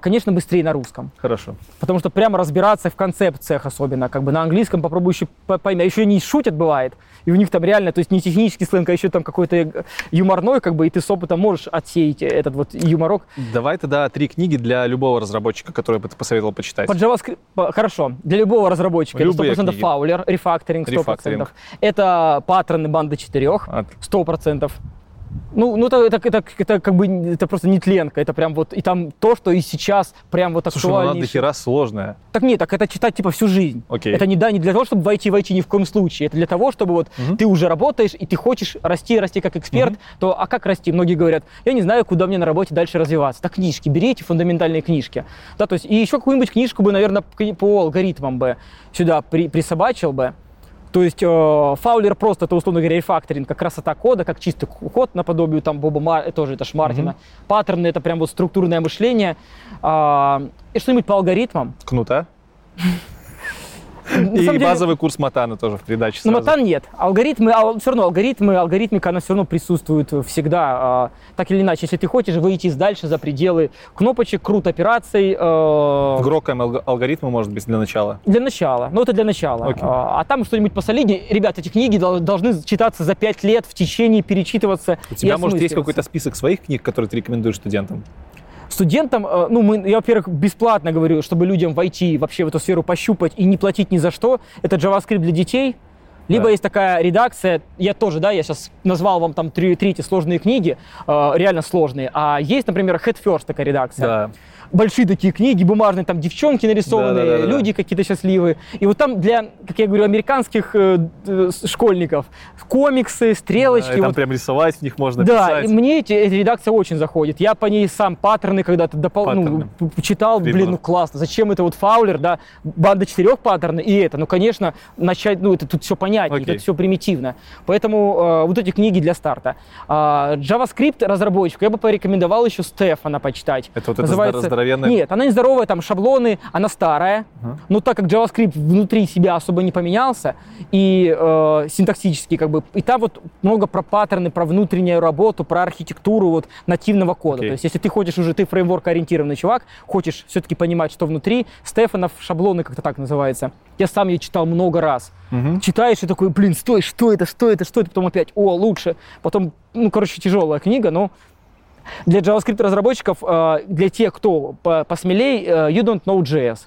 конечно, быстрее на русском. Хорошо. Потому что прямо разбираться в концепциях особенно, как бы на английском попробуй еще поймать. Еще не шутят, бывает, и у них там реально, то есть не технический сленг, а еще там какой-то юморной, как бы, и ты с опытом можешь отсеять этот вот юморок. Давай тогда 3 книги для любого разработчика, которые бы ты посоветовал почитать. По JavaScript, хорошо, для любого разработчика. Любые это 100% книги. Фаулер, рефакторинг 100%. Это паттерны банды 4, 100%. Ну это как бы это просто нетленка, это прям вот и там то, что и сейчас прям вот актуальнейшее. Слушай, ну она дохера сложная. Так нет, так это читать типа всю жизнь. Окей. Это не для того, чтобы войти ни в коем случае, это для того, чтобы вот ты уже работаешь и ты хочешь расти как эксперт, то а как расти? Многие говорят, я не знаю, куда мне на работе дальше развиваться. Так книжки, берите фундаментальные книжки, да, то есть и еще какую-нибудь книжку бы, наверное, по алгоритмам бы сюда присобачил бы. То есть Фаулер просто, это, условно говоря, рефакторинг, как красота кода, как чистый код, наподобие там тоже это Шмартина. Паттерны — это прям вот структурное мышление. И что-нибудь по алгоритмам. Кнута. И базовый курс Матана тоже в придаче сразу. Но Матан нет. Алгоритмика, она все равно присутствует всегда. Так или иначе, если ты хочешь выйти дальше за пределы кнопочек, крут операций. Гроком алгоритмы, может быть, для начала? Для начала. Ну, это для начала. Okay. А там что-нибудь посолиднее. Ребята, эти книги должны читаться за 5 лет, в течение перечитываться. У тебя, может, есть какой-то список своих книг, которые ты рекомендуешь студентам? Студентам, я, во-первых, бесплатно говорю, чтобы людям войти вообще в эту сферу, пощупать и не платить ни за что. Это JavaScript для детей. Либо есть такая редакция, я тоже, да, я сейчас назвал вам там три эти сложные книги, реально сложные, а есть, например, Head First такая редакция. Да. Большие такие книги, бумажные, там девчонки нарисованные, люди какие-то счастливые. И вот там для, как я говорю, американских школьников комиксы, стрелочки. Да, и там вот прям рисовать в них можно, писать. Да, и мне эта редакция очень заходит. Я по ней сам паттерны когда-то читал, классно. Зачем это вот Фаулер, да, банда 4 паттерны и это. Ну, конечно, начать, ну, это тут все понятнее, тут все примитивно. Поэтому вот эти книги для старта. JavaScript разработчик, я бы порекомендовал еще Стефана почитать. Это вот называется... Нет, она нездоровая, там шаблоны, она старая, но так как JavaScript внутри себя особо не поменялся, и синтаксически как бы, и там вот много про паттерны, про внутреннюю работу, про архитектуру вот нативного кода. То есть если ты хочешь уже, ты фреймворк-ориентированный чувак, хочешь все-таки понимать, что внутри, Стефанов шаблоны как-то так называется. Я сам ее читал много раз. Читаешь и такой, блин, стой, что это, потом опять, о, лучше. Потом, ну, короче, тяжелая книга, но... Для JavaScript-разработчиков, для тех, кто посмелей, You Don't Know JS.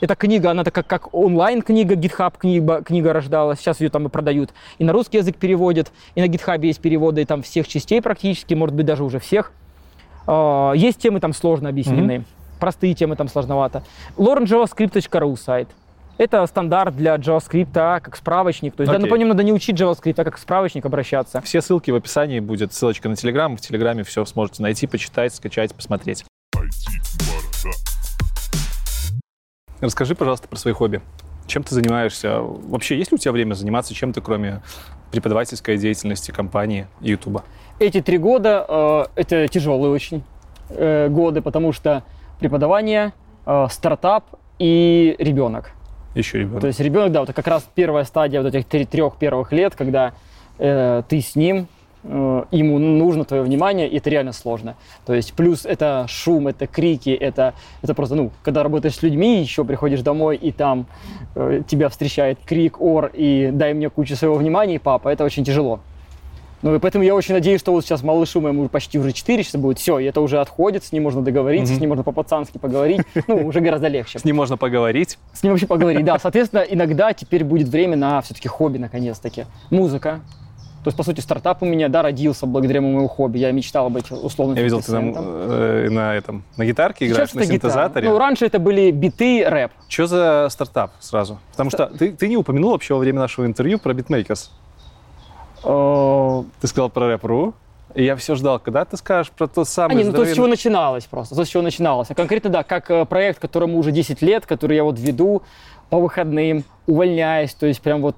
Эта книга, она такая как онлайн-книга, GitHub книга рождалась, сейчас ее там и продают. И на русский язык переводят, и на GitHub есть переводы и там всех частей практически, может быть, даже уже всех. Есть темы там сложно объясненные, простые темы там сложновато. LearnJavaScript.ru сайт. Это стандарт для JavaScript как справочник. То есть, да, ну, по нему надо не учить JavaScript, а как справочник обращаться. Все ссылки в описании, будет ссылочка на Telegram. В Телеграме все сможете найти, почитать, скачать, посмотреть. Расскажи, пожалуйста, про свои хобби. Чем ты занимаешься? Вообще, есть ли у тебя время заниматься чем-то, кроме преподавательской деятельности компании и YouTube? Эти 3 года – это тяжелые очень годы, потому что преподавание, стартап и ребенок. Еще ребенок. То есть ребенок, да, вот как раз первая стадия вот этих 3 первых лет, когда ты с ним, ему нужно твое внимание, и это реально сложно. То есть плюс это шум, это крики, это просто, ну, когда работаешь с людьми, еще приходишь домой, и там тебя встречает крик, ор, и дай мне кучу своего внимания, и папа, это очень тяжело. Ну и поэтому я очень надеюсь, что вот сейчас малышу моему почти уже 4 часа будет, все, и это уже отходит, с ним можно договориться, с ним можно по-пацански поговорить, ну, уже гораздо легче. С ним можно поговорить? С ним вообще поговорить, да. Соответственно, иногда теперь будет время на все-таки хобби, наконец-таки. Музыка. То есть, по сути, стартап у меня, да, родился благодаря моему хобби. Я мечтал быть условным музыкантом. Я видел, ты на гитарке играешь, на синтезаторе. Ну, раньше это были биты, рэп. Что за стартап сразу? Потому что ты не упомянул вообще во время нашего интервью про битмейкерс. Ты сказал про рэп.ру, и я все ждал, когда ты скажешь про то самое здоровенное... То, с чего начиналось просто, А конкретно, да, как проект, которому уже 10 лет, который я вот веду по выходным, увольняюсь, то есть прям вот...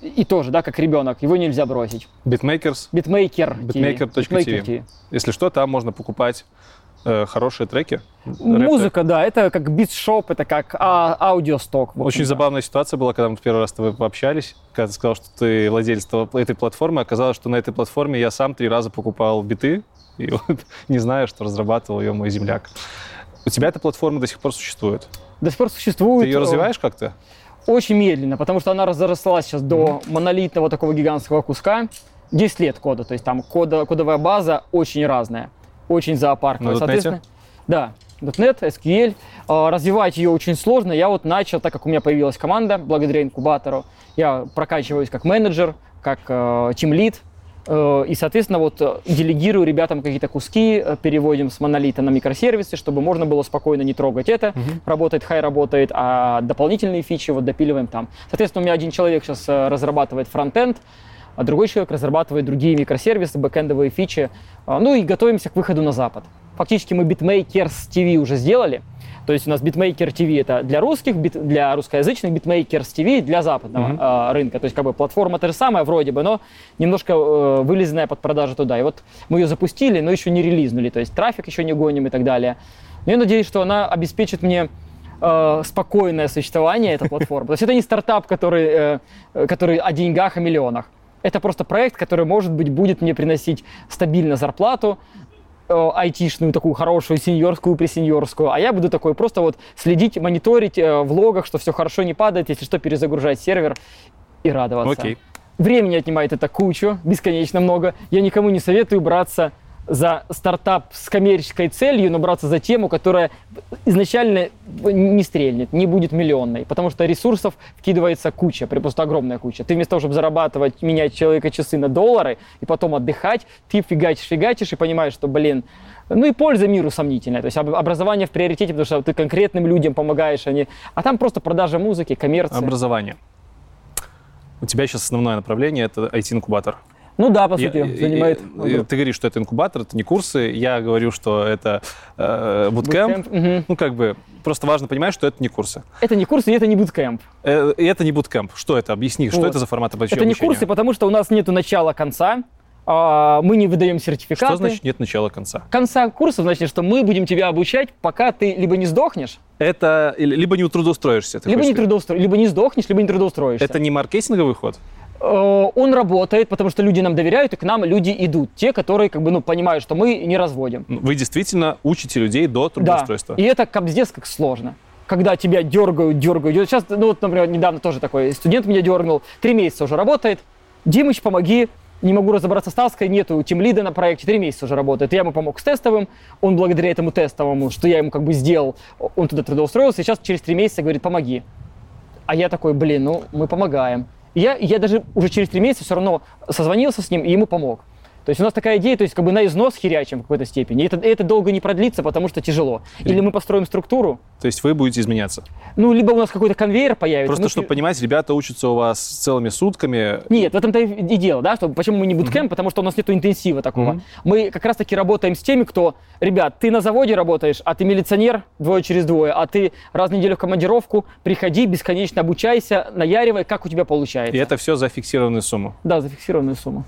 И тоже, да, как ребенок, его нельзя бросить. Beatmakers? Beatmaker.tv. Если что, там можно покупать хорошие треки. Музыка, да, это как битшоп, это как аудиосток. Очень забавная ситуация была, когда мы в первый раз с тобой пообщались, когда ты сказал, что ты владелец этой платформы. Оказалось, что на этой платформе я сам 3 раза покупал биты, и вот не знаю, что разрабатывал ее мой земляк. У тебя эта платформа до сих пор существует? До сих пор существует. Ты ее развиваешь как-то? Очень медленно, потому что она разрослась сейчас до монолитного такого гигантского куска. 10 лет кода, то есть там кодовая база очень разная. Очень зоопарковая, соответственно. Да, .NET, SQL. Развивать ее очень сложно. Я вот начал, так как у меня появилась команда, благодаря инкубатору, я прокачиваюсь как менеджер, как тимлид. И, соответственно, вот делегирую ребятам какие-то куски, переводим с монолита на микросервисы, чтобы можно было спокойно не трогать это. Работает, хай работает, а дополнительные фичи вот допиливаем там. Соответственно, у меня один человек сейчас разрабатывает фронтенд, а другой человек разрабатывает другие микросервисы, бэкэндовые фичи, ну и готовимся к выходу на Запад. Фактически мы Beatmakers TV уже сделали, то есть у нас Beatmaker TV это для русских, для русскоязычных, Beatmakers TV для западного рынка, то есть как бы платформа та же самая вроде бы, но немножко вылезенная под продажу туда. И вот мы ее запустили, но еще не релизнули, то есть трафик еще не гоним и так далее. Но я надеюсь, что она обеспечит мне спокойное существование, эта платформа. То есть это не стартап, который о деньгах, о миллионах. Это просто проект, который, может быть, будет мне приносить стабильно зарплату, айтишную, такую хорошую, сеньорскую, пресеньорскую, а я буду такой просто вот следить, мониторить в логах, что все хорошо, не падает, если что, перезагружать сервер и радоваться. Времени отнимает это кучу, бесконечно много. Я никому не советую браться за стартап с коммерческой целью, но браться за тему, которая изначально не стрельнет, не будет миллионной, потому что ресурсов вкидывается куча, просто огромная куча. Ты вместо того, чтобы зарабатывать, менять человека часы на доллары и потом отдыхать, ты фигачишь и понимаешь, что, ну и польза миру сомнительная. То есть образование в приоритете, потому что ты конкретным людям помогаешь, а там просто продажа музыки, коммерция. Образование. У тебя сейчас основное направление – это IT-инкубатор. Ну да, по сути, занимает. Ты говоришь, что это инкубатор, это не курсы. Я говорю, что это буткэмп. Угу. Ну, просто важно понимать, что это не курсы. Это не курсы, и это не буткэмп. Что это? Объясни, что это за формат обучения? Это не курсы, потому что у нас нету начала-конца. Мы не выдаем сертификаты. Что значит нет начала-конца? Конца курса значит, что мы будем тебя обучать, пока ты либо не сдохнешь. Это либо не трудоустроишься. Либо не сдохнешь, либо не трудоустроишься. Это не маркетинговый ход? Он работает, потому что люди нам доверяют, и к нам люди идут. Те, которые понимают, что мы не разводим. Вы действительно учите людей до трудоустройства? Да, и это капздец как сложно. Когда тебя дергают. Сейчас, например, недавно тоже такой студент меня дернул. 3 месяца уже работает. Димыч, помоги. Не могу разобраться с таской, нету тимлида на проекте, 3 месяца уже работает. Я ему помог с тестовым, он благодаря этому тестовому, что я ему сделал, он туда трудоустроился, и сейчас через 3 месяца говорит, помоги. А я такой, мы помогаем. И я даже уже через 3 месяца все равно созвонился с ним и ему помог. То есть у нас такая идея, то есть на износ херячим в какой-то степени. Это долго не продлится, потому что тяжело. Или мы построим структуру. То есть вы будете изменяться? Либо у нас какой-то конвейер появится. Просто, чтобы понимать, ребята учатся у вас целыми сутками. Нет, в этом-то и дело, да? Почему мы не буткэмп? Потому что у нас нет интенсива такого. Мы как раз-таки работаем с теми, кто... Ребят, ты на заводе работаешь, а ты милиционер 2 через 2, а ты раз в неделю в командировку, приходи, бесконечно обучайся, наяривай, как у тебя получается. И это все за фиксированную сумму? Да, за фиксированную сумму.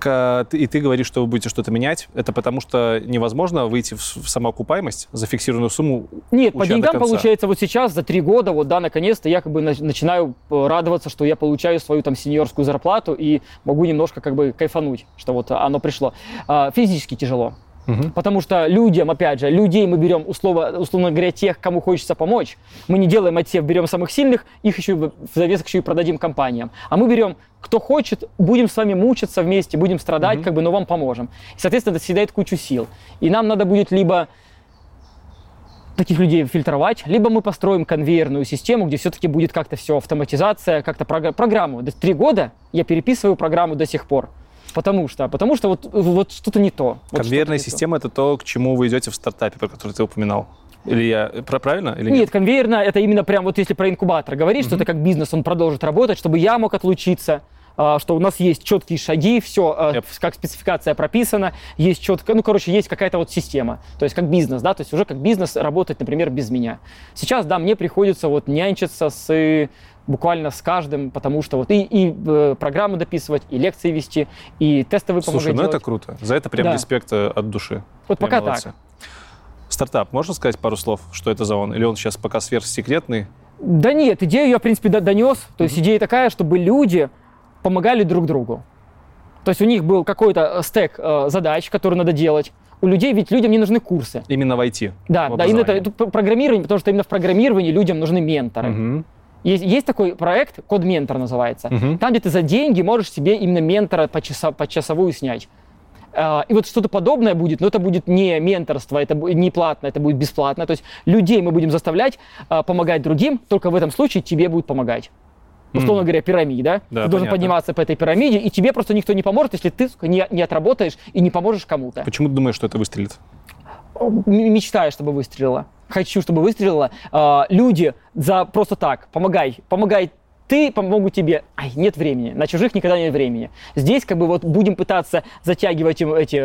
И ты говоришь, что вы будете что-то менять, это потому что невозможно выйти в самоокупаемость за фиксированную сумму? Нет, по деньгам получается сейчас за 3 года, наконец-то я начинаю радоваться, что я получаю свою сеньорскую зарплату и могу немножко кайфануть, что оно пришло. Физически тяжело. Потому что людям, опять же, людей мы берем, условно говоря, тех, кому хочется помочь. Мы не делаем отсев, берем самых сильных, их еще в завесок еще и продадим компаниям. А мы берем, кто хочет, будем с вами мучиться вместе, будем страдать, но вам поможем. И, соответственно, это съедает кучу сил. И нам надо будет либо таких людей фильтровать, либо мы построим конвейерную систему, где все-таки будет как-то все автоматизация, как-то программу. 3 года я переписываю программу до сих пор. Потому что что-то не то. Конвейерная система – это то, к чему вы идете в стартапе, про который ты упоминал. Или я правильно? Или нет, конвейерная – это именно прям если про инкубатор говорить, что это как бизнес, он продолжит работать, чтобы я мог отлучиться, что у нас есть четкие шаги, все, как спецификация прописана, есть четко, есть какая-то система. То есть как бизнес, да, то есть уже как бизнес работать, например, без меня. Сейчас, да, мне приходится нянчиться буквально с каждым, потому что и программу дописывать, и лекции вести, и тестовые помогать. Слушай, это круто. За это прям респект от души. Пока молодцы. Так. Стартап, можно сказать пару слов, что это за он? Или он сейчас пока сверхсекретный? Да нет, идею я, в принципе, донес. То есть идея такая, чтобы люди помогали друг другу. То есть у них был какой-то стек задач, который надо делать. У людей, ведь людям не нужны курсы. Именно в IT? Да, именно это программирование, потому что именно в программировании людям нужны менторы. Есть такой проект, код-ментор называется. Там, где ты за деньги можешь себе именно ментора почасовую снять. И что-то подобное будет, но это будет не менторство, это не платно, это будет бесплатно. То есть людей мы будем заставлять помогать другим, только в этом случае тебе будут помогать. Условно говоря, пирамида. Да, ты должен подниматься по этой пирамиде, и тебе просто никто не поможет, если ты не отработаешь и не поможешь кому-то. Почему ты думаешь, что это выстрелит? Мечтаю, чтобы выстрелило. Хочу, чтобы выстрелило. Люди за просто так, помогай ты, помогу тебе. Нет времени, на чужих никогда нет времени. Здесь будем пытаться затягивать им эти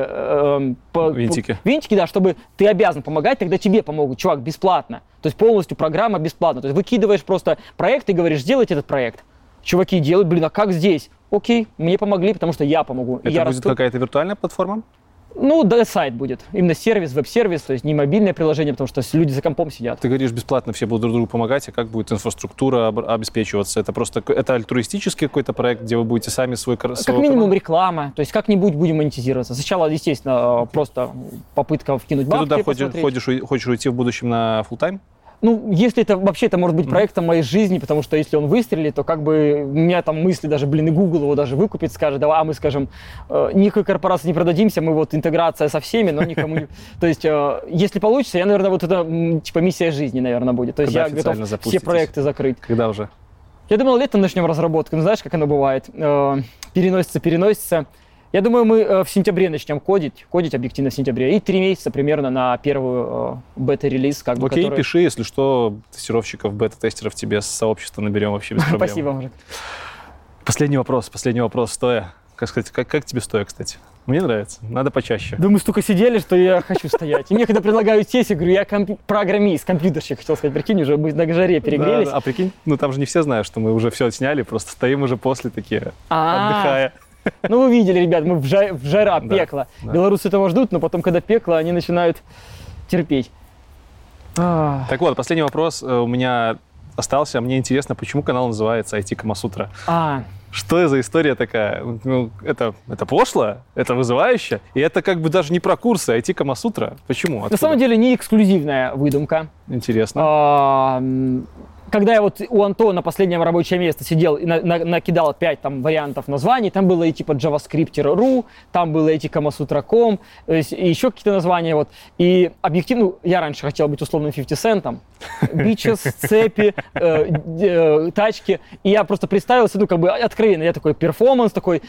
винтики. Винтики, да, чтобы ты обязан помогать, тогда тебе помогут, чувак, бесплатно. То есть полностью программа бесплатна. То есть выкидываешь просто проект и говоришь, сделайте этот проект. Чуваки делают, а как здесь? Окей, мне помогли, потому что я помогу. Это будет какая-то виртуальная платформа? Сайт будет. Именно сервис, веб-сервис, то есть не мобильное приложение, потому что люди за компом сидят. Ты говоришь, бесплатно все будут друг другу помогать, а как будет инфраструктура обеспечиваться? Это просто альтруистический какой-то проект, где вы будете сами свой... Как минимум реклама, то есть как-нибудь будем монетизироваться. Сначала, естественно, просто попытка вкинуть бабки. Ты туда хочешь уйти в будущем на фулл-тайм? Ну, если это вообще, это может быть проектом моей жизни, потому что если он выстрелит, то как бы у меня там мысли даже, блин, и Google его даже выкупит, скажет, да, а мы, скажем, никакой корпорации не продадимся, мы вот интеграция со всеми, но никому не... То есть, если получится, я, наверное, вот это, типа, миссия жизни, наверное, будет. То есть я готов все проекты закрыть. Когда уже? Я думал, летом начнем разработку, но знаешь, как оно бывает, переносится. Я думаю, мы в сентябре начнем кодить объективно в сентябре, и 3 месяца примерно на первую бета-релиз. Как бы, окей, который... пиши, если что, тестировщиков, бета-тестеров тебе с сообщества наберем вообще без проблем. Спасибо, Марк. Последний вопрос, стоя. Как тебе стоя, кстати? Мне нравится, надо почаще. Да мы столько сидели, что я хочу стоять. И мне, когда предлагают сесть, я говорю, я программист, компьютерщик, хотел сказать, прикинь, уже мы на жаре перегрелись. А прикинь, ну там же не все знают, что мы уже все отсняли, просто стоим уже после такие, отдыхая. Ну, вы видели, ребят, мы в жара, пекло. Да, да. Белорусы этого ждут, но потом, когда пекло, они начинают терпеть. Так вот, последний вопрос у меня остался. Мне интересно, почему канал называется IT-Камасутра? Что это за история такая? Ну, это пошло, это вызывающе, и это как бы даже не про курсы, IT-Камасутра. Почему? Откуда? На самом деле, не эксклюзивная выдумка. Интересно. Когда я вот у Антона последнее рабочее место сидел и накидал 5 там вариантов названий, там было и типа javascript.ru, там было и Kamasutra.com, и еще какие-то названия. Вот. И объективно, я раньше хотел быть условным 50 центом, бичес, цепи, тачки. И я просто представился, ну как бы откровенно, я такой перформанс, такой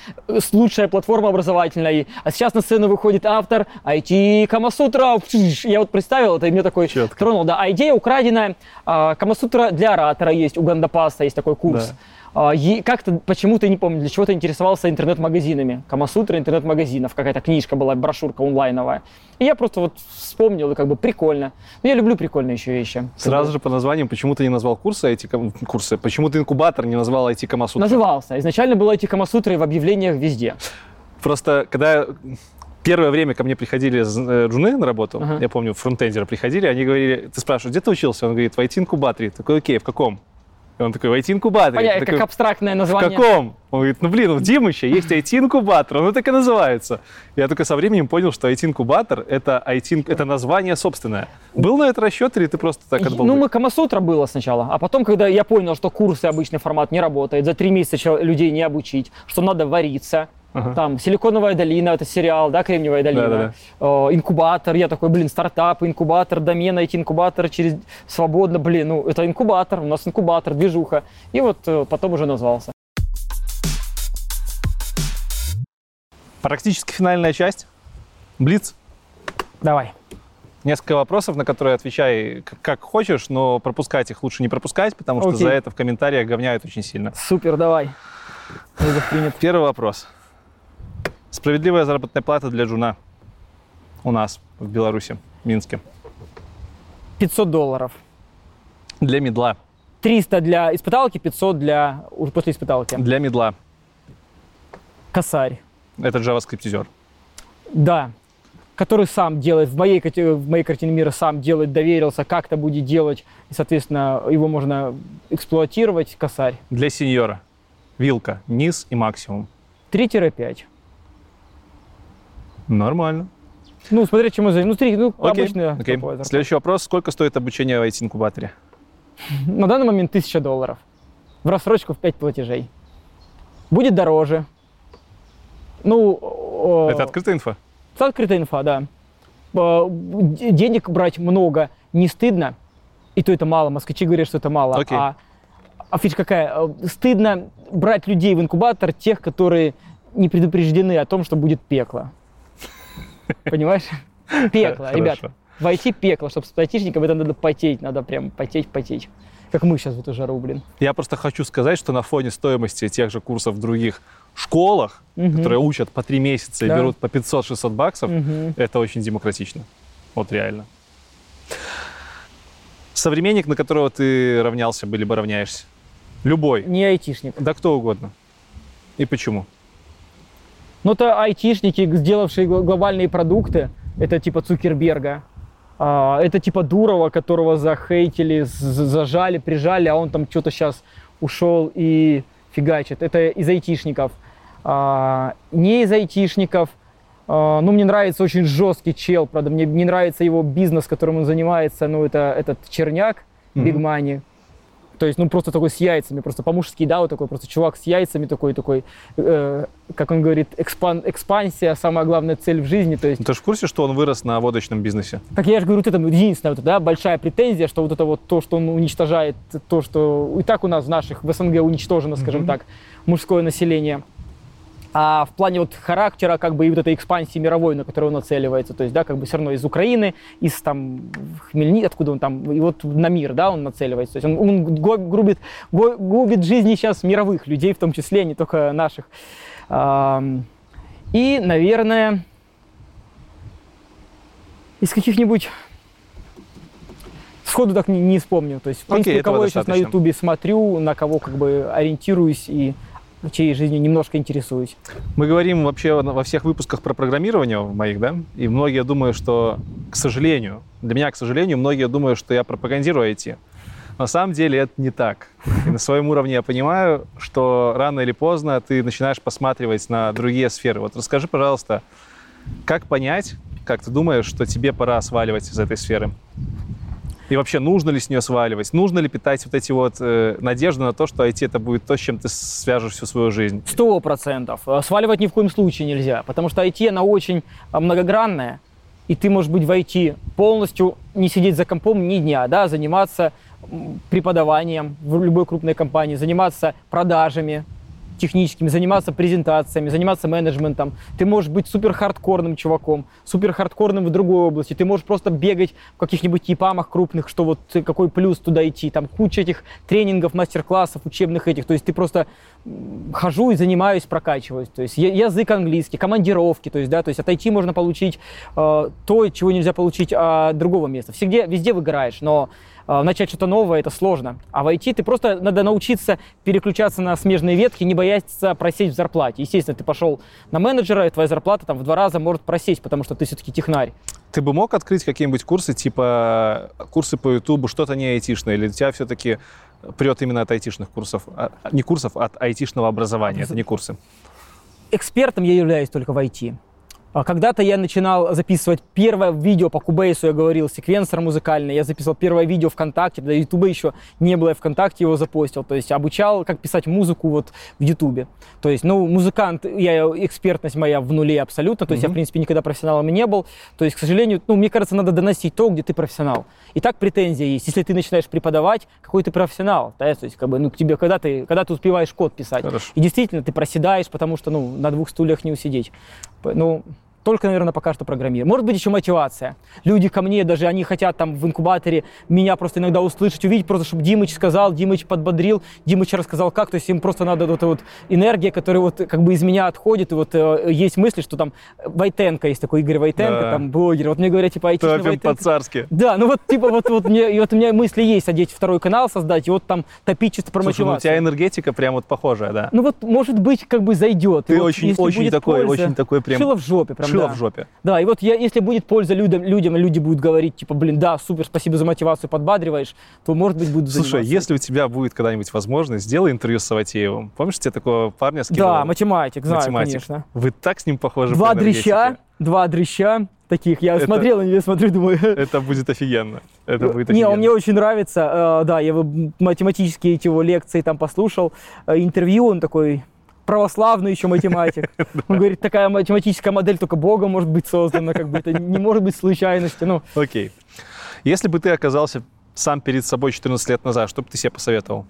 лучшая платформа образовательная. А сейчас на сцену выходит автор IT Kamasutra. Я вот представил это, и мне такой тронул. Да, а идея украденная. Kamasutra для оратора есть, у Гандапаса есть такой курс. Да. Как-то, почему-то, не помню, для чего-то интересовался интернет-магазинами. Камасутра интернет-магазинов, какая-то книжка была, брошюрка онлайновая. И я просто вот вспомнил, и как бы прикольно. Ну, я люблю прикольные еще вещи. Сразу же по названию, почему ты не назвал курсы? Почему ты инкубатор не назвал IT-Камасутра? Назывался. Изначально было IT-Камасутра и в объявлениях везде. Просто, когда... Первое время ко мне приходили джуны на работу, я помню, фронтендеры приходили, они говорили, ты спрашиваешь, где ты учился? Он говорит, в IT-инкубаторе. Такой, окей, в каком? И он такой, в IT-инкубаторе. Понятно, как абстрактное название. В каком? Он говорит, ну блин, в Димыче есть IT-инкубатор, оно так и называется. Я только со временем понял, что IT-инкубатор — это название собственное. Был на этот расчет или ты просто так отбалдел? Ну, мы Камасутра было сначала, а потом, когда я понял, что курсы, обычный формат, не работает, за 3 месяца людей не обучить, что надо вариться. Там «Силиконовая долина» — это сериал, да, «Кремниевая долина», «Инкубатор», я такой, блин, стартап, инкубатор, домен, IT-инкубатор, через свободно, блин, ну, это инкубатор, у нас инкубатор, движуха, и вот потом уже назвался. Практически финальная часть. Блиц. Давай. Несколько вопросов, на которые отвечай как хочешь, но пропускать их лучше не пропускать, потому что за это в комментариях говняют очень сильно. Супер, давай. Первый вопрос. Справедливая заработная плата для джуна у нас в Беларуси, в Минске. $500. Для мидла. 300 для испыталки, 500 для уже после испыталки. Для мидла. Косарь. Это джаваскриптизер. Да, который сам делает, в моей картине мира сам делает, доверился, как-то будет делать, и, соответственно, его можно эксплуатировать, косарь. Для сеньора. Вилка, низ и максимум. 3-5. Нормально. Ну, смотря чем мы займем. Ну, 3, ну, обычно. Окей. Следующий вопрос. Сколько стоит обучение в IT-инкубаторе? На данный момент $1000. В рассрочку в 5 платежей. Будет дороже. Ну... Это открытая инфа? Это открытая инфа, да. Денег брать много не стыдно. И то это мало. Москвичи говорят, что это мало. Окей. А фишка какая? Стыдно брать людей в инкубатор, тех, которые не предупреждены о том, что будет пекло. Понимаешь? Пекло, ребят. В IT пекло, чтобы с айтишником это надо потеть, надо прям потеть. Как мы сейчас в эту жару, блин. Я просто хочу сказать, что на фоне стоимости тех же курсов в других школах, которые учат по 3 месяца и берут по $500-600, это очень демократично. Вот реально. Современник, на которого ты равнялся бы, либо равняешься? Любой. Не айтишник. Да кто угодно. И почему? Ну, это айтишники, сделавшие глобальные продукты. Это типа Цукерберга. Это типа Дурова, которого захейтили, зажали, прижали, а он там что-то сейчас ушел и фигачит. Это из айтишников. Не из айтишников. Ну, мне нравится очень жесткий чел, правда, мне не нравится его бизнес, которым он занимается, ну, это этот Черняк. Big Money. То есть, ну, просто такой с яйцами, просто по-мужски, да, вот такой просто чувак с яйцами такой, как он говорит, экспансия, самая главная цель в жизни, то есть... Ты же в курсе, что он вырос на водочном бизнесе? Так я же говорю, вот это единственная, вот это, да, большая претензия, что вот это вот то, что он уничтожает, то, что и так у нас в наших, в СНГ уничтожено, скажем так, мужское население. А в плане вот характера, как бы, и вот этой экспансии мировой, на которую он нацеливается, то есть, да, как бы все равно из Украины, из там Хмельницкого, откуда он там, и вот на мир, да, он нацеливается, то есть он губит жизни сейчас мировых людей, в том числе, не только наших. И, наверное, из каких-нибудь... Сходу так не вспомню, то есть, в принципе, кого я сейчас на Ютубе смотрю, на кого, как бы, ориентируюсь и... чьей жизнью немножко интересуюсь. Мы говорим вообще во всех выпусках про программирование моих, да? И многие думают, что, к сожалению, для меня, к сожалению, многие думают, что я пропагандирую IT. На самом деле это не так. И на своем уровне я понимаю, что рано или поздно ты начинаешь посматривать на другие сферы. Вот расскажи, пожалуйста, как понять, как ты думаешь, что тебе пора сваливать из этой сферы? И вообще, нужно ли с нее сваливать? Нужно ли питать вот эти вот надежды на то, что IT это будет то, с чем ты свяжешь всю свою жизнь? 100%. Сваливать ни в коем случае нельзя, потому что IT, она очень многогранная, и ты можешь быть в IT полностью, не сидеть за компом ни дня, да, заниматься преподаванием в любой крупной компании, заниматься продажами техническими, заниматься презентациями, заниматься менеджментом. Ты можешь быть супер хардкорным чуваком, супер хардкорным в другой области. Ты можешь просто бегать в каких-нибудь ЕПАМах крупных, что вот какой плюс туда идти. Там куча этих тренингов, мастер-классов, учебных этих. То есть ты просто хожу и занимаюсь, прокачиваюсь. То есть язык английский, командировки. То есть, да, то есть от IT можно получить то, чего нельзя получить от другого места. Везде выгораешь, но начать что-то новое – это сложно. А в IT ты просто надо научиться переключаться на смежные ветки, не бояться просесть в зарплате. Естественно, ты пошел на менеджера, и твоя зарплата там в 2 раза может просесть, потому что ты все-таки технарь. Ты бы мог открыть какие-нибудь курсы, типа курсы по Ютубу, что-то не айтишное, или тебя все-таки прет именно от айтишных курсов, не курсов, а от айтишного образования, это не курсы? Экспертом я являюсь только в IT. Когда-то я начинал записывать первое видео по Cubase, я говорил, секвенсор музыкальный. Я записал первое видео ВКонтакте, до Ютуба еще не было, я ВКонтакте его запостил. То есть обучал, как писать музыку вот в Ютубе. То есть, ну, музыкант, экспертность моя в нуле абсолютно. То есть я, в принципе, никогда профессионалом не был. То есть, к сожалению, ну, мне кажется, надо доносить то, где ты профессионал. И так претензия есть. Если ты начинаешь преподавать, какой ты профессионал. Да? То есть, как бы, ну, к тебе, когда ты успеваешь код писать. Хорошо. И действительно, ты проседаешь, потому что, ну, на 2 стульях не усидеть. Ну, только, наверное, пока что программирую. Может быть, еще мотивация. Люди ко мне, даже они хотят там в инкубаторе меня просто иногда услышать, увидеть, просто чтобы Димыч сказал, Димыч подбодрил, Димыч рассказал как. То есть им просто надо вот энергия, которая вот как бы из меня отходит. И вот есть мысли, что там Войтенко, есть такой Игорь Войтенко, да, там блогер. Вот мне говорят, типа, айтишный топим Войтенко. Топим по-царски. Да, ну вот типа вот мне, и вот у меня мысли есть, одеть 2 канал, создать, и вот там топить чисто про мотивацию. Ну, у тебя энергетика прям вот похожая, да? Ну вот, может быть, как бы зайдет. Ты очень такой прям... Шило в жопе прям. Да. В жопе. Да, и вот если будет польза людям, люди будут говорить, типа, блин, да, супер, спасибо за мотивацию, подбадриваешь, то, может быть, будут заниматься. Слушай, если у тебя будет когда-нибудь возможность, сделай интервью с Саватеевым. Помнишь, тебе такого парня скидывал? Да, математик, знаю, конечно. Вы так с ним похожи по энергетике. Два дрыща таких. Смотрел на него, смотрю, думаю... Это будет офигенно. Он мне очень нравится. Да, я математические эти его лекции там послушал. Интервью, он такой... православный еще математик. Он говорит, такая математическая модель только Богом может быть создана, как бы это не может быть случайностью. Окей. Если бы ты оказался сам перед собой 14 лет назад, что бы ты себе посоветовал?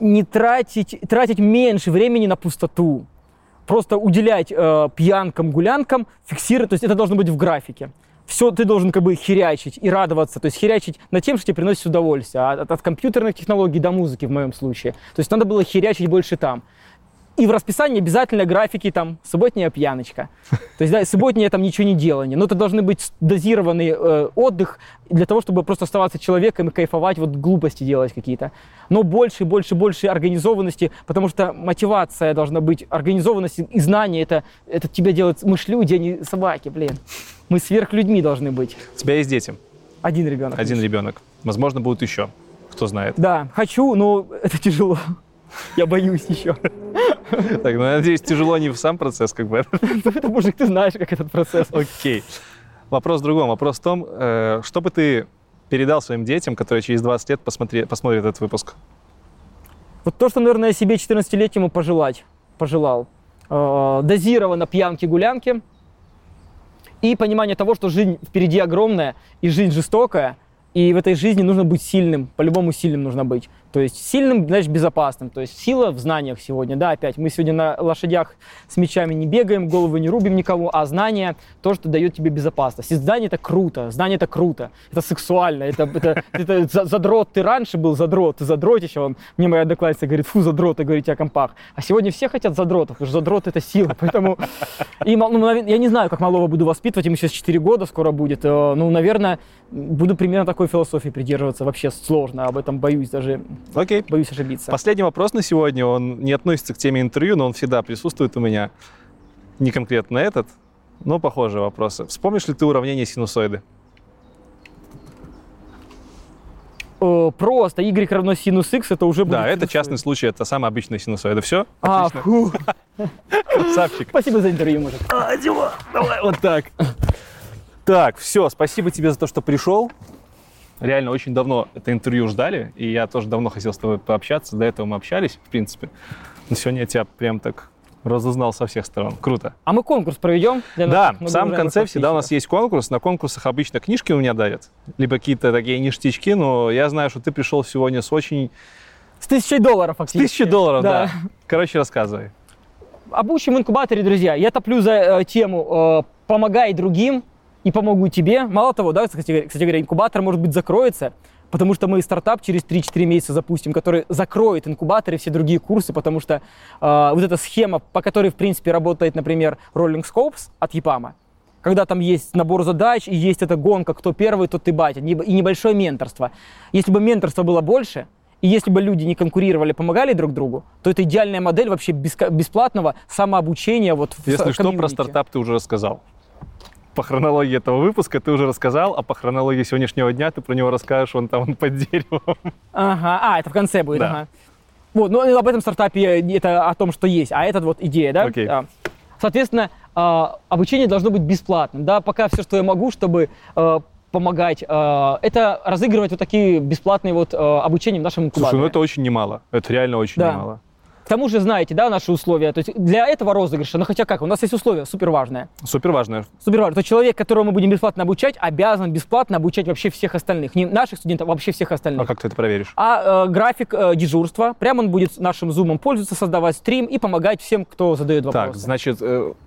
Не тратить меньше времени на пустоту. Просто уделять пьянкам, гулянкам, фиксировать, то есть это должно быть в графике. Все ты должен как бы херячить и радоваться, то есть херячить над тем, что тебе приносит удовольствие, от компьютерных технологий до музыки в моем случае. То есть надо было херячить больше там. И в расписании обязательно графики там субботняя пьяночка. То есть да, субботняя там ничего не делание. Но это должны быть дозированный отдых для того, чтобы просто оставаться человеком и кайфовать, вот глупости делать какие-то. Но больше организованности, потому что мотивация должна быть, организованность и знание, это тебя делают мы ж люди, а не собаки, блин. Мы сверхлюдьми должны быть. У тебя есть дети? 1 ребенок. 1 ребенок. Возможно, будут еще, кто знает. Да, хочу, но это тяжело. Я боюсь еще. Так, ну, надеюсь, тяжело не в сам процесс, как бы. Это, мужик, ты знаешь, как этот процесс. Окей. Вопрос в другом. Вопрос в том, что бы ты передал своим детям, которые через 20 лет посмотрят этот выпуск? Вот то, что, наверное, себе 14-летнему пожелал. Дозированно пьянки-гулянки и понимание того, что жизнь впереди огромная и жизнь жестокая, и в этой жизни нужно быть сильным, по-любому сильным нужно быть. То есть сильным, значит, безопасным. То есть сила в знаниях сегодня, да, опять. Мы сегодня на лошадях с мечами не бегаем, головы не рубим никого, а знание – то, что дает тебе безопасность. И знание – это круто, это сексуально, это задрот. Ты раньше был задрот, ты задротище. Мне моя одноклассница говорит, фу, задрот, и говорит о компах. А сегодня все хотят задротов, потому что задрот – это сила. Поэтому и, я не знаю, как малого буду воспитывать, ему сейчас 4 года скоро будет. Ну, наверное, буду примерно такой философии придерживаться. Вообще сложно, об этом боюсь даже. Окей. Боюсь ошибиться. Последний вопрос на сегодня, он не относится к теме интервью, но он всегда присутствует у меня. Не конкретно этот, но похожие вопросы. Вспомнишь ли ты уравнение синусоиды? Просто y равно синус x, это уже будет. Да, это синусоид. Частный случай, это самая обычная синусоида. Все? Отлично. Красавчик. Спасибо за интервью, мужик. Дима, давай вот так. Так, все, спасибо тебе за то, что пришел. Реально, очень давно это интервью ждали, и я тоже давно хотел с тобой пообщаться. До этого мы общались, в принципе. Но сегодня я тебя прям так разузнал со всех сторон. Круто. А мы конкурс проведем? Да, в самом конце всегда у нас есть конкурс. На конкурсах обычно книжки у меня дарят, либо какие-то такие ништячки, но я знаю, что ты пришел сегодня с очень... С $1000 фактически. $1000, да. Короче, рассказывай. Об учим инкубаторе, друзья. Я топлю за тему «Помогай другим». И помогу тебе. Мало того, да, кстати говоря, инкубатор, может быть, закроется, потому что мы стартап через 3-4 месяца запустим, который закроет инкубатор и все другие курсы, потому что вот эта схема, по которой, в принципе, работает, например, Rolling Scopes от ЕПАМа, когда там есть набор задач и есть эта гонка, кто первый, тот и батя, и небольшое менторство. Если бы менторства было больше, и если бы люди не конкурировали, помогали друг другу, то это идеальная модель вообще бесплатного самообучения вот в комьюнити. Если что, про стартап ты уже рассказал. По хронологии этого выпуска ты уже рассказал, а по хронологии сегодняшнего дня ты про него расскажешь, он под деревом. Ага, это в конце будет, да. Ага. Вот, ну об этом стартапе, это о том, что есть, а это вот идея, да? Окей. Соответственно, обучение должно быть бесплатным, да, пока все, что я могу, чтобы помогать, это разыгрывать вот такие бесплатные вот обучения в нашем инкубаторе. Слушай, ну это очень немало, это реально очень немало. К тому же, знаете, да, наши условия, то есть для этого розыгрыша, ну хотя как, у нас есть условия суперважные. Суперважное. То человек, которого мы будем бесплатно обучать, обязан бесплатно обучать вообще всех остальных. Не наших студентов, а вообще всех остальных. А как ты это проверишь? График дежурства, прямо он будет нашим зумом пользоваться, создавать стрим и помогать всем, кто задает вопросы. Так,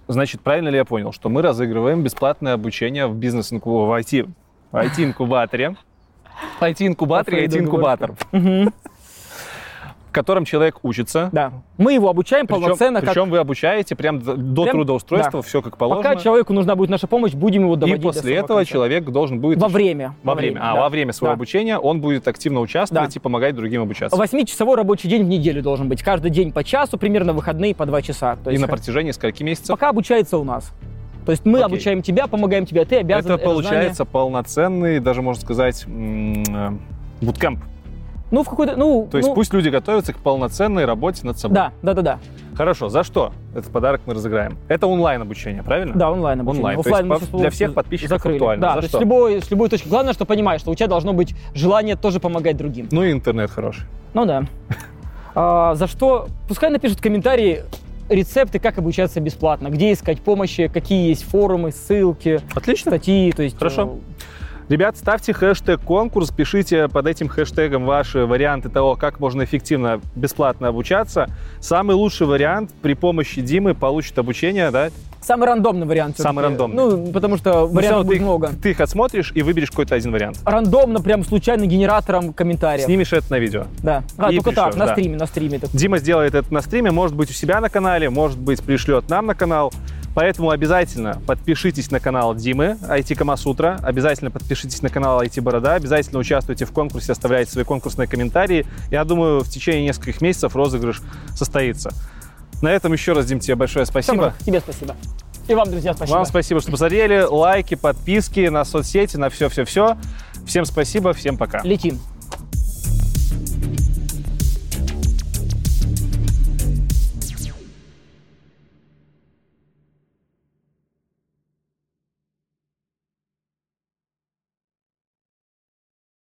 значит, правильно ли я понял, что мы разыгрываем бесплатное обучение в IT-инкубаторе? IT-инкубаторе и IT-инкубатор. В котором человек учится. Да. Мы его обучаем полноценно. Причем вы обучаете прям до трудоустройства, да. Все как положено. Пока человеку нужна будет наша помощь, будем его доводить. И после этого человек должен будет... Во время своего обучения он будет активно участвовать и помогать другим обучаться. 8-часовой рабочий день в неделю должен быть. Каждый день по часу, примерно выходные по 2 часа. То есть на протяжении скольки месяцев? Пока обучается у нас. То есть мы обучаем тебя, помогаем тебе, а ты обязан... Это получается полноценный, даже можно сказать, буткэмп. Пусть люди готовятся к полноценной работе над собой. Да. Хорошо, за что этот подарок мы разыграем? Это онлайн-обучение, правильно? Да, онлайн-обучение. Для всех подписчиков актуально. Да, за что? С любой точки. Главное, что понимаешь, что у тебя должно быть желание тоже помогать другим. Ну и интернет хороший. Ну да. За что? Пускай напишут в комментарии рецепты, как обучаться бесплатно, где искать помощи, какие есть форумы, ссылки, статьи. Отлично. Хорошо. Ребят, ставьте хэштег конкурс, пишите под этим хэштегом ваши варианты того, как можно эффективно бесплатно обучаться. Самый лучший вариант при помощи Димы получит обучение, да? Самый рандомный вариант. Потому что вариантов будет много. Ты их отсмотришь и выберешь какой-то один вариант. Рандомно, прям случайно генератором комментариев. Снимешь это на видео. Да. На стриме. Дима сделает это на стриме, может быть, у себя на канале, может быть, пришлет нам на канал. Поэтому обязательно подпишитесь на канал Димы, IT-Камасутра, обязательно подпишитесь на канал IT Борода, обязательно участвуйте в конкурсе, оставляйте свои конкурсные комментарии. Я думаю, в течение нескольких месяцев розыгрыш состоится. На этом еще раз, Дим, тебе большое спасибо. Тебе спасибо. И вам, друзья, спасибо. Вам спасибо, что посмотрели. Лайки, подписки на соцсети, на все-все-все. Всем спасибо, всем пока. Летим.